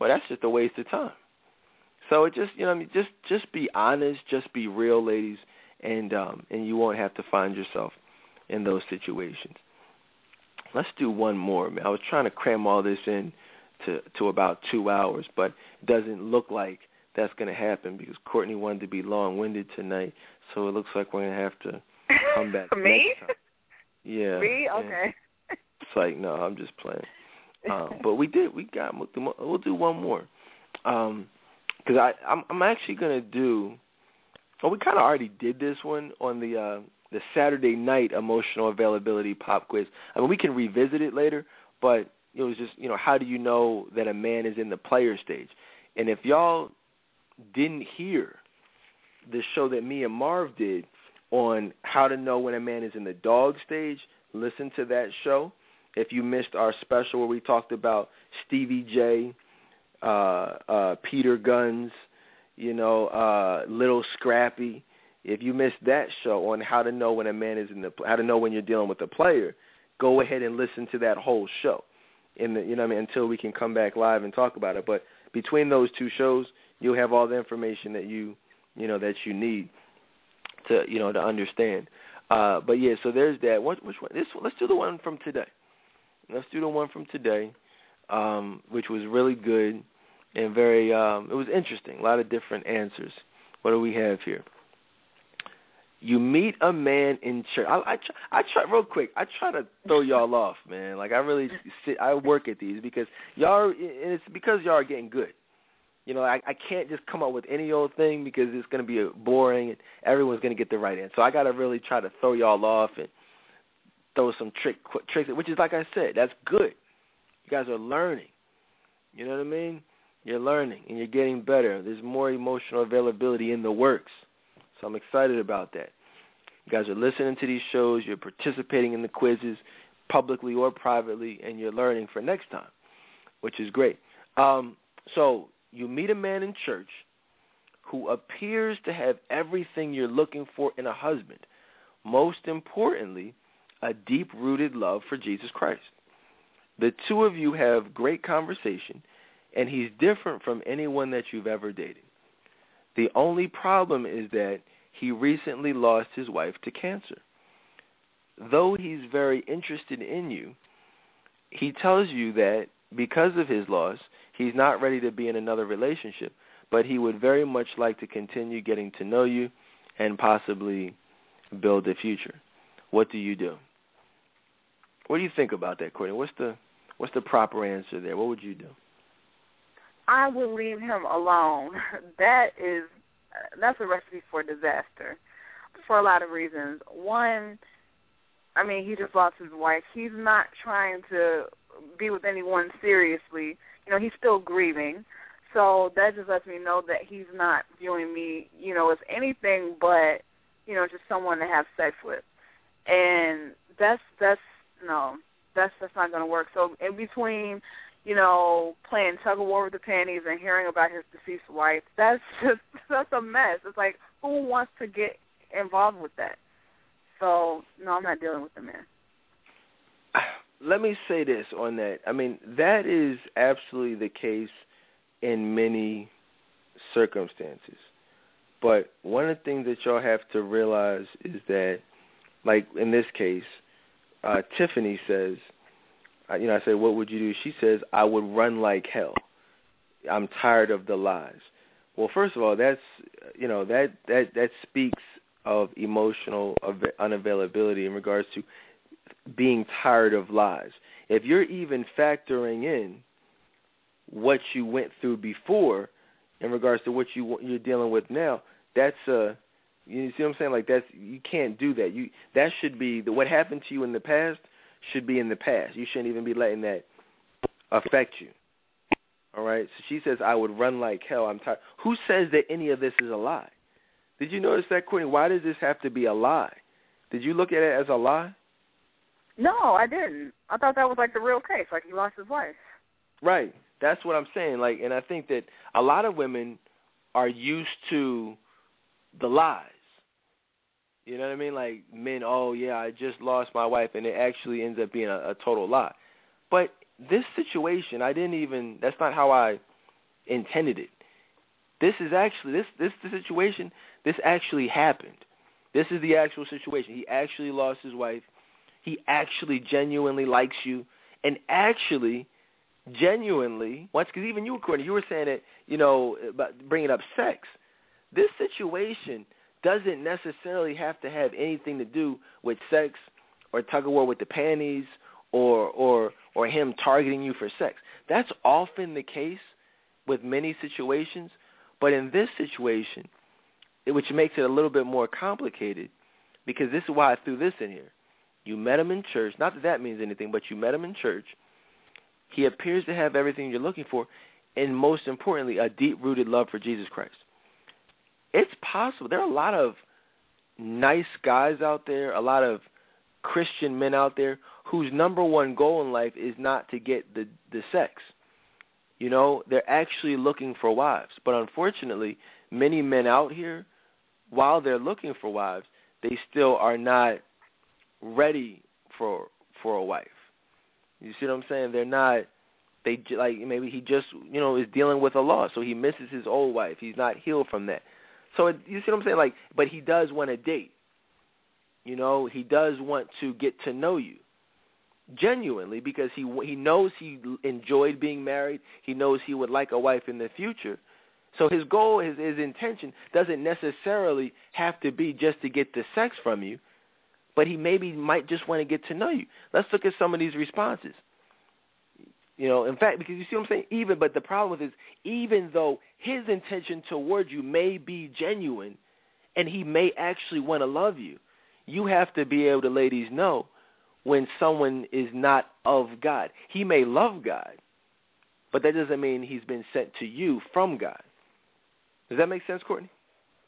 Well, that's just a waste of time. So it just, you know, I mean, just just be honest, just be real, ladies. And um, and you won't have to find yourself in those situations. Let's do one more, man. I was trying to cram all this in to, to about two hours, but it doesn't look like that's going to happen because Courtney wanted to be long-winded tonight, so it looks like we're going to have to come back. Me? Next time. Yeah. Me? Okay. It's like, no, I'm just playing. Um, but we did. We got. We'll do one more because um, I I'm, I'm actually going to do. Well, we kind of already did this one on the uh, the Saturday night emotional availability pop quiz. I mean, we can revisit it later, but it was just, you know, how do you know that a man is in the player stage? And if y'all didn't hear the show that me and Marv did on how to know when a man is in the dog stage, listen to that show. If you missed our special where we talked about Stevie J, uh, uh, Peter Guns, you know, uh, Little Scrappy. If you missed that show on how to know when a man is in the, how to know when you're dealing with a player, go ahead and listen to that whole show. In the, you know, what I mean, until we can come back live and talk about it. But between those two shows, you'll have all the information that you, you know, that you need to, you know, to understand. Uh, but yeah, so there's that. What, which one? This one, let's do the one from today. Let's do the one from today, um, which was really good. And very, um, it was interesting. A lot of different answers. What do we have here? You meet a man in church. I, I, try, I try real quick. I try to throw y'all off, man. Like I really, sit, I work at these because y'all. And it's because y'all are getting good. You know, I, I can't just come up with any old thing because it's going to be boring and everyone's going to get the right answer. So I got to really try to throw y'all off and throw some trick tricks, which is like I said, that's good. You guys are learning. You know what I mean? You're learning, and you're getting better. There's more emotional availability in the works. So I'm excited about that. You guys are listening to these shows. You're participating in the quizzes publicly or privately, and you're learning for next time, which is great. Um, so you meet a man in church who appears to have everything you're looking for in a husband, most importantly, a deep-rooted love for Jesus Christ. The two of you have great conversation, and he's different from anyone that you've ever dated. The only problem is that he recently lost his wife to cancer. Though he's very interested in you, he tells you that because of his loss, he's not ready to be in another relationship, but he would very much like to continue getting to know you and possibly build a future. What do you do? What do you think about that, Courtney? What's the, what's the proper answer there? What would you do? I will leave him alone. That is, that's a recipe for disaster for a lot of reasons. One, I mean, he just lost his wife. He's not trying to be with anyone seriously. You know, he's still grieving. So that just lets me know that he's not viewing me, you know, as anything but, you know, just someone to have sex with. And that's, that's, no, that's, that's not going to work. So in between, you know, playing tug-of-war with the panties and hearing about his deceased wife, that's just, that's a mess. It's like, who wants to get involved with that? So, no, I'm not dealing with the man. Let me say this on that. I mean, that is absolutely the case in many circumstances. But one of the things that y'all have to realize is that, like in this case, uh, Tiffany says, you know, I say, what would you do? She says, I would run like hell. I'm tired of the lies. Well, first of all, that's, you know, that, that, that speaks of emotional unavailability in regards to being tired of lies. If you're even factoring in what you went through before in regards to what you, you're dealing with now, that's a, you see what I'm saying? Like that's, you can't do that. You, that should be the, what happened to you in the past should be in the past. You shouldn't even be letting that affect you. All right. So she says, I would run like hell. I'm tired. Who says that any of this is a lie? Did you notice that, Courtney? Why does this have to be a lie? Did you look at it as a lie? No, I didn't. I thought that was like the real case, like he lost his wife. Right. That's what I'm saying. Like, and I think that a lot of women are used to the lies. You know what I mean? Like men, oh, yeah, I just lost my wife, and it actually ends up being a, a total lie. But this situation, I didn't even – that's not how I intended it. This is actually – this this the situation, this actually happened. This is the actual situation. He actually lost his wife. He actually genuinely likes you, and actually genuinely – once, because even you, Courtney, you were saying that, you know, about bringing up sex. This situation doesn't necessarily have to have anything to do with sex or tug-of-war with the panties or, or, or him targeting you for sex. That's often the case with many situations, but in this situation, it, which makes it a little bit more complicated, because this is why I threw this in here. You met him in church. Not that that means anything, but you met him in church. He appears to have everything you're looking for, and most importantly, a deep-rooted love for Jesus Christ. It's possible. There are a lot of nice guys out there, a lot of Christian men out there whose number one goal in life is not to get the, the sex. You know, they're actually looking for wives. But unfortunately, many men out here, while they're looking for wives, they still are not ready for for a wife. You see what I'm saying? They're not, they like maybe he just, you know, is dealing with a loss, so he misses his old wife. He's not healed from that. So it, you see what I'm saying? Like, but he does want to date. You know, he does want to get to know you genuinely, because he he knows he enjoyed being married. He knows he would like a wife in the future. So his goal, his his intention doesn't necessarily have to be just to get the sex from you, but he maybe might just want to get to know you. Let's look at some of these responses. You know, in fact, because you see what I'm saying? Even, but the problem is, even though his intention towards you may be genuine and he may actually want to love you, you have to be able to, ladies, know when someone is not of God. He may love God, but that doesn't mean he's been sent to you from God. Does that make sense, Courtney?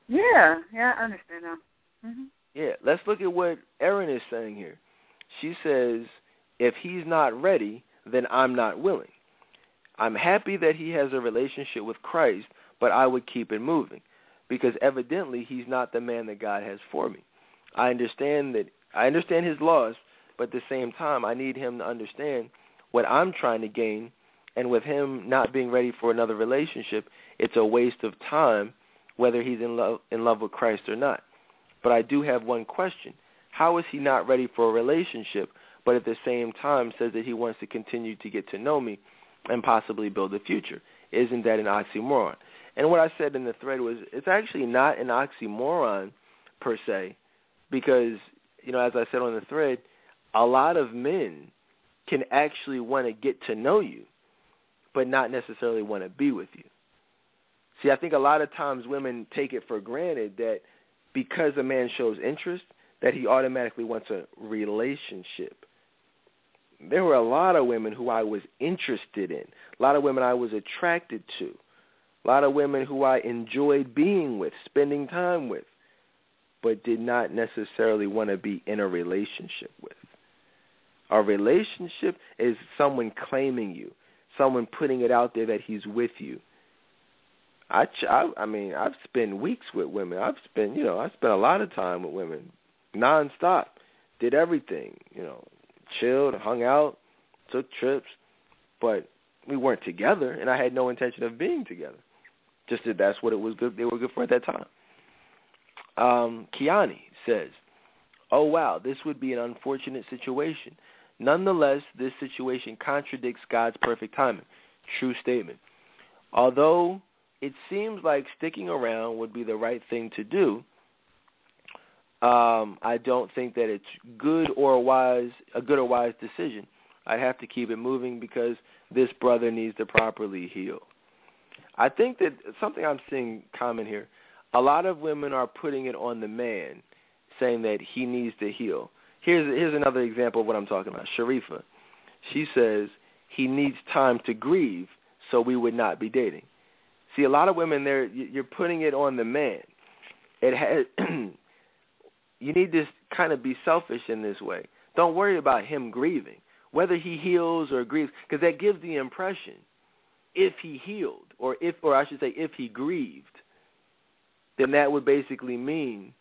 Yeah, yeah, I understand now. Mm-hmm. Yeah, let's look at what Erin is saying here. She says, if he's not ready, then I'm not willing. I'm happy that he has a relationship with Christ, but I would keep it moving because evidently he's not the man that God has for me. I understand that I understand his loss, but at the same time, I need him to understand what I'm trying to gain, and with him not being ready for another relationship, it's a waste of time whether he's in love, in love with Christ or not. But I do have one question. How is he not ready for a relationship, but at the same time says that he wants to continue to get to know me and possibly build a future? Isn't that an oxymoron? And what I said in the thread was it's actually not an oxymoron per se because, you know, as I said on the thread, a lot of men can actually want to get to know you but not necessarily want to be with you. See, I think a lot of times women take it for granted that because a man shows interest, that he automatically wants a relationship. There were a lot of women who I was interested in, a lot of women I was attracted to, A lot of women who I enjoyed being with, spending time with, but did not necessarily want to be in a relationship with. A relationship is someone claiming you, someone putting it out there that he's with you. I, I, I mean, I've spent weeks with women. I've spent, you know, I spent a lot of time with women, nonstop. Did everything, you know, chilled, hung out, took trips, but we weren't together, and I had no intention of being together. Just that that's what it was good. They were good for at that time. Um, Kiani says, "Oh wow, this would be an unfortunate situation. Nonetheless, this situation contradicts God's perfect timing. True statement. Although it seems like sticking around would be the right thing to do, um, I don't think that it's good or wise, a good or wise decision. I have to keep it moving because this brother needs to properly heal." I think that something I'm seeing common here, a lot of women are putting it on the man, saying that he needs to heal. Here's here's another example of what I'm talking about. Sharifa, she says he needs time to grieve, so we would not be dating. See, a lot of women, they're you're putting it on the man. It has you need to kind of be selfish in this way. Don't worry about him grieving, whether he heals or grieves, because that gives the impression if he healed, or if, or I should say, if he grieved, then that would basically mean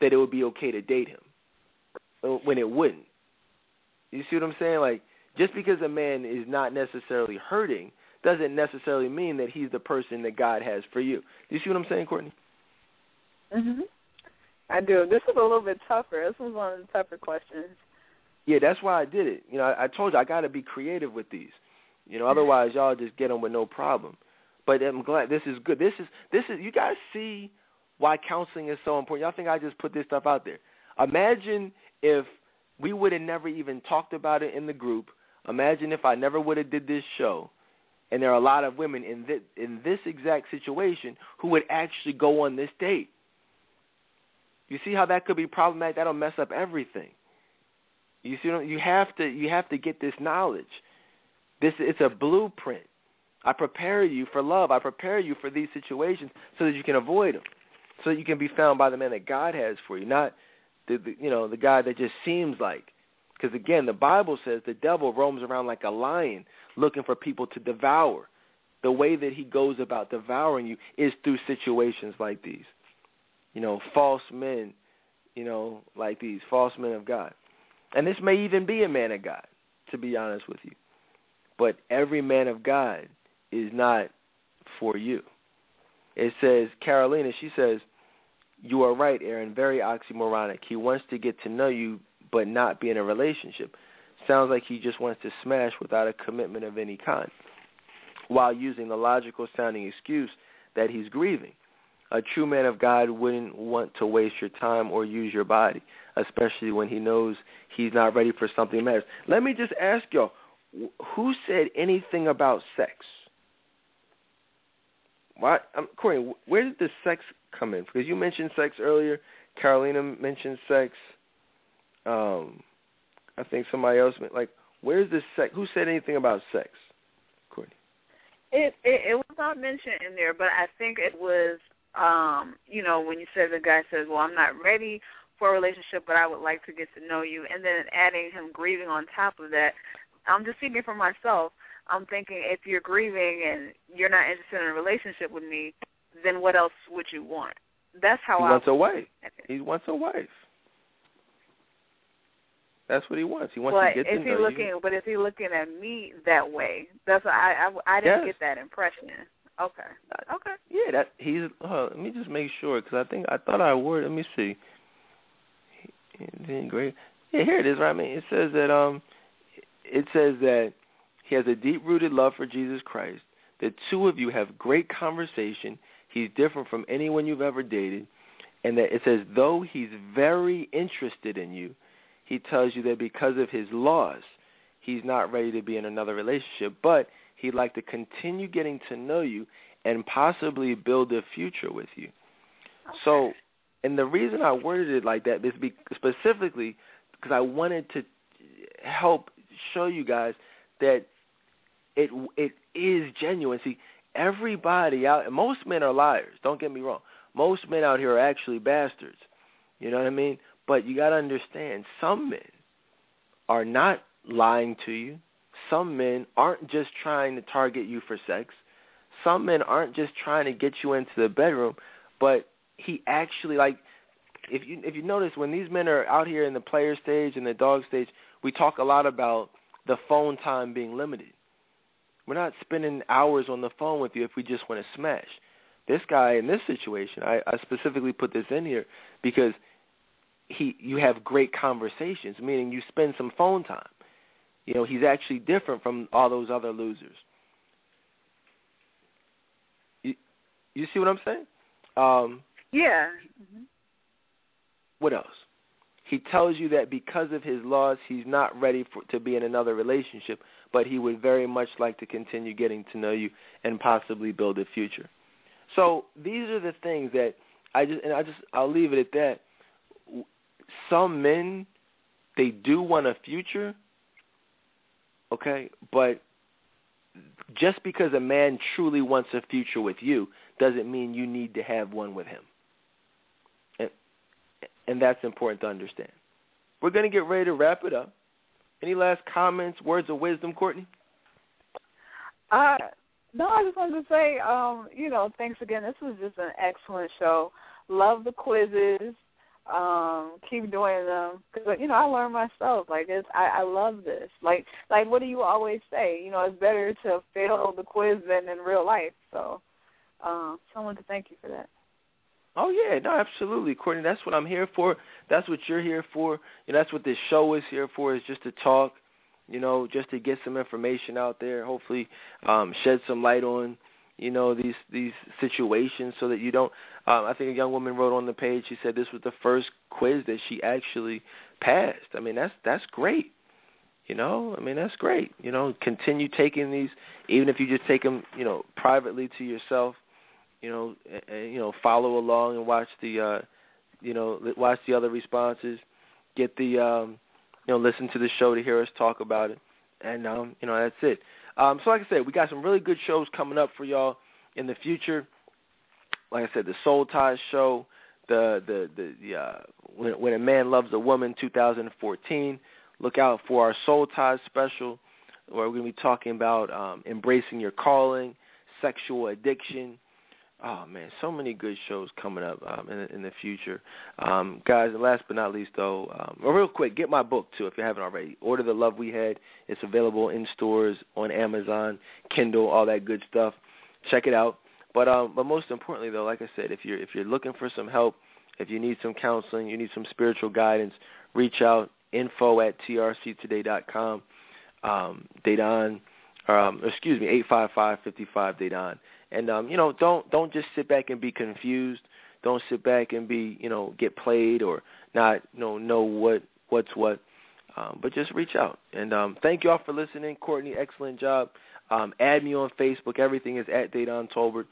that it would be okay to date him, when it wouldn't. You see what I'm saying? Like, just because a man is not necessarily hurting doesn't necessarily mean that he's the person that God has for you. Do you see what I'm saying, Courtney? Mm-hmm. I do. This is a little bit tougher. This was one of the tougher questions. Yeah, that's why I did it. You know, I, I told you I got to be creative with these. You know, otherwise y'all just get them with no problem. But I'm glad this is good. This is this is you guys see why counseling is so important. Y'all think I just put this stuff out there. Imagine if we would have never even talked about it in the group. Imagine if I never would have did this show. And there are a lot of women in this, in this exact situation who would actually go on this date. You see how that could be problematic? That'll mess up everything. You see, you have to you have to get this knowledge. This it's a blueprint. I prepare you for love. I prepare you for these situations so that you can avoid them, so that you can be found by the man that God has for you, not the, the you know the guy that just seems like. Because, again, the Bible says the devil roams around like a lion looking for people to devour. The way that he goes about devouring you is through situations like these. You know, false men, you know, like these, false men of God. And this may even be a man of God, to be honest with you. But every man of God is not for you. It says, Carolina, she says, "You are right, Aaron, very oxymoronic. He wants to get to know you, but not be in a relationship. Sounds like he just wants to smash without a commitment of any kind, while using the logical-sounding excuse that he's grieving. A true man of God wouldn't want to waste your time or use your body, especially when he knows he's not ready for something that matters." Let me just ask y'all, who said anything about sex? Why, um, Corey, where did the sex come in? Because you mentioned sex earlier. Carolina mentioned sex. Um, I think somebody else meant, like, where's the sex? Who said anything about sex, Courtney? It, it it was not mentioned in there, but I think it was, um, you know, when you said the guy says, "Well, I'm not ready for a relationship, but I would like to get to know you," and then adding him grieving on top of that. I'm just speaking for myself. I'm thinking if you're grieving and you're not interested in a relationship with me, then what else would you want? That's how he I wants a wife. He wants a wife. That's what he wants. He wants but to get to know you. Looking, but is he looking at me that way? That's I, I, I didn't yes. get that impression. Okay. Okay. Yeah, that he's. Uh, let me just make sure because I think I thought I wore. Let me see. Then great. Yeah, here it is. Right. I mean, it says that. Um, it says that he has a deep-rooted love for Jesus Christ. The two of you have great conversation. He's different from anyone you've ever dated, and that it says though he's very interested in you. He tells you that because of his laws, he's not ready to be in another relationship, but he'd like to continue getting to know you and possibly build a future with you. Okay. So, and the reason I worded it like that is be, specifically because I wanted to help show you guys that it it is genuine. See, everybody out, most men are liars, don't get me wrong. Most men out here are actually bastards. You know what I mean? But you got to understand, some men are not lying to you. Some men aren't just trying to target you for sex. Some men aren't just trying to get you into the bedroom, but he actually, like, if you if you notice, when these men are out here in the player stage and the dog stage, we talk a lot about the phone time being limited. We're not spending hours on the phone with you if we just want to smash. This guy in this situation, I, I specifically put this in here because he you have great conversations, meaning you spend some phone time. You know, he's actually different from all those other losers. You, you see what I'm saying? Um, yeah. Mm-hmm. What else? He tells you that because of his laws, he's not ready for, to be in another relationship, but he would very much like to continue getting to know you and possibly build a future. So these are the things that I just, and I just, I'll leave it at that. Some men, they do want a future, okay, but just because a man truly wants a future with you doesn't mean you need to have one with him. And, and that's important to understand. We're going to get ready to wrap it up. Any last comments, words of wisdom, Courtney? Uh, no, I just wanted to say, um, you know, thanks again. This was just an excellent show. Love the quizzes. Um, keep doing them because, you know, I learn myself. Like, it's, I, I love this. Like, like what do you always say? You know, it's better to fail the quiz than in real life. So um, I want to thank you for that. Oh, yeah. No, absolutely, Courtney. That's what I'm here for. That's what you're here for. You know, that's what this show is here for, is just to talk, you know, just to get some information out there, hopefully um, shed some light on, you know, these these situations so that you don't um, – I think a young woman wrote on the page, she said this was the first quiz that she actually passed. I mean, that's that's great, you know. I mean, that's great. You know, continue taking these, even if you just take them, you know, privately to yourself, you know, and, you know, follow along and watch the, uh, you know, watch the other responses, get the, um, you know, listen to the show to hear us talk about it. And, um, you know, that's it. Um, so like I said, we got some really good shows coming up for y'all in the future. Like I said, the Soul Ties show, the the the, the uh, when, when a Man Loves a Woman, two thousand fourteen. Look out for our Soul Ties special, where we're going to be talking about um, embracing your calling, sexual addiction. Oh man, so many good shows coming up um, in, in the future, um, guys. And last but not least, though, um, real quick, get my book too if you haven't already. Order The Love We Had. It's available in stores, on Amazon, Kindle, all that good stuff. Check it out. But um, but most importantly, though, like I said, if you're if you're looking for some help, if you need some counseling, you need some spiritual guidance, reach out. Info at T R C today dot com. Um, Dayton, um, excuse me, eight five five fifty five Dayton. And, um, you know, don't don't just sit back and be confused. Don't sit back and be, you know, get played or not, you know, know what, what's what. Um, but just reach out. And um, thank you all for listening. Courtney, excellent job. Um, add me on Facebook. Everything is at Dayton Tolbert.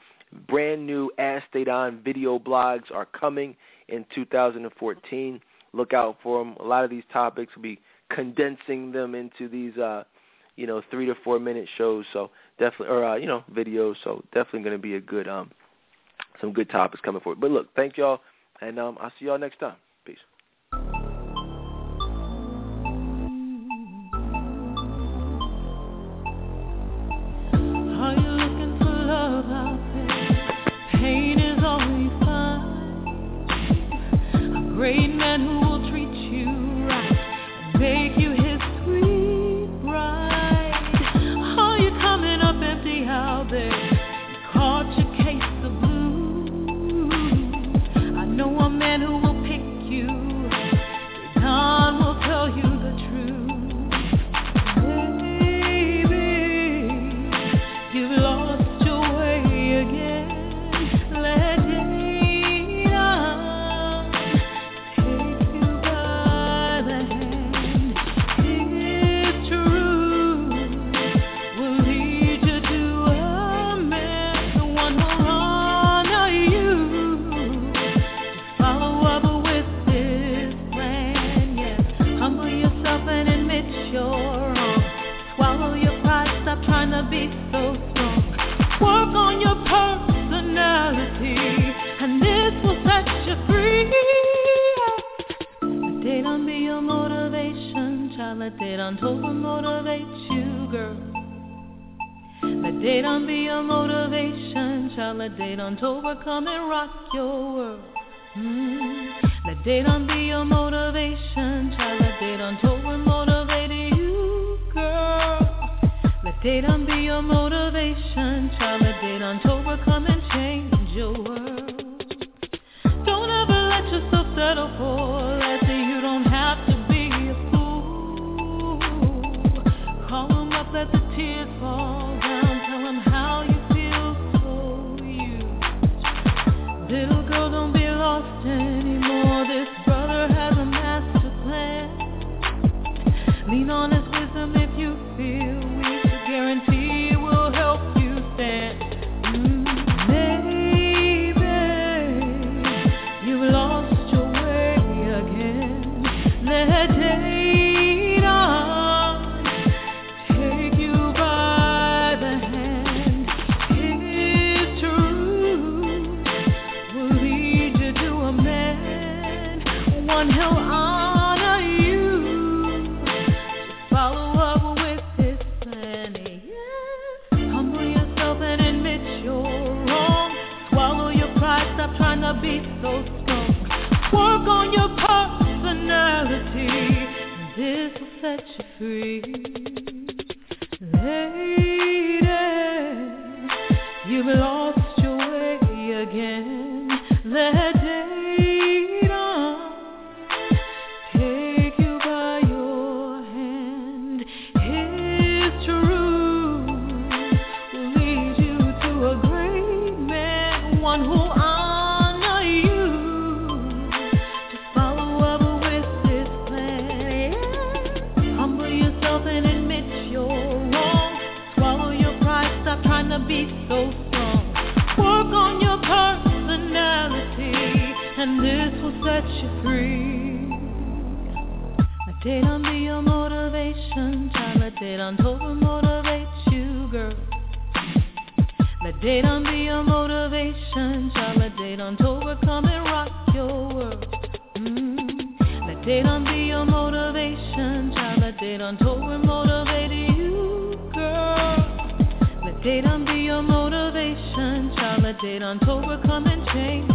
Brand new Ask Dayton video blogs are coming in two thousand fourteen. Look out for them. A lot of these topics will be condensing them into these uh you know, three to four minute shows, so definitely, or, uh, you know, videos, so definitely going to be a good, um, some good topics coming forward. But look, thank y'all, and um, I'll see y'all next time. Peace. Thank you. untold will motivate you, girl. Let Dayton be your motivation, child. Let Dayton Tolbert come and rock your world. Mm. Let Dayton be your motivation, child. Let Dayton Tolbert motivate you, girl. Let Dayton be your motivation, child. Let Dayton Tolbert come and change your world. Don't ever let yourself settle for less. You don't have to be a fool. Call them up, let the tears fall down. Tell them how you feel for you. Little girl, don't be lost anymore. This brother has a master plan. Lean on his wisdom if you feel weak. I guarantee it will help you stand. Dayton be your motivation, child. Let Dayton Tolbert come and change.